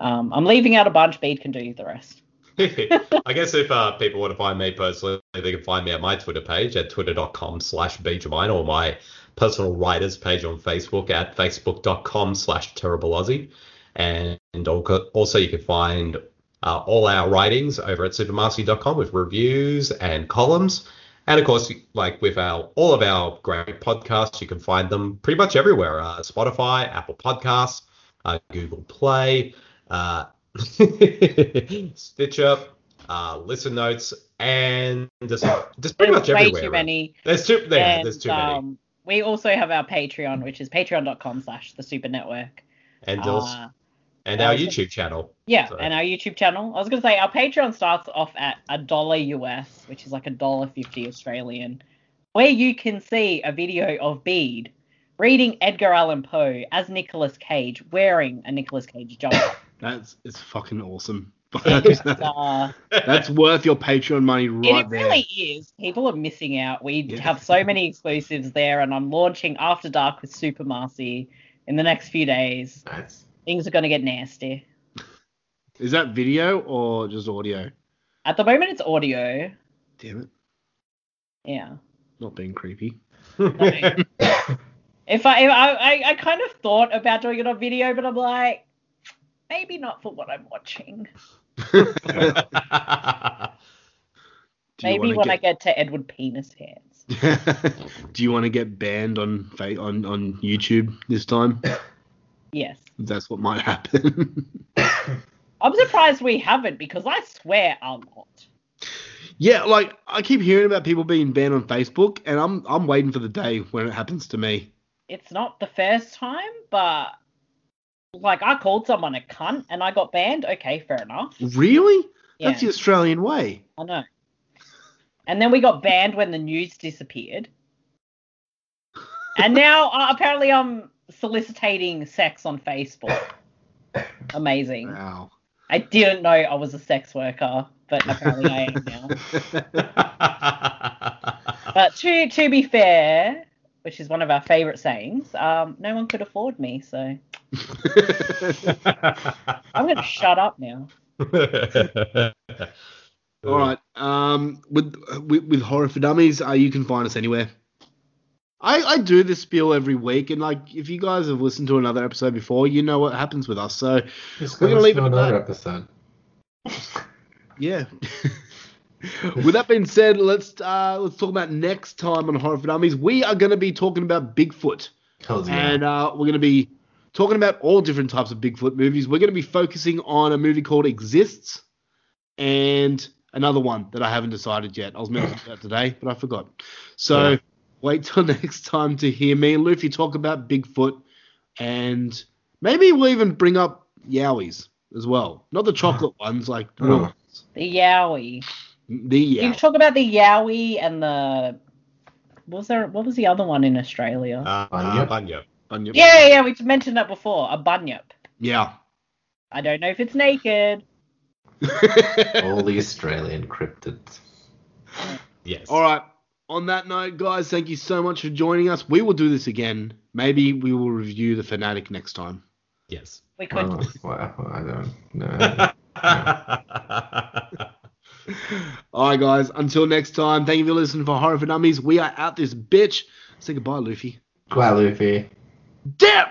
Um, I'm leaving out a bunch. Bede can do the rest. I guess if uh, people want to find me personally, they can find me at my Twitter page at twitter.com slash Beedramine or my personal writers page on Facebook at facebook.com slash terribleozzy. And also you can find uh, all our writings over at supermarcy dot com with reviews and columns. And, of course, like with our all of our great podcasts, you can find them pretty much everywhere. Uh, Spotify, Apple Podcasts, uh, Google Play, uh Stitcher, uh, Listen Notes, and just, just pretty much everywhere. Way too many. There's too, there, and, there's too um, many. We also have our Patreon, which is patreon.com slash the Super Network. And, uh, and our YouTube channel. Yeah, so. and our YouTube channel. I was going to say, our Patreon starts off at a dollar U S, which is like a dollar fifty Australian, where you can see a video of Bede reading Edgar Allan Poe as Nicolas Cage, wearing a Nicolas Cage jumper. That's it's fucking awesome. It's, uh, that's worth your Patreon money right there. It really there. is. People are missing out. We yeah. have so many exclusives there, and I'm launching After Dark with Super Marcy in the next few days. That's... Things are going to get nasty. Is that video or just audio? At the moment, it's audio. Damn it. Yeah. Not being creepy. No. If I, if I, I kind of thought about doing it on video, but I'm like, maybe not for what I'm watching. Maybe when get... I get to Edward Penis Hands. Do you want to get banned on on on YouTube this time? Yes. That's what might happen. I'm surprised we haven't, because I swear a lot. Yeah, like I keep hearing about people being banned on Facebook, and I'm I'm waiting for the day when it happens to me. It's not the first time, but. Like, I called someone a cunt and I got banned. Okay, fair enough. Really? Yeah. That's the Australian way. I know. And then we got banned when the news disappeared. And now, uh, apparently, I'm soliciting sex on Facebook. Amazing. Wow. I didn't know I was a sex worker, but apparently I am now. But to, to be fair, which is one of our favourite sayings, um, no one could afford me, so... I'm gonna shut up now. All right. Um, with, with with Horror for Dummies, uh, you can find us anywhere. I I do this spiel every week, and like if you guys have listened to another episode before, you know what happens with us. So Just we're gonna leave it another at that. episode. Yeah. With that being said, let's uh let's talk about next time on Horror for Dummies. We are gonna be talking about Bigfoot, oh, yeah. and uh, we're gonna be. Talking about all different types of Bigfoot movies, we're going to be focusing on a movie called Exists and another one that I haven't decided yet. I was meant to do that today, but I forgot. So yeah. wait till next time to hear me and Luffy talk about Bigfoot, and maybe we'll even bring up Yowies as well. Not the chocolate ones, like the real ones. The Yowie. The Yowie. You talk about the Yowie and the what was there? What was the other one in Australia? Uh, Bunyip. Bunyip. Bunyip. Yeah, yeah, we've mentioned that before. A bunyip. Yeah. I don't know if it's naked. All the Australian cryptids. Yes. All right. On that note, guys, thank you so much for joining us. We will do this again. Maybe we will review The Fanatic next time. Yes. We could. Oh, well, I don't know. No. All right, guys. Until next time, thank you for listening for Horror for Dummies. We are out this bitch. Say goodbye, Luffy. Goodbye, Luffy. Damn! Thank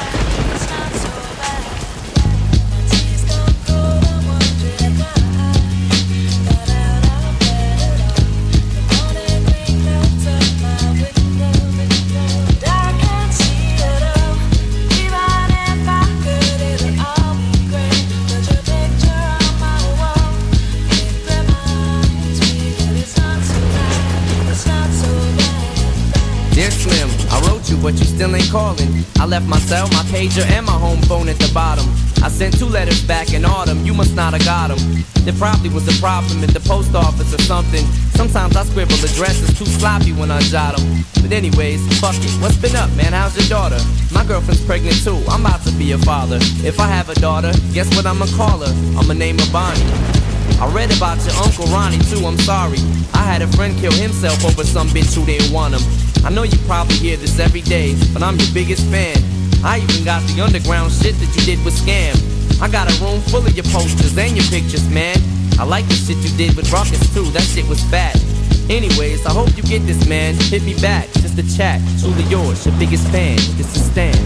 you. still ain't calling. I left my cell, my pager, and my home phone at the bottom. I sent two letters back in autumn, you must not have got them. There probably was a problem at the post office or something. Sometimes I scribble addresses too sloppy when I jot them. But anyways, fuck it, what's been up, man, how's your daughter? My girlfriend's pregnant too, I'm about to be a father. If I have a daughter, guess what I'ma call her? I'ma name her Bonnie. I read about your Uncle Ronnie too, I'm sorry. I had a friend kill himself over some bitch who didn't want him. I know you probably hear this every day, but I'm your biggest fan. I even got the underground shit that you did with Scam. I got a room full of your posters and your pictures, man. I like the shit you did with Ruckus too, that shit was fat. Anyways, I hope you get this, man. Hit me back, just a chat. Truly yours, your biggest fan, this is Stan.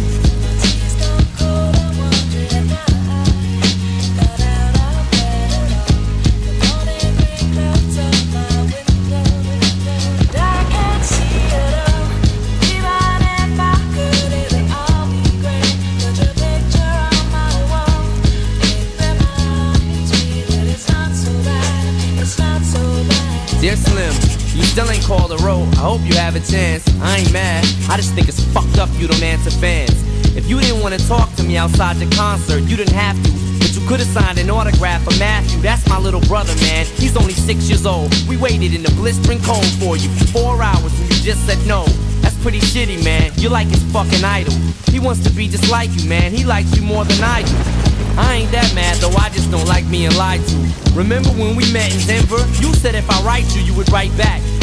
Still ain't called a road, I hope you have a chance. I ain't mad, I just think it's fucked up you don't answer fans. If you didn't want to talk to me outside the concert, you didn't have to. But you could have signed an autograph for Matthew, that's my little brother, man. He's only six years old, we waited in the blistering cold for you for four hours when you just said no. That's pretty shitty, man, you're like his fucking idol. He wants to be just like you, man, he likes you more than I do. I ain't that mad, though I just don't like being lied to. Remember when we met in Denver? You said if I write you, you would write back.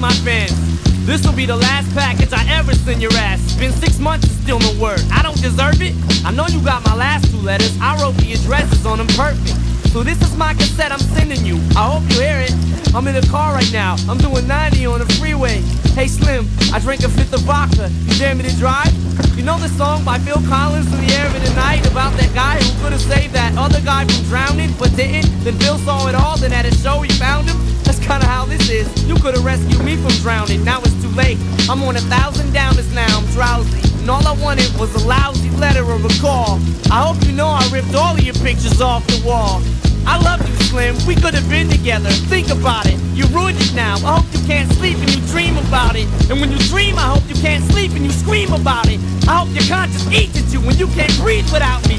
My fans, this will be the last package I ever send your ass. It's been six months and still no word. I don't deserve it. I know you got my last two letters. I wrote the addresses on them perfect. So this is my cassette I'm sending you. I hope you hear it. I'm in a car right now. I'm doing ninety on the freeway. Hey Slim, I drank a fifth of vodka. You dare me to drive? You know the song by Phil Collins in the air of the night about that guy who could have saved that other guy from drowning but didn't? Then Phil saw it all, then at a show he found him. That's kinda how this is. You could've rescued me from drowning, now it's too late. I'm on a thousand downers now, I'm drowsy. And all I wanted was a lousy letter or a call. I hope you know I ripped all of your pictures off the wall. I love you, Slim, we could've been together, think about it. You ruined it now, I hope you can't sleep and you dream about it. And when you dream, I hope you can't sleep and you scream about it. I hope your conscience eats at you when you can't breathe without me.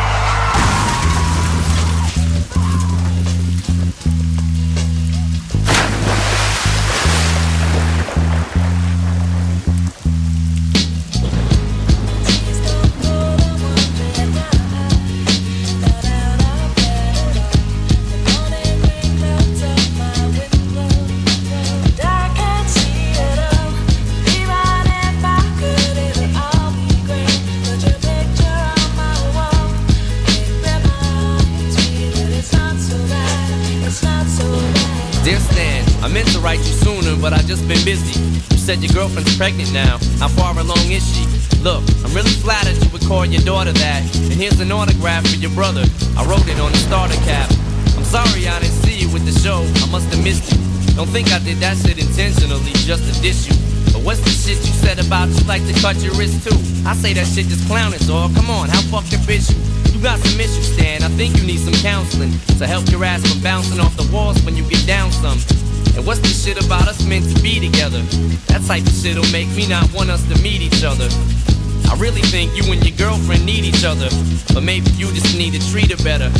Your girlfriend's pregnant now, how far along is she? Look, I'm really flattered you would call your daughter that. And here's an autograph for your brother, I wrote it on the starter cap. I'm sorry I didn't see you with the show, I must have missed you. Don't think I did that shit intentionally just to diss you. But what's the shit you said about you like to cut your wrist too? I say that shit just clowning, dog, come on, how fucked up is you? You got some issues, Stan. I think you need some counseling to help your ass from bouncing off the walls when you get down some. And what's this shit about us meant to be together? That type of shit'll make me not want us to meet each other. I really think you and your girlfriend need each other, but maybe you just need to treat her better.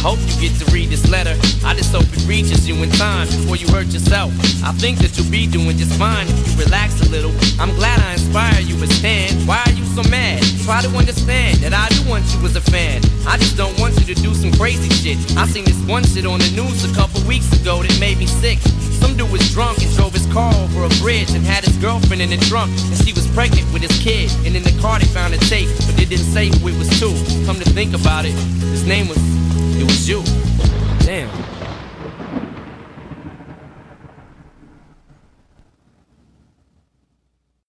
I hope you get to read this letter. I just hope it reaches you in time before you hurt yourself. I think that you'll be doing just fine if you relax a little. I'm glad I inspire you, but Stan, why are you so mad? Try to understand that I do want you as a fan. I just don't want you to do some crazy shit. I seen this one shit on the news a couple weeks ago that made me sick. Some dude was drunk and drove his car over a bridge and had his girlfriend in the trunk, and she was pregnant with his kid. And in the car they found a tape, but they didn't say who it was to. Come to think about it, his name was... it was you.